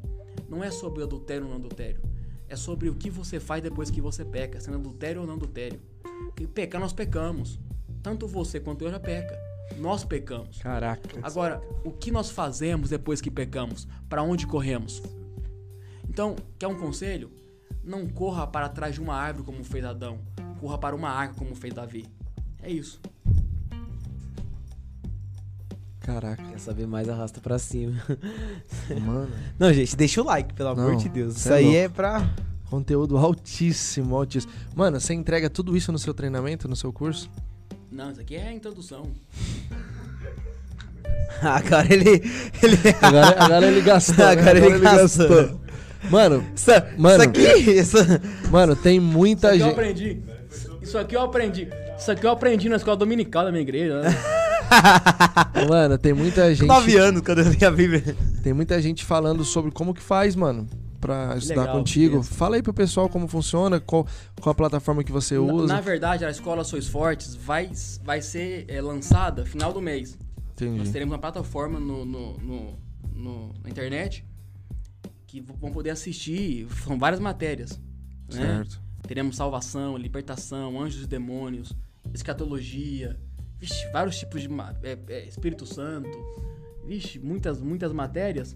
Não é sobre adultério ou não adultério. É sobre o que você faz depois que você peca, sendo adultério ou não adultério. Porque pecar, nós pecamos. Tanto você quanto eu já peca. Nós pecamos. Caraca. Agora, o que nós fazemos depois que pecamos? Para onde corremos? Então, quer um conselho? Não corra para trás de uma árvore como fez Adão. Corra para uma arca como fez Davi. É isso. Caraca. Quer saber mais, arrasta pra cima. Mano. Não, gente, deixa o like, pelo amor Não, de Deus. Isso aí é, é pra conteúdo altíssimo, altíssimo. Mano, você entrega tudo isso no seu treinamento, no seu curso? Não, isso aqui é a introdução. Agora ele... ele... Agora, agora ele gastou. Agora, né? agora ele gastou. gastou. Mano, isso, mano, isso aqui... Isso... Mano, tem muita gente... Isso aqui gente... eu aprendi. Isso aqui eu aprendi. Isso aqui eu aprendi na escola dominical da minha igreja, né? Mano, tem muita gente... Nove anos quando eu li a Bíblia. Tem muita gente falando sobre como que faz, mano, pra estudar Legal, contigo. Isso. Fala aí pro pessoal como funciona, qual, qual a plataforma que você usa. Na, na verdade, a Escola Sois Fortes vai, vai ser é, lançada no final do mês. Entendi. Nós teremos uma plataforma no, no, no, no, na internet que vão poder assistir. São várias matérias. Né? Certo. Teremos salvação, libertação, anjos e demônios, escatologia... Vixe, vários tipos de... É, é, Espírito Santo. Vixe, muitas, muitas matérias.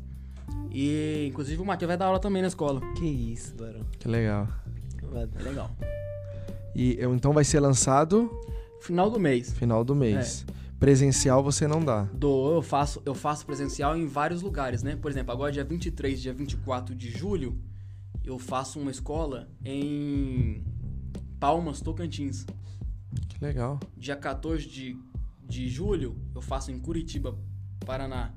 E, inclusive, o Matheus vai dar aula também na escola. Que isso, Barão. Que legal. É legal. E, então, vai ser lançado... Final do mês. Final do mês. É. Presencial você não dá. Dou, eu faço, eu faço presencial em vários lugares, né? Por exemplo, agora, dia vinte e três, dia vinte e quatro de julho, eu faço uma escola em Palmas, Tocantins. Que legal. Dia quatorze de, de julho, eu faço em Curitiba, Paraná.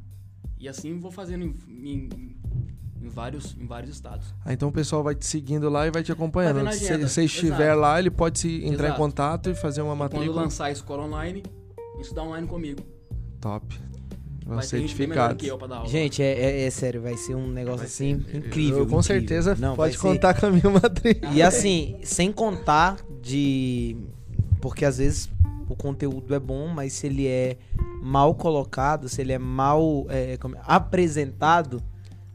E assim vou fazendo em, em, em, vários, em vários estados. Ah, então o pessoal vai te seguindo lá e vai te acompanhando. Vai se você estiver Exato. lá, ele pode se entrar Exato. em contato e fazer uma matrícula. Quando lançar a escola online, estudar online comigo. Top. Vão vai certificados. Que eu pra dar aula. Gente, é, é, é sério, vai ser um negócio vai assim ser, incrível. Eu, com incrível. certeza Não, pode contar ser... com a minha matrícula. E assim, sem contar de... Porque às vezes o conteúdo é bom, mas se ele é mal colocado, se ele é mal é, como, apresentado,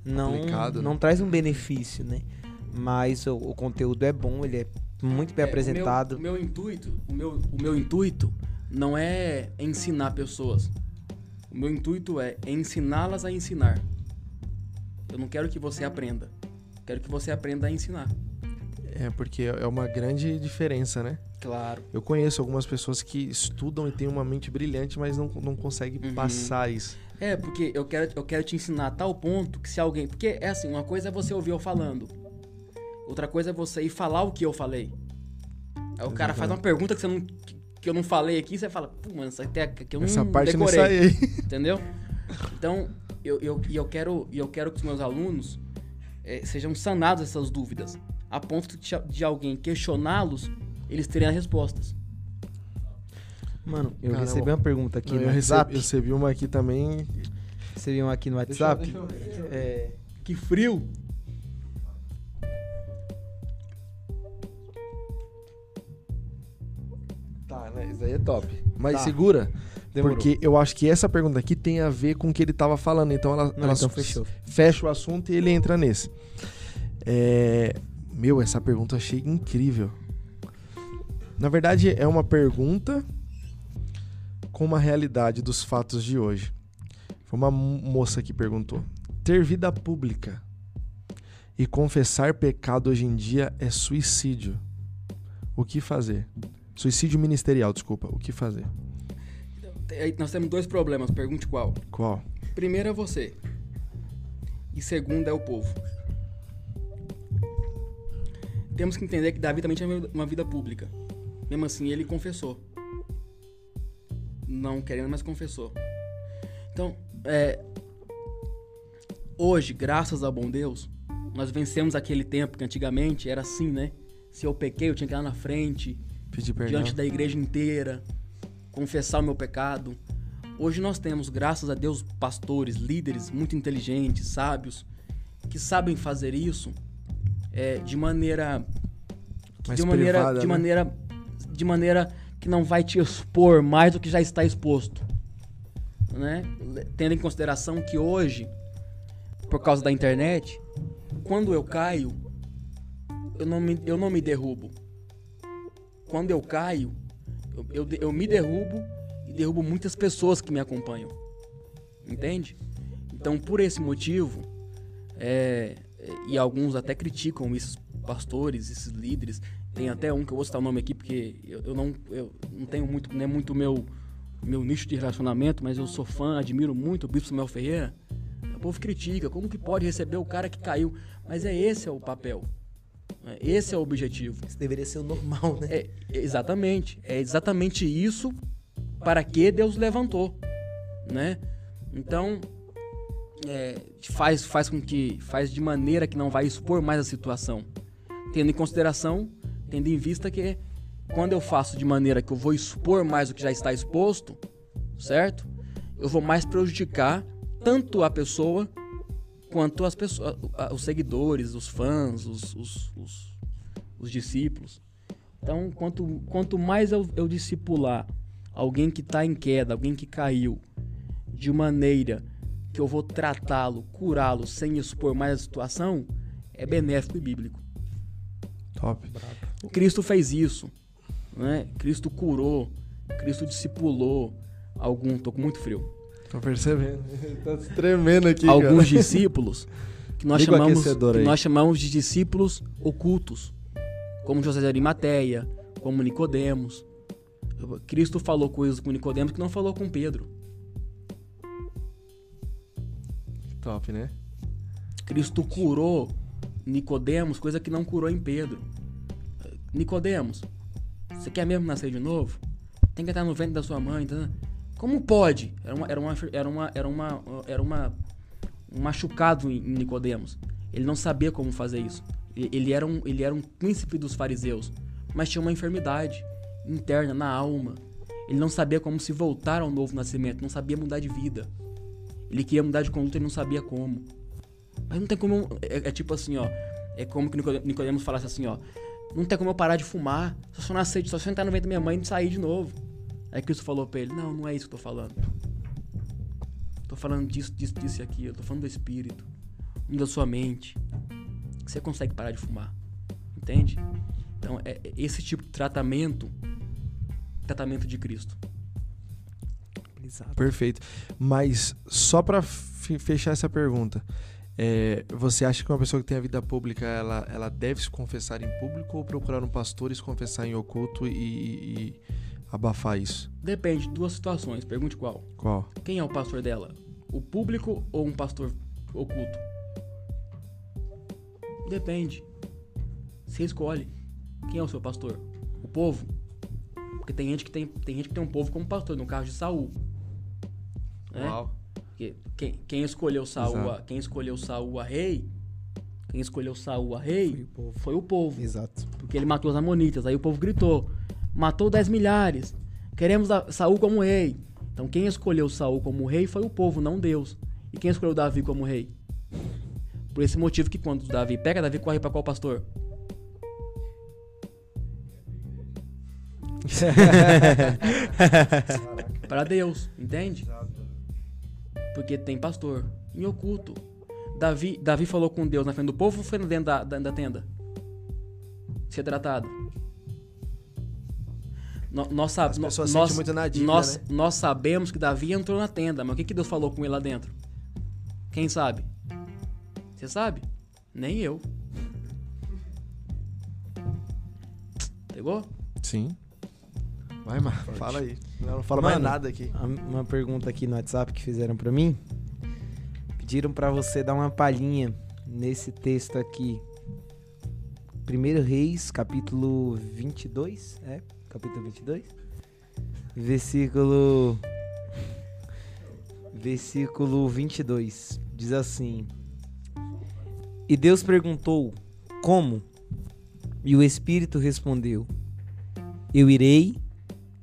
não, não né? traz um benefício, né? Mas o, o conteúdo é bom, ele é muito bem é, apresentado. O meu, o meu intuito, o meu, o meu intuito não é ensinar pessoas. O meu intuito é ensiná-las a ensinar. Eu não quero que você aprenda. Eu quero que você aprenda a ensinar. É, porque é uma grande diferença, né? Claro. Eu conheço algumas pessoas que estudam e têm uma mente brilhante, mas não, não conseguem uhum. passar isso. É, porque eu quero, eu quero te ensinar a tal ponto que se alguém... Porque é assim, uma coisa é você ouvir eu falando. Outra coisa é você ir falar o que eu falei. Aí Exatamente. o cara faz uma pergunta que, você não, que eu não falei aqui, você fala, pô, mano, essa técnica que eu essa não parte decorei. Não saiu. Entendeu? Então, eu, eu, eu, quero, eu quero que os meus alunos é, sejam sanados essas dúvidas. A ponto de alguém questioná-los, eles terem as respostas. Mano, eu Caramba. recebi uma pergunta aqui Não, no eu WhatsApp. Recebi, eu recebi uma aqui também. Recebi uma aqui no WhatsApp. Deixa eu, deixa eu é... Que frio! Tá, né? Isso aí é top. Mas tá. segura, Demorou. porque eu acho que essa pergunta aqui tem a ver com o que ele tava falando. Então ela, Não, ela então fechou. fecha o assunto e ele entra nesse. É... Meu, essa pergunta eu achei incrível. Na verdade, é uma pergunta com uma realidade dos fatos de hoje. Foi uma moça que perguntou. Ter vida pública e confessar pecado hoje em dia é suicídio. O que fazer? Suicídio ministerial, desculpa. O que fazer? Nós temos dois problemas. Pergunte qual. Qual? Primeiro é você. E segundo é o povo. Temos que entender que Davi também tinha uma vida pública. Mesmo assim, ele confessou. Não querendo, mas confessou. Então, é, hoje, graças ao bom Deus, Nós vencemos aquele tempo que antigamente era assim, né? Se eu pequei, eu tinha que ir lá na frente, pedir perdão diante da igreja inteira, confessar o meu pecado. Hoje nós temos, graças a Deus, pastores, líderes muito inteligentes, sábios, que sabem fazer isso é, de maneira... Mais de maneira, privada, de né? maneira De maneira que não vai te expor mais do que já está exposto, né? Tendo em consideração que hoje, por causa da internet, quando eu caio, eu não me, eu não me derrubo. Quando eu caio, eu, eu, eu me derrubo e derrubo muitas pessoas que me acompanham. Entende? Então, por esse motivo, é, e alguns até criticam esses pastores, esses líderes. Tem até um que eu vou citar o nome aqui, porque eu, eu, não, eu não tenho muito, não é muito meu, meu nicho de relacionamento, mas eu sou fã, admiro muito o Bispo Samuel Ferreira. O povo critica, como que pode receber o cara que caiu? Mas é esse é o papel, esse é o objetivo. Isso deveria ser o normal, né? É, exatamente, é exatamente isso para que Deus levantou, né? Então, é, faz, faz com que, faz de maneira que não vai expor mais a situação, tendo em consideração, tendo em vista que quando eu faço de maneira que eu vou expor mais o que já está exposto, certo? Eu vou mais prejudicar tanto a pessoa quanto as pessoas, os seguidores, os fãs, os, os, os, os discípulos. Então, quanto, quanto mais eu, eu discipular alguém que está em queda, alguém que caiu, de maneira que eu vou tratá-lo, curá-lo, sem expor mais a situação, é benéfico e bíblico. Top. Cristo fez isso, né? Cristo curou, Cristo discipulou algum... Tô com muito frio. Tô percebendo. Tá tremendo aqui, alguns cara. discípulos que nós chamamos, que nós chamamos de discípulos ocultos, como José de Arimateia, como Nicodemos. Cristo falou coisas com Nicodemos que não falou com Pedro. Top, né? Cristo curou Nicodemos, coisa que não curou em Pedro. Nicodemos, você quer mesmo nascer de novo? Tem que estar no ventre da sua mãe, tá? Como pode? Era uma, era uma, era uma, era uma, era uma um machucado em Nicodemos. Ele não sabia como fazer isso. Ele era um, ele era um príncipe dos fariseus, mas tinha uma enfermidade interna na alma. Ele não sabia como se voltar ao novo nascimento, não sabia mudar de vida. Ele queria mudar de conduta e não sabia como. Mas não tem como... É, é tipo assim, ó... É como que Nicodemos falasse assim, ó... Não tem como eu parar de fumar... Só se eu nascer, só se eu entrar no ventre da minha mãe e sair de novo. Aí Cristo falou pra ele... Não, não é isso que eu tô falando. Tô falando disso, disso, disso e aquilo. Tô falando do espírito. Da sua mente. Que você consegue parar de fumar. Entende? Então, é esse tipo de tratamento... Tratamento de Cristo. Exato. Perfeito. Mas, só pra fechar essa pergunta... É, você acha que uma pessoa que tem a vida pública ela, ela deve se confessar em público ou procurar um pastor e se confessar em oculto e, e, e abafar isso? Depende de duas situações. Pergunte qual. Qual? Quem é o pastor dela? O público ou um pastor oculto? Depende. Você escolhe. Quem é o seu pastor? O povo? Porque tem gente que tem, tem, gente que tem um povo como pastor, no caso de Saul. Uau. É? Quem, quem escolheu Saul a, quem escolheu Saul a rei, quem escolheu Saul a rei foi o, foi o povo. Exato. Porque ele matou os amonitas, aí o povo gritou, matou dez milhares, queremos Saul como rei. Então quem escolheu Saul como rei foi o povo, não Deus. E quem escolheu Davi como rei? Por esse motivo que quando Davi pega, Davi corre para qual pastor? Para Deus, entende? Exato. Porque tem pastor, em oculto. Davi, Davi falou com Deus na frente do povo ou foi dentro da, da, da tenda? Ser tratado. No, nós, As no, pessoas nós, sentem muito na dívida, nós, né? Nós sabemos que Davi entrou na tenda, mas o que, que Deus falou com ele lá dentro? Quem sabe? Você sabe? Nem eu. Pegou? Sim. Vai, Marcos, fala aí. Eu não falo Mano, mais nada aqui. Uma pergunta aqui no WhatsApp que fizeram pra mim. Pediram pra você dar uma palhinha nesse texto aqui. primeiro Reis, capítulo vinte e dois. É, capítulo vinte e dois. Versículo... Versículo vinte e dois. Diz assim... E Deus perguntou: como? E o Espírito respondeu: eu irei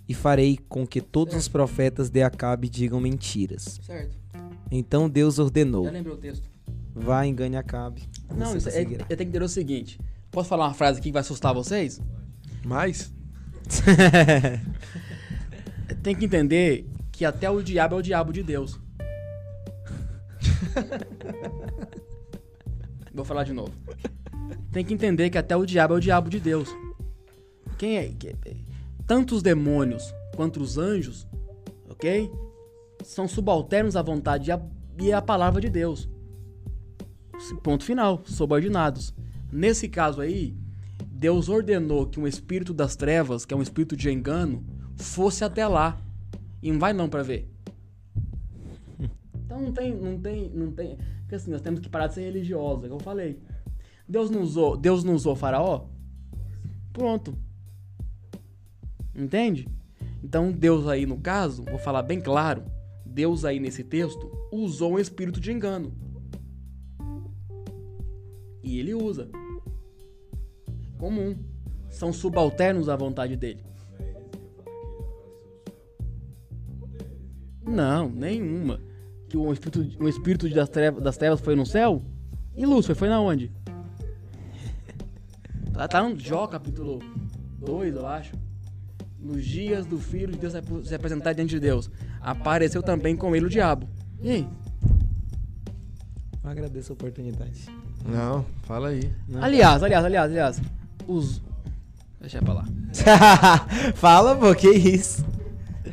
e farei com que todos certo. os profetas de Acabe digam mentiras. Certo. Então Deus ordenou. Já lembrei o texto. Vá, engane Acabe. Não, isso é, eu tenho que entender o seguinte. Posso falar uma frase aqui que vai assustar vocês? Mais? Tem que entender que até o diabo é o diabo de Deus. Vou falar de novo. Tem que entender que até o diabo é o diabo de Deus. Quem é? Tanto os demônios quanto os anjos, ok? São subalternos à vontade e à palavra de Deus. Ponto final, subordinados. Nesse caso aí, Deus ordenou que um espírito das trevas, que é um espírito de engano, fosse até lá. E não vai não pra ver. Então não tem, não tem, não tem... Porque assim, nós temos que parar de ser religiosos, é o que eu falei. Deus não usou, Deus não usou o faraó? Pronto. Entende? Então Deus aí no caso, vou falar bem claro, Deus aí nesse texto usou um espírito de engano. E ele usa. Comum. São subalternos à vontade dele. Não, nenhuma. Que o espírito, o espírito das, trevas, das trevas foi no céu? E Lúcifer foi na onde? Tá no Jó, capítulo dois, eu acho. Nos dias do filho de Deus se apresentar diante de Deus, apareceu também com ele o diabo. E aí? Eu agradeço a oportunidade. Não, fala aí. Não. Aliás, aliás, aliás, aliás. Os... Deixa pra lá. Fala, pô, que isso?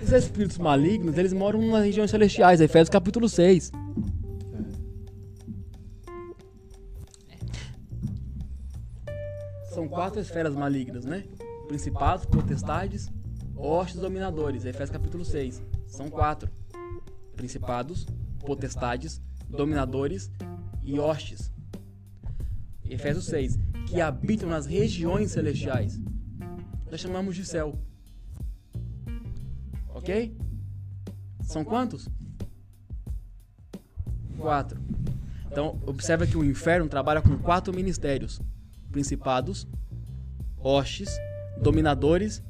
Os espíritos malignos, eles moram nas regiões celestiais. Efésios capítulo seis. São quatro esferas malignas, né? Principados, potestades, hostes, dominadores. Efésios capítulo seis. São quatro. Principados, potestades, dominadores e hostes. Efésios seis, que habitam nas regiões celestiais. Nós chamamos de céu. Ok? São quantos? Quatro. Então, observa que o inferno trabalha com quatro ministérios: principados, hostes, dominadores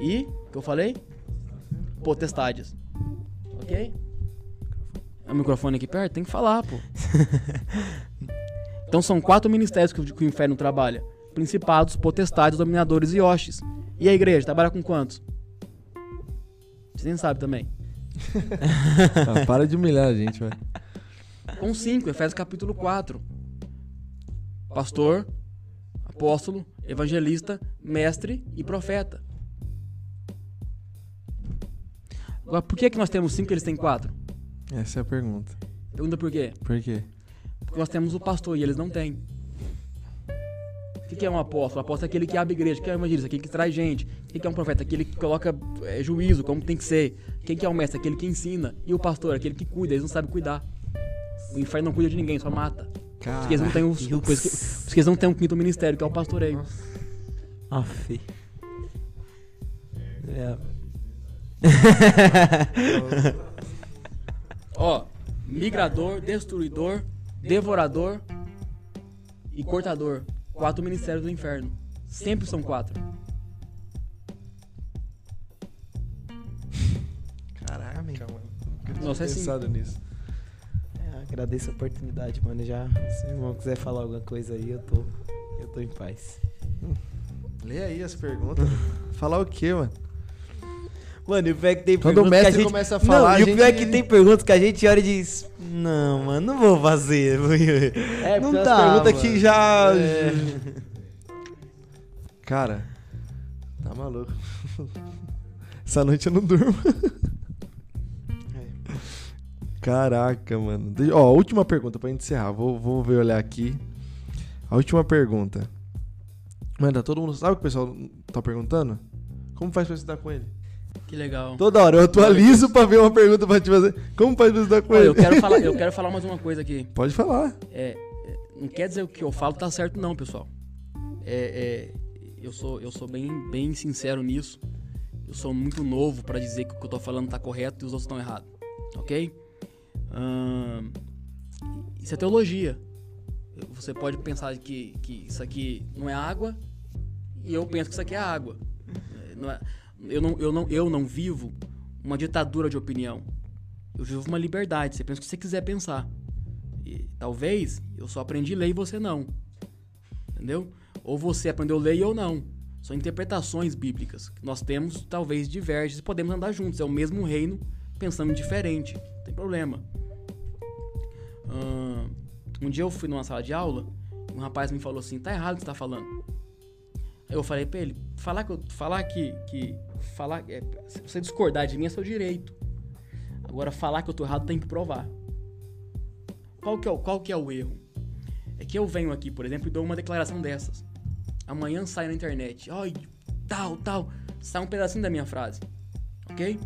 e, o que eu falei? Potestades. Ok? É o microfone aqui perto? Tem que falar, pô. Então são quatro ministérios que o, que o inferno trabalha: principados, potestades, dominadores e hostes. E a igreja trabalha com quantos? Você nem sabe também. Ah, para de humilhar a gente, velho. Com cinco, Efésios capítulo quatro. Pastor, apóstolo, evangelista, mestre e profeta. Agora, por que é que nós temos cinco e eles têm quatro? Essa é a pergunta. Pergunta por quê? Por quê? Porque nós temos o pastor e eles não têm. O que é um apóstolo? O apóstolo é aquele que abre igreja. O que é um evangelista? Aquele que traz gente. O que é um profeta? Aquele que coloca é, juízo, como tem que ser. Quem que é o mestre? Aquele que ensina. E o pastor? Aquele que cuida. Eles não sabem cuidar. O inferno não cuida de ninguém, só mata. Cara, porque eles não têm os, os, os que eles não têm um quinto ministério, que é o pastoreio. Aff. É. Ó, migrador, destruidor, devorador e cortador. Quatro ministérios do inferno. Sempre são quatro. Caraca, mano. Nossa, é pensado nisso. É, agradeço a oportunidade, mano. Já, se o irmão quiser falar alguma coisa aí, eu tô, eu tô em paz. Hum. Lê aí as perguntas. Falar o quê, mano? Mano, e o pior é que tem Quando perguntas. Quando o mestre que a gente... começa a falar. Não, e o pior é que tem perguntas que a gente olha e diz: não, mano, não vou fazer. É, não dá. Pergunta que já. É. Cara, tá maluco. Essa noite eu não durmo. Caraca, mano. Deixa... Ó, última pergunta pra gente encerrar. Vou, vou ver olhar aqui. A última pergunta. Mano, tá todo mundo. Sabe o que o pessoal tá perguntando? Como faz pra estudar com ele? Que legal. Toda hora eu atualizo pra ver uma pergunta pra te fazer. Como faz pra estudar com ele? Eu quero falar, eu quero falar mais uma coisa aqui. Pode falar. É, não quer dizer o que eu falo tá certo não, pessoal. É, é, eu sou, eu sou bem, bem sincero nisso. Eu sou muito novo pra dizer que o que eu tô falando tá correto e os outros estão errados. Ok? Hum, isso é teologia. Você pode pensar que, que isso aqui não é água, e eu penso que isso aqui é água. Não é, eu, não, eu, não, eu não vivo uma ditadura de opinião. Eu vivo uma liberdade. Você pensa o que você quiser pensar. E, talvez eu só aprendi lei e você não. Entendeu? Ou você aprendeu lei ou não. São interpretações bíblicas que nós temos, talvez divergem, e podemos andar juntos. É o mesmo reino pensando diferente. Não tem problema. Hum, um dia eu fui numa sala de aula, um rapaz me falou assim: tá errado o que você tá falando. Aí eu falei pra ele: falar que, eu, falar que, que falar, é, se você discordar de mim é seu direito. Agora, falar que eu tô errado tem que provar. Qual que é, qual que é o erro? É que eu venho aqui, por exemplo, e dou uma declaração dessas. Amanhã sai na internet: ai, tal, tal. Sai um pedacinho da minha frase. Ok?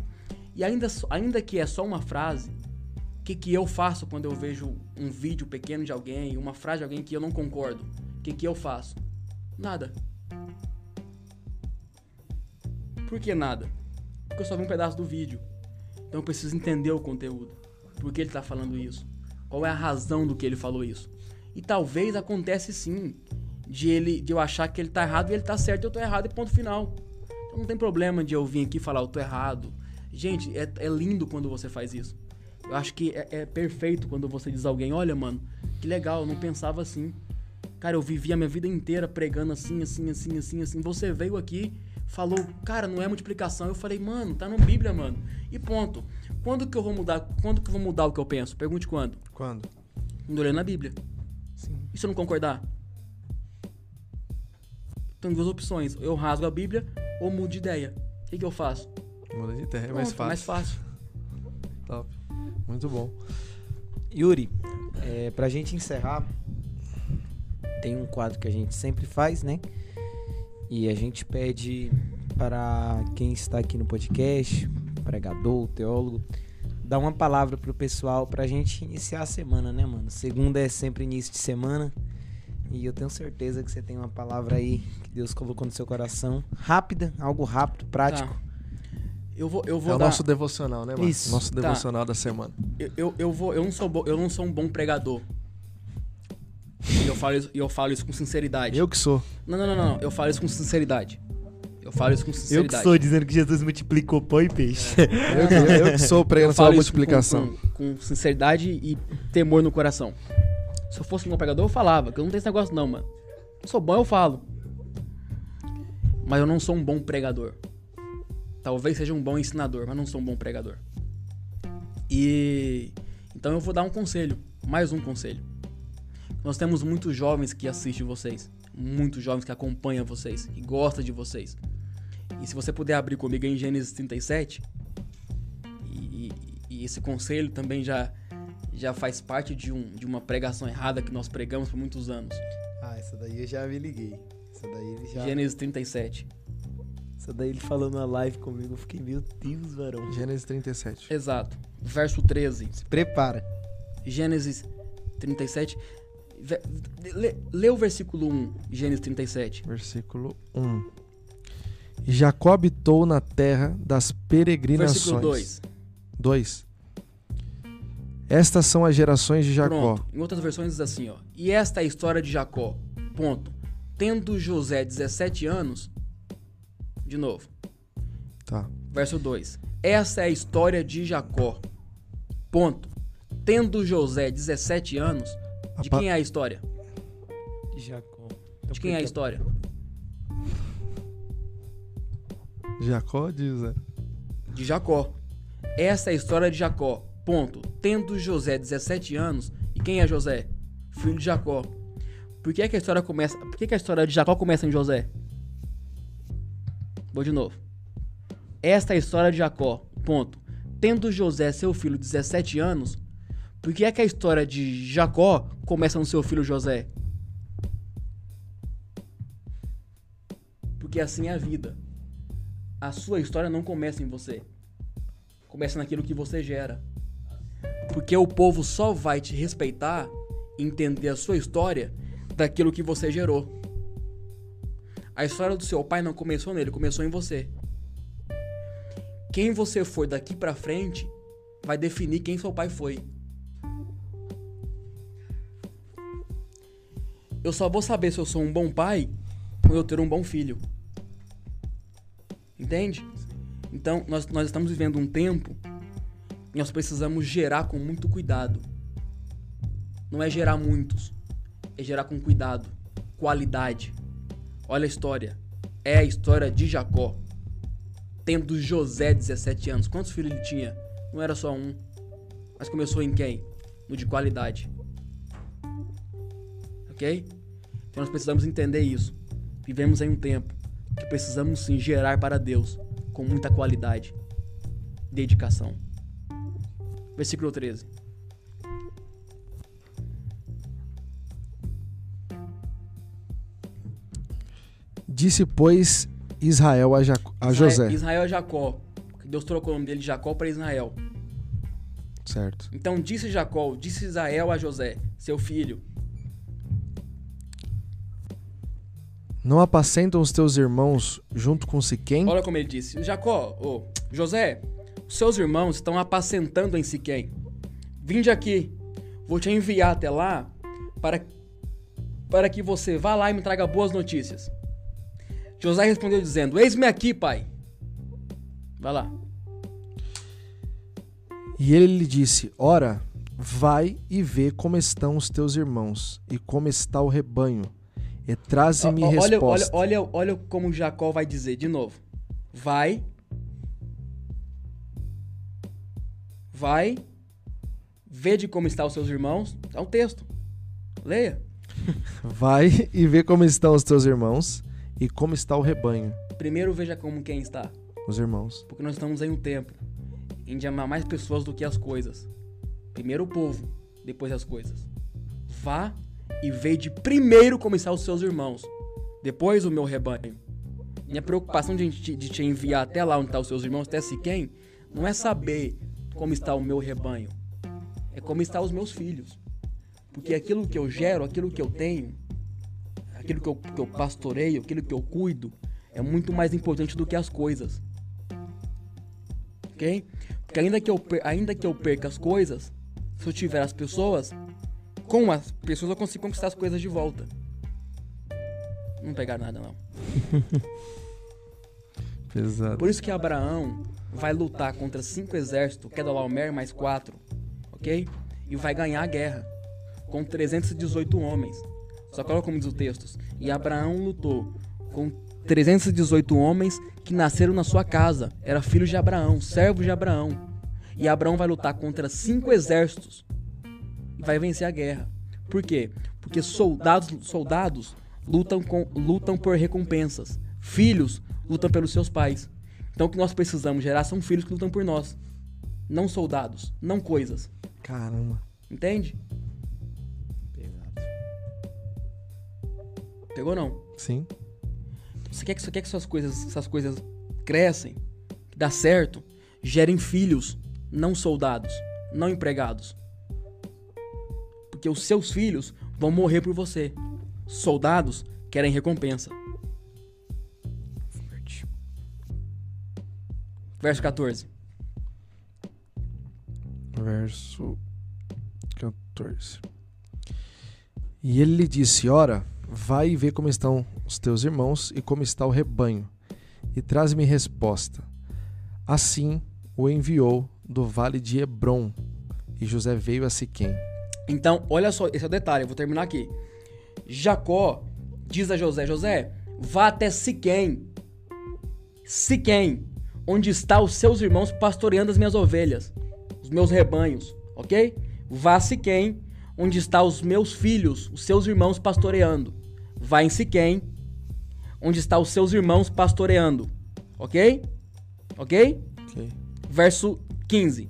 E ainda, ainda que é só uma frase, o que, que eu faço quando eu vejo um vídeo pequeno de alguém, uma frase de alguém que eu não concordo? O que, que eu faço? Nada. Por que nada? Porque eu só vi um pedaço do vídeo. Então eu preciso entender o conteúdo. Por que ele está falando isso? Qual é a razão do que ele falou isso? E talvez acontece sim de, ele, de eu achar que ele está errado e ele está certo e eu estou errado, e ponto final. Então não tem problema de eu vir aqui e falar: eu estou errado. Gente, é, é lindo quando você faz isso. Eu acho que é, é perfeito quando você diz a alguém: olha, mano, que legal, eu não pensava assim. Cara, eu vivi a minha vida inteira pregando assim, assim, assim, assim, assim. Você veio aqui, falou: cara, não é multiplicação. Eu falei: mano, tá na Bíblia, mano. E ponto. Quando que eu vou mudar? Quando que eu vou mudar o que eu penso? Pergunte quando. Quando? Quando eu olhar na Bíblia. Sim. E se eu não concordar? Tem duas opções: eu rasgo a Bíblia ou mudo de ideia. O que, que eu faço? Muda de ideia, é mais fácil. Mais fácil. Top. Muito bom. Yuri, é, pra gente encerrar, tem um quadro que a gente sempre faz, né? E a gente pede para quem está aqui no podcast, pregador, teólogo, dar uma palavra pro pessoal pra gente iniciar a semana, né, mano? Segunda é sempre início de semana, e eu tenho certeza que você tem uma palavra aí que Deus colocou no seu coração, rápida, algo rápido, prático. Tá. Eu vou, eu vou é o dar... nosso devocional, né, mano? Isso. Nosso devocional tá. da semana. Eu, eu, eu, vou, eu, não sou bo... eu não sou um bom pregador. E eu falo isso, eu falo isso com sinceridade. Eu que sou. Não, não, não, não. Eu falo isso com sinceridade. Eu falo isso com sinceridade. Eu que sou, dizendo que Jesus multiplicou pão e peixe. É. Eu, que, eu, eu que sou pregando só a multiplicação. Com, com, com sinceridade e temor no coração. Se eu fosse um bom pregador, eu falava. Que eu não tenho esse negócio, não, mano. Eu sou bom, eu falo. Mas eu não sou um bom pregador. Talvez seja um bom ensinador, mas não sou um bom pregador. E... então eu vou dar um conselho. Mais um conselho. Nós temos muitos jovens que assistem vocês, muitos jovens que acompanham vocês, que gostam de vocês. E se você puder abrir comigo em Gênesis trinta e sete, e, e esse conselho também já, já faz parte de, um, de uma pregação errada que nós pregamos por muitos anos. Ah, essa daí eu já me liguei. Essa daí ele já... Gênesis trinta e sete. Essa daí ele falou na live comigo, eu fiquei, meu Deus, varão. Gênesis trinta e sete. Exato. Verso treze. Se prepara. Gênesis trinta e sete... Lê, lê o versículo um, Gênesis trinta e sete. Versículo um. Jacó habitou na terra das peregrinações. Versículo dois. dois. Estas são as gerações de Jacó. Pronto. Em outras versões diz assim, ó: e esta é a história de Jacó. Ponto. Tendo José dezessete anos. De novo. Tá. Verso dois. Essa é a história de Jacó. Ponto. Tendo José dezessete anos. De quem é a história? De Jacó. De quem é a história? Jacó de José. De Jacó. Essa é a história de Jacó. Ponto. Tendo José dezessete anos. E quem é José? Filho de Jacó. Por que é que a história começa? Por que é que a história de Jacó começa em José? Vou de novo. Esta é a história de Jacó. Ponto. Tendo José, seu filho, dezessete anos. Por que é que a história de Jacó começa no seu filho José? Porque assim é a vida. A sua história não começa em você. Começa naquilo que você gera. Porque o povo só vai te respeitar e entender a sua história daquilo que você gerou. A história do seu pai não começou nele, começou em você. Quem você for daqui pra frente vai definir quem seu pai foi. Eu só vou saber se eu sou um bom pai quando eu ter um bom filho. Entende? Então, nós, nós estamos vivendo um tempo e nós precisamos gerar com muito cuidado. Não é gerar muitos, é gerar com cuidado, qualidade. Olha a história. É a história de Jacó. Tendo José dezessete anos. Quantos filhos ele tinha? Não era só um. Mas começou em quem? No de qualidade. Ok? Então nós precisamos entender isso. Vivemos em um tempo que precisamos sim gerar para Deus com muita qualidade. Dedicação. Versículo treze. Disse, pois, Israel a, Jacó, a José. Israel a Jacó. Deus trocou o nome dele de Jacó para Israel. Certo. Então disse Jacó, disse Israel a José, seu filho: não apacentam os teus irmãos junto com Siquém? Olha como ele disse. Jacó, oh, José, os seus irmãos estão apacentando em Siquém. Vinde aqui, vou te enviar até lá para, para que você vá lá e me traga boas notícias. José respondeu dizendo: eis-me aqui, pai. Vai lá. E ele lhe disse: ora, vai e vê como estão os teus irmãos e como está o rebanho. E traze-me resposta. Olha, olha, olha como Jacó vai dizer de novo. Vai. Vai. Vê de como estão os seus irmãos. É um texto. Leia. Vai e vê como estão os teus irmãos e como está o rebanho. Primeiro veja como quem está. Os irmãos. Porque nós estamos em um tempo em de amar mais pessoas do que as coisas. Primeiro o povo, depois as coisas. Vá e vede primeiro começar os seus irmãos, depois o meu rebanho. Minha preocupação de, de te enviar até lá onde estão os seus irmãos, até Siquém, não é saber como está o meu rebanho, é como estão os meus filhos. Porque aquilo que eu gero, aquilo que eu tenho, aquilo que eu, que eu pastoreio, aquilo que eu cuido, é muito mais importante do que as coisas. Ok? Porque ainda que eu, ainda que eu perca as coisas, se eu tiver as pessoas... Com as pessoas eu consigo conquistar as coisas de volta. Não pegar nada, não. Pesado. Por isso que Abraão vai lutar contra cinco exércitos, Kedorlaomer mais quatro, ok? E vai ganhar a guerra com trezentos e dezoito homens. Só coloca como diz o texto. E Abraão lutou com trezentos e dezoito homens que nasceram na sua casa. Era filho de Abraão, servo de Abraão. E Abraão vai lutar contra cinco exércitos. Vai vencer a guerra. Por quê? Porque soldados, soldados lutam, com, lutam por recompensas. Filhos lutam pelos seus pais. Então o que nós precisamos gerar são filhos que lutam por nós. Não soldados, não coisas. Caramba. Entende? Pesado. Pegou não? Sim. Você quer que, você quer que suas coisas, essas coisas crescem, que dá certo? Gerem filhos, não soldados, não empregados. Porque os seus filhos vão morrer por você. Soldados querem recompensa. Verso catorze. Verso catorze. E ele lhe disse: ora, vai e vê como estão os teus irmãos e como está o rebanho, e traz-me resposta. Assim o enviou do vale de Hebrom, e José veio a Siquém. Então, olha só, esse é o detalhe, eu vou terminar aqui. Jacó diz a José: José, vá até Siquém, Siquém, onde está os seus irmãos pastoreando as minhas ovelhas, os meus rebanhos, ok? Vá a Siquém, onde está os meus filhos, os seus irmãos pastoreando. Vá em Siquém, onde está os seus irmãos pastoreando, ok? Ok? Okay. Verso quinze.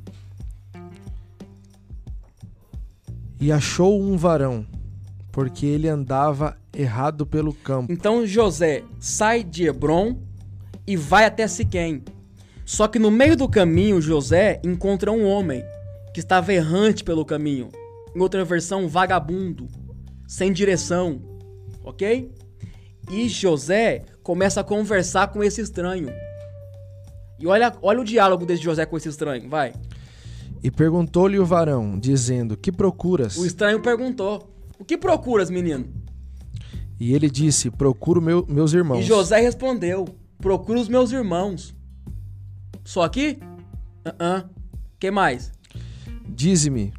E achou um varão, porque ele andava errado pelo campo. Então José sai de Hebrom e vai até Siquém. Só que no meio do caminho, José encontra um homem que estava errante pelo caminho. Em outra versão, vagabundo, sem direção, ok? E José começa a conversar com esse estranho. E olha, olha o diálogo desse José com esse estranho, vai. E perguntou-lhe o varão, dizendo: que procuras? O estranho perguntou: o que procuras, menino? E ele disse, procuro meu, meus irmãos. E José respondeu, procuro os meus irmãos. Só que? Uh-uh. Que mais? Dize-me,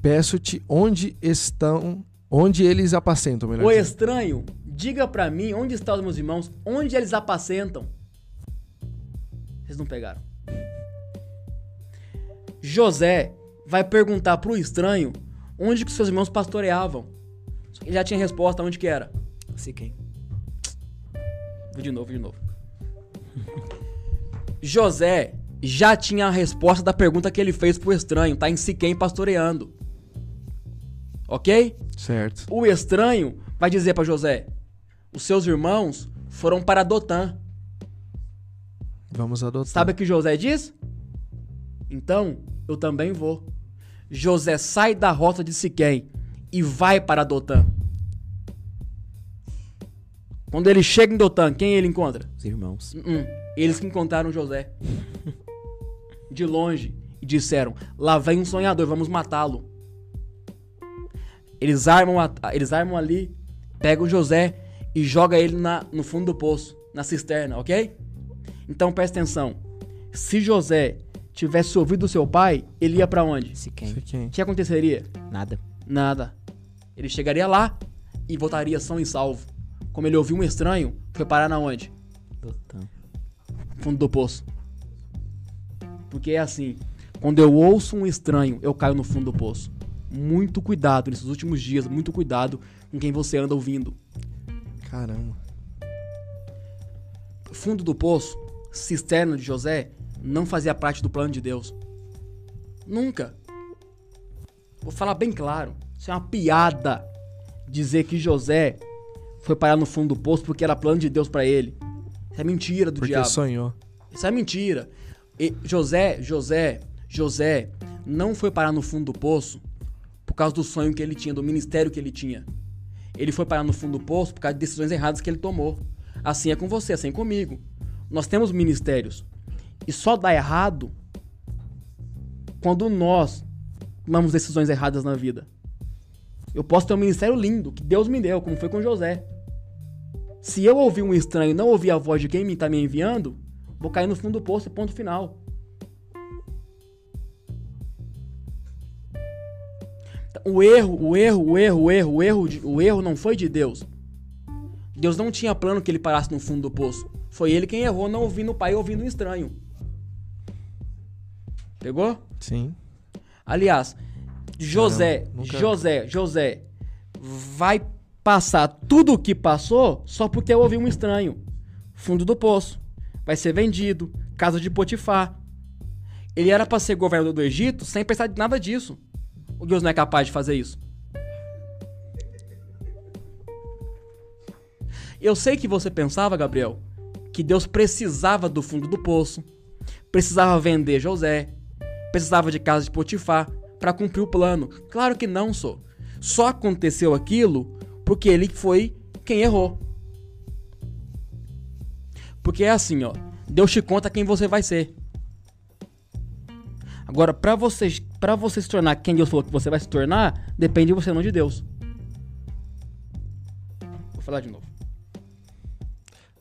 peço-te onde estão, onde eles apacentam. Melhor o dizer. Estranho, diga pra mim onde estão os meus irmãos, onde eles apacentam. Vocês não pegaram. José vai perguntar pro estranho onde que seus irmãos pastoreavam. Ele já tinha resposta, onde que era? Siquém. De novo, de novo. José já tinha a resposta da pergunta que ele fez pro estranho. Tá em Siquém pastoreando. Ok? Certo. O estranho vai dizer pra José, os seus irmãos foram para Dotã. Vamos a Dotã. Sabe o que José diz? Então, eu também vou. José sai da rota de Siquém e vai para Dotã. Quando ele chega em Dotã, quem ele encontra? Os irmãos. Uh-uh. Eles que encontraram José. De longe. E disseram, lá vem um sonhador, vamos matá-lo. Eles armam, a, eles armam ali, pegam José e jogam ele na, no fundo do poço, na cisterna, ok? Então presta atenção. Se José tivesse ouvido seu pai, ele ia pra onde? Siquém. Siquém. O que aconteceria? Nada. Nada. Ele chegaria lá e voltaria são e salvo. Como ele ouviu um estranho, foi parar na onde? Dotã. Fundo do poço. Porque é assim, quando eu ouço um estranho, eu caio no fundo do poço. Muito cuidado nesses últimos dias, muito cuidado com quem você anda ouvindo. Caramba. Fundo do poço, cisterna de José, não fazia parte do plano de Deus. Nunca. Vou falar bem claro, isso é uma piada dizer que José foi parar no fundo do poço porque era plano de Deus pra ele. Isso é mentira do porque diabo. Porque sonhou. Isso é mentira. E José, José, José não foi parar no fundo do poço por causa do sonho que ele tinha, do ministério que ele tinha. Ele foi parar no fundo do poço por causa de decisões erradas que ele tomou. Assim é com você, assim é comigo. Nós temos ministérios. E só dá errado quando nós tomamos decisões erradas na vida. Eu posso ter um ministério lindo, que Deus me deu, como foi com José. Se eu ouvir um estranho e não ouvir a voz de quem está me enviando, vou cair no fundo do poço e ponto final. O erro, o erro, o erro, o erro, o erro, o erro não foi de Deus. Deus não tinha plano que ele parasse no fundo do poço. Foi ele quem errou, não ouvindo o pai, ouvindo o estranho. Pegou? Sim. Aliás, José, Caramba, nunca... José, José vai passar tudo o que passou só porque ouviu um estranho. Fundo do poço, vai ser vendido, casa de Potifar. Ele era pra ser governador do Egito sem pensar em nada disso. O Deus não é capaz de fazer isso. Eu sei que você pensava, Gabriel, que Deus precisava do fundo do poço, precisava vender José, precisava de casa de Potifar para cumprir o plano. Claro que não, só. Só aconteceu aquilo porque ele foi quem errou. Porque é assim, ó. Deus te conta quem você vai ser. Agora, pra você, pra você se tornar quem Deus falou que você vai se tornar, depende de você, não de Deus. Vou falar de novo.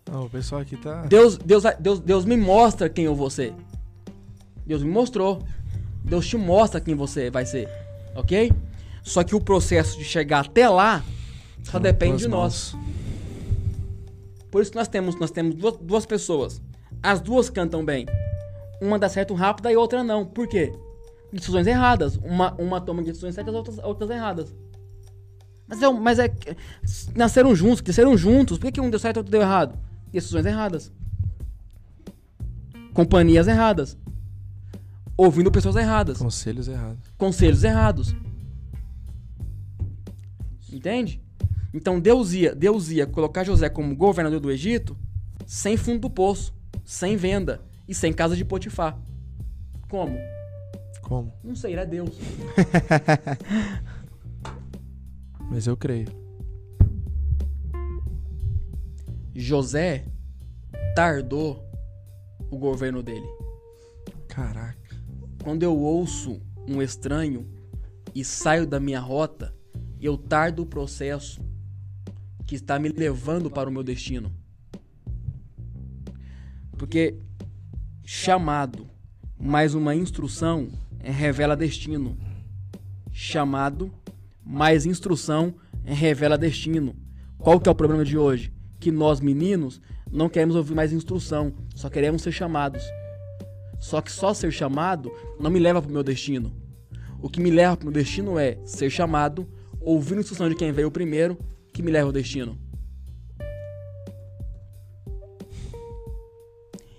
Não, o pessoal aqui tá... Deus, Deus, Deus, Deus me mostra quem eu vou ser. Deus me mostrou. Deus te mostra quem você vai ser, ok? Só que o processo de chegar até lá só depende de nós. Por isso que nós temos, nós temos duas, duas pessoas. As duas cantam bem. Uma dá certo rápido e outra não. Por quê? Decisões erradas. Uma, uma toma decisões certas, outras, outras erradas. Mas é, mas é... Nasceram juntos, cresceram juntos. Por que um deu certo e outro deu errado? Decisões erradas. Companhias erradas. Ouvindo pessoas erradas. Conselhos errados. Conselhos errados. Entende? Então Deus ia, Deus ia colocar José como governador do Egito sem fundo do poço, sem venda e sem casa de Potifar. Como? Como? Não sei, ele é Deus. Mas eu creio. José tardou o governo dele. Caraca. Quando eu ouço um estranho e saio da minha rota, eu tardo o processo que está me levando para o meu destino. Porque chamado mais uma instrução revela destino. Chamado mais instrução revela destino. Qual que é o problema de hoje? Que nós, meninos, não queremos ouvir mais instrução, só queremos ser chamados. Só que só ser chamado não me leva para o meu destino. O que me leva para o meu destino é ser chamado, ouvir a instrução de quem veio primeiro, que me leva ao destino.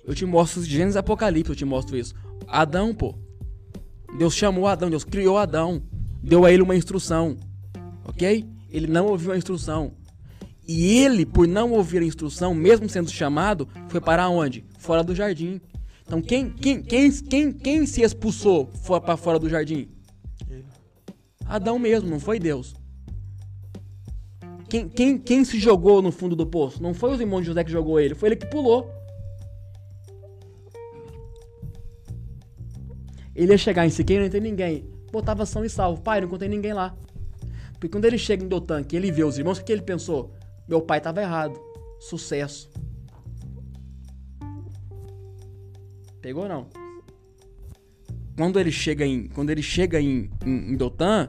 Eu te mostro os Gênesis e Apocalipse, eu te mostro isso. Adão, pô. Deus chamou Adão, Deus criou Adão. Deu a ele uma instrução, ok? Ele não ouviu a instrução. E ele, por não ouvir a instrução, mesmo sendo chamado, foi parar onde? Fora do jardim. Então quem, quem, quem, quem, quem se expulsou para fora do jardim? Adão mesmo, não foi Deus. Quem, quem, quem se jogou no fundo do poço? Não foi os irmãos de José que jogou ele, foi ele que pulou. Ele ia chegar em Siquém, não tem ninguém. Botava são e salvo. Pai, não encontrei ninguém lá. Porque quando ele chega em Dotã, que ele vê os irmãos, o que ele pensou? Meu pai estava errado. Sucesso. Pegou não? Quando ele chega em, quando ele chega em, em, em Dotã,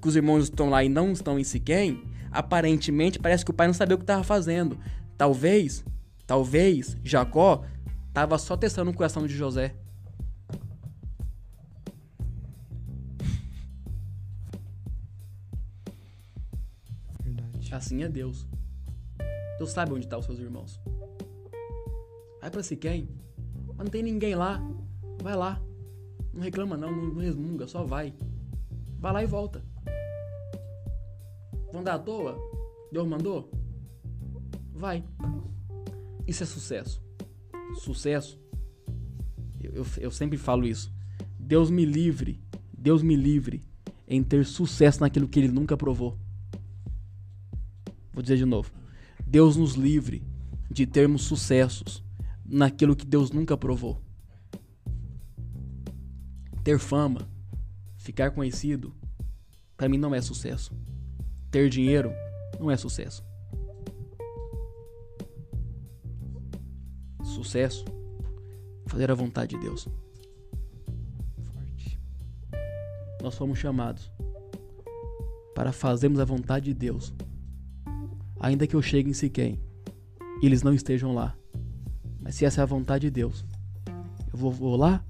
que os irmãos estão lá e não estão em Siquém, aparentemente parece que o pai não sabia o que estava fazendo. Talvez, talvez Jacó estava só testando o coração de José. Verdade. Assim é Deus. Deus sabe onde estão os seus irmãos. Vai para Siquém, mas não tem ninguém lá. Vai lá. Não reclama não, não resmunga, só vai. Vai lá e volta. Vão dar à toa? Deus mandou? Vai. Isso é sucesso. Sucesso. Eu, eu, eu sempre falo isso. Deus me livre, Deus me livre em ter sucesso naquilo que Ele nunca provou. Vou dizer de novo. Deus nos livre de termos sucessos naquilo que Deus nunca provou. Ter fama, ficar conhecido, pra mim não é sucesso. Ter dinheiro não é sucesso. Sucesso, fazer a vontade de Deus. Forte. Nós fomos chamados para fazermos a vontade de Deus. Ainda que eu chegue em Siquém e eles não estejam lá. Mas se essa é a vontade de Deus, eu vou, vou lá,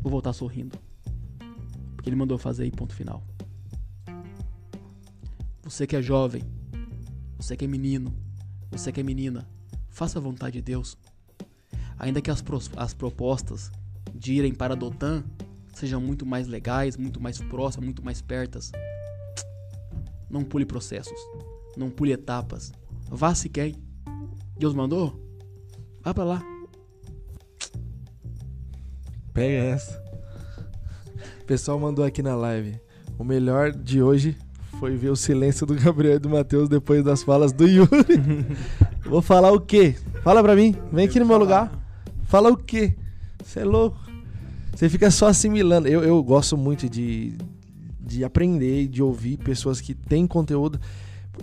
vou voltar sorrindo, porque Ele mandou fazer e ponto final. Você que é jovem, você que é menino, você que é menina, faça a vontade de Deus. Ainda que as, pro, as propostas de irem para Dotã sejam muito mais legais, muito mais próximas, muito mais pertas, não pule processos, não pule etapas. Vá se quer. Deus mandou? Vá pra lá. Pega essa. O pessoal mandou aqui na live. O melhor de hoje foi ver o silêncio do Gabriel e do Matheus depois das falas do Yuri. Vou falar o quê? Fala pra mim. Vem aqui no meu lugar. Fala o quê? Você é louco. Você fica só assimilando. Eu, eu gosto muito de, de aprender, de ouvir pessoas que têm conteúdo.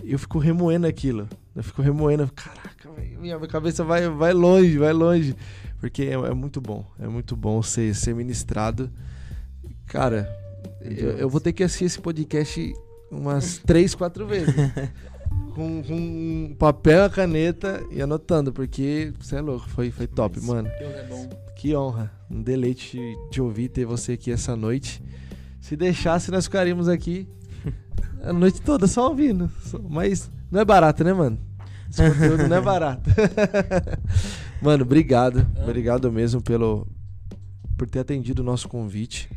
Eu fico remoendo aquilo. Eu fico remoendo. Caraca, minha cabeça vai, vai longe, vai longe. Porque é, é muito bom, é muito bom ser, ser ministrado. Cara, eu, eu vou ter que assistir esse podcast umas três, quatro vezes. com, com um papel, a caneta e anotando, porque você é louco, foi, foi top, mas, mano. Deus é bom. Que honra, um deleite te ouvir, ter você aqui essa noite. Se deixasse, nós ficaríamos aqui a noite toda só ouvindo. Mas não é barato, né, mano? Esse conteúdo não é barato. Mano, obrigado. Obrigado mesmo pelo, por ter atendido o nosso convite.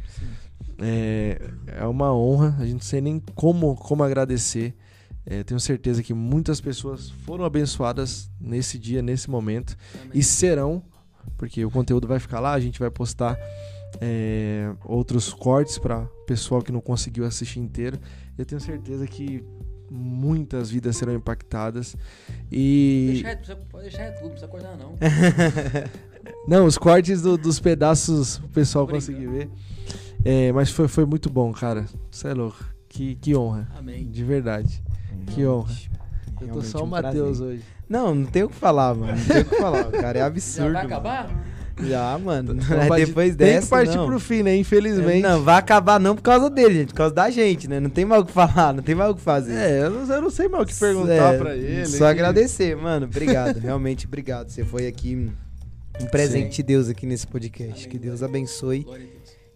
É, é uma honra. A gente não sei nem como, como agradecer. É, tenho certeza que muitas pessoas foram abençoadas nesse dia, nesse momento. Amém. E serão, porque o conteúdo vai ficar lá. A gente vai postar é, outros cortes para o pessoal que não conseguiu assistir inteiro. Eu tenho certeza que muitas vidas serão impactadas. E deixar, pode deixar tudo, não precisa acordar não. Não, os cortes do, dos pedaços o pessoal conseguiu ver. É, mas foi, foi muito bom, cara. Você é louco. Que, que honra. Amém. De verdade. Amém. Que honra. Eu tô só um o Matheus hoje. Não, não tem o que falar, mano. Não tem o que falar, cara. É absurdo. Já vai acabar? Mano. Já, mano. Não é depois dessa, tem que partir não. pro fim, né? Infelizmente. Não, vai acabar não por causa dele, gente. Por causa da gente, né? Não tem mais o que falar, não tem mais o que fazer. É, eu não, eu não sei mais o que perguntar é, pra ele. Só hein? agradecer, mano. Obrigado, realmente obrigado. Você foi aqui um presente Sim. de Deus aqui nesse podcast. Amém, que Deus amém. abençoe Glória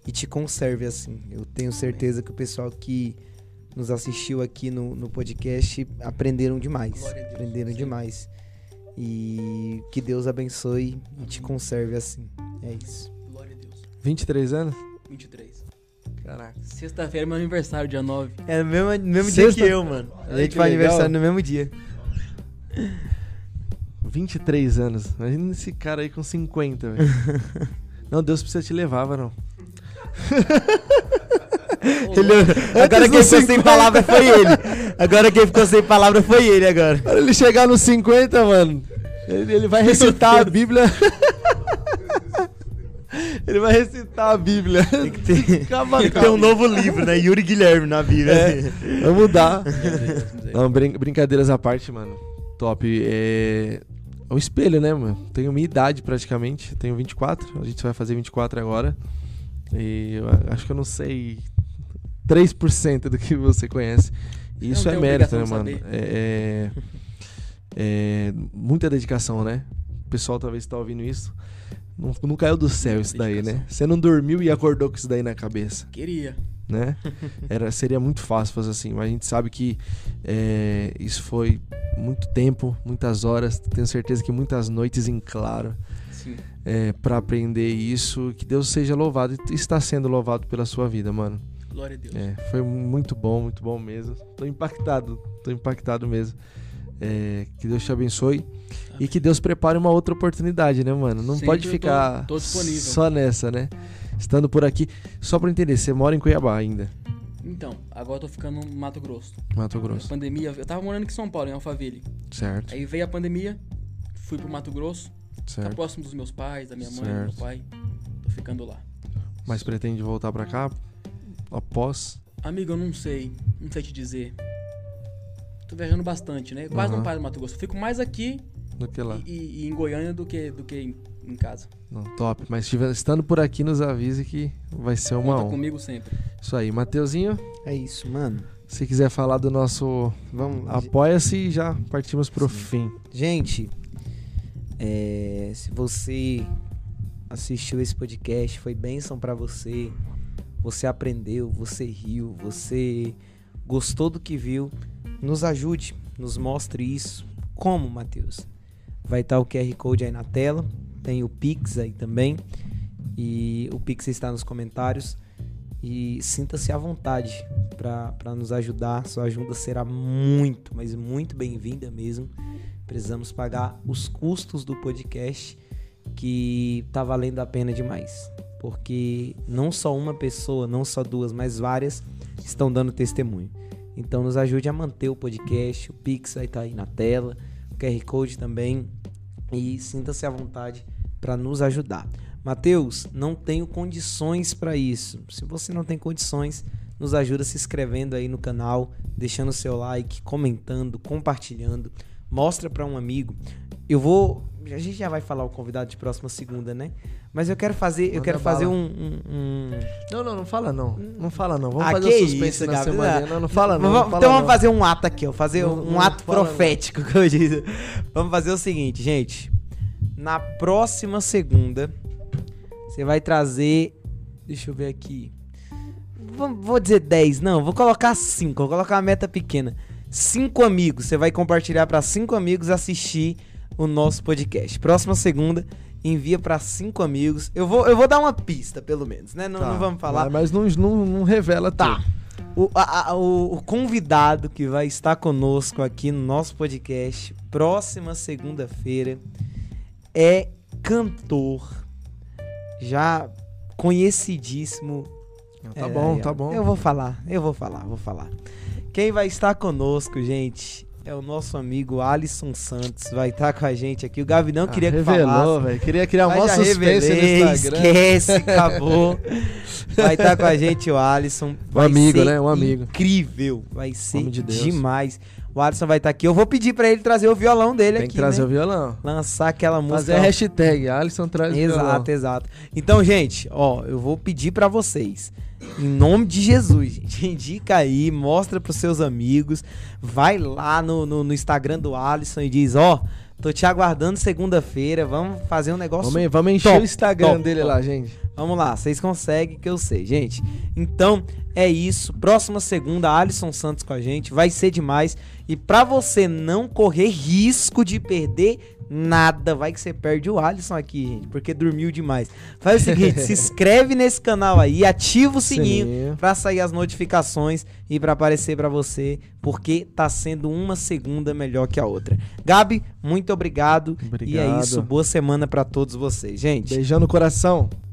e te conserve assim. Eu tenho certeza amém. que o pessoal que nos assistiu aqui no, no podcast aprenderam demais. Aprenderam Sim. demais. E que Deus abençoe e te conserve assim. É isso. Glória a Deus. vinte e três anos? vinte e três. Caraca. Sexta-feira é meu aniversário, dia nove. É no mesmo, mesmo dia que eu, mano. A gente faz aniversário no mesmo dia. vinte e três anos. Imagina esse cara aí com cinquenta, velho. Não, Deus precisa te levar, varão. Ele, agora quem ficou cinquenta. Sem palavra foi ele. Agora quem ficou sem palavra foi ele agora. Para ele chegar nos cinquenta, mano, ele, ele vai recitar a Bíblia. Ele vai recitar a Bíblia. Tem que ter, calma, tem que ter um novo livro, né? Yuri Guilherme na Bíblia. É, vai mudar. Não, brin brincadeiras à parte, mano. Top. É... é um espelho, né, mano? Tenho minha idade praticamente. Tenho vinte e quatro. A gente vai fazer vinte e quatro agora. E eu acho que eu não sei... três por cento do que você conhece. Isso é mérito, né, mano? É, é, é muita dedicação, né? O pessoal talvez tá ouvindo isso. Não, não caiu do céu muita isso dedicação. daí, né? Você não dormiu e acordou com isso daí na cabeça. Queria. Né? Era, seria muito fácil fazer assim, mas a gente sabe que é, isso foi muito tempo, muitas horas. Tenho certeza que muitas noites em claro. Sim. É, pra aprender isso. Que Deus seja louvado e está sendo louvado pela sua vida, mano. Glória a Deus. É, foi muito bom, muito bom mesmo. Tô impactado, tô impactado mesmo. É, que Deus te abençoe. Amém. E que Deus prepare uma outra oportunidade, né, mano? Não Sempre pode ficar tô, tô só nessa, né? Estando por aqui. Só pra entender, você mora em Cuiabá ainda? Então, agora eu tô ficando no Mato Grosso. Mato Grosso. A pandemia, eu tava morando aqui em São Paulo, em Alphaville. Certo. Aí veio a pandemia, fui pro Mato Grosso. Certo. Tá próximo dos meus pais, da minha mãe, certo. do meu pai. Tô ficando lá. Mas pretende voltar pra cá? Após? Amigo, eu não sei. Não sei te dizer. Tô viajando bastante, né? Quase uhum. não paro no Mato Grosso. Fico mais aqui do que lá. E, e em Goiânia do que, do que em, em casa. Não, top. Mas tiver, estando por aqui, nos avise que vai ser uma honra. Conta comigo sempre. Isso aí. Mateuzinho? É isso, mano. Se quiser falar do nosso... Vamos lá. Apoia-se e já partimos pro Sim. fim. Gente, é, se você assistiu esse podcast, foi bênção pra você... Você aprendeu, você riu, você gostou do que viu. Nos ajude, nos mostre isso. Como, Matheus? Vai estar o Q R Code aí na tela. Tem o Pix aí também. E o Pix está nos comentários. E sinta-se à vontade para nos ajudar. Sua ajuda será muito, mas muito bem-vinda mesmo. Precisamos pagar os custos do podcast, que está valendo a pena demais. Porque não só uma pessoa, não só duas, mas várias estão dando testemunho. Então nos ajude a manter o podcast, o Pix aí tá aí na tela, o Q R Code também, e sinta-se à vontade para nos ajudar. Matheus, não tenho condições para isso. Se você não tem condições, nos ajuda se inscrevendo aí no canal, deixando o seu like, comentando, compartilhando, mostra para um amigo. Eu vou... A gente já vai falar o convidado de próxima segunda, né? Mas eu quero fazer, eu Manda quero fazer um, um, um... Não, não, não fala não. Não fala não. Vamos ah, fazer um suspense na semana. Não, não fala não. Vamos, não fala então não. Vamos fazer um ato aqui, ó. Fazer não, um não, ato não profético, como eu disse. Vamos fazer o seguinte, gente. Na próxima segunda, você vai trazer... Deixa eu ver aqui. Vou, vou dizer dez, não. Vou colocar cinco. Vou colocar uma meta pequena. cinco amigos. Você vai compartilhar para cinco amigos assistir o nosso podcast. Próxima segunda, envia para cinco amigos. Eu vou, eu vou dar uma pista, pelo menos, né? Não, tá, não vamos falar. Mas não, não, não revela. Tá. O, a, a, o, o convidado que vai estar conosco aqui no nosso podcast, próxima segunda-feira, é cantor. Já conhecidíssimo. Tá é, bom, é, tá bom. Eu vou falar, eu vou falar, vou falar. Quem vai estar conosco, gente... É o nosso amigo Alisson Santos, vai estar tá com a gente aqui. O Gavi não ah, queria revelou, que falasse. Véio. Queria criar um maior suspense revelei, no Instagram. Esquece, acabou. Vai estar tá com a gente o Alisson. Vai um amigo, ser né? Um amigo. Incrível. Vai ser de demais. O Alisson vai estar tá aqui. Eu vou pedir pra ele trazer o violão dele. Tem aqui, Tem que trazer, né, o violão. Lançar aquela música. Fazer a hashtag, Alisson traz o violão. Exato, exato. Então, gente, ó, eu vou pedir pra vocês, em nome de Jesus, gente, indica aí, mostra pros seus amigos, vai lá no, no, no Instagram do Alisson e diz, ó, tô te aguardando segunda-feira, vamos fazer um negócio. Vamos, vamos encher top, o Instagram top, dele top. lá, gente. Vamos lá, vocês conseguem, que eu sei, gente. Então, é isso. Próxima segunda, Alisson Santos com a gente, vai ser demais. E pra você não correr risco de perder nada, vai que você perde o Alisson aqui, gente, porque dormiu demais. Faz o seguinte, se inscreve nesse canal aí, ativa o sininho, sininho pra sair as notificações e pra aparecer pra você, porque tá sendo uma segunda melhor que a outra. Gabi, muito obrigado. Obrigado. E é isso, boa semana pra todos vocês, gente. Beijão no coração.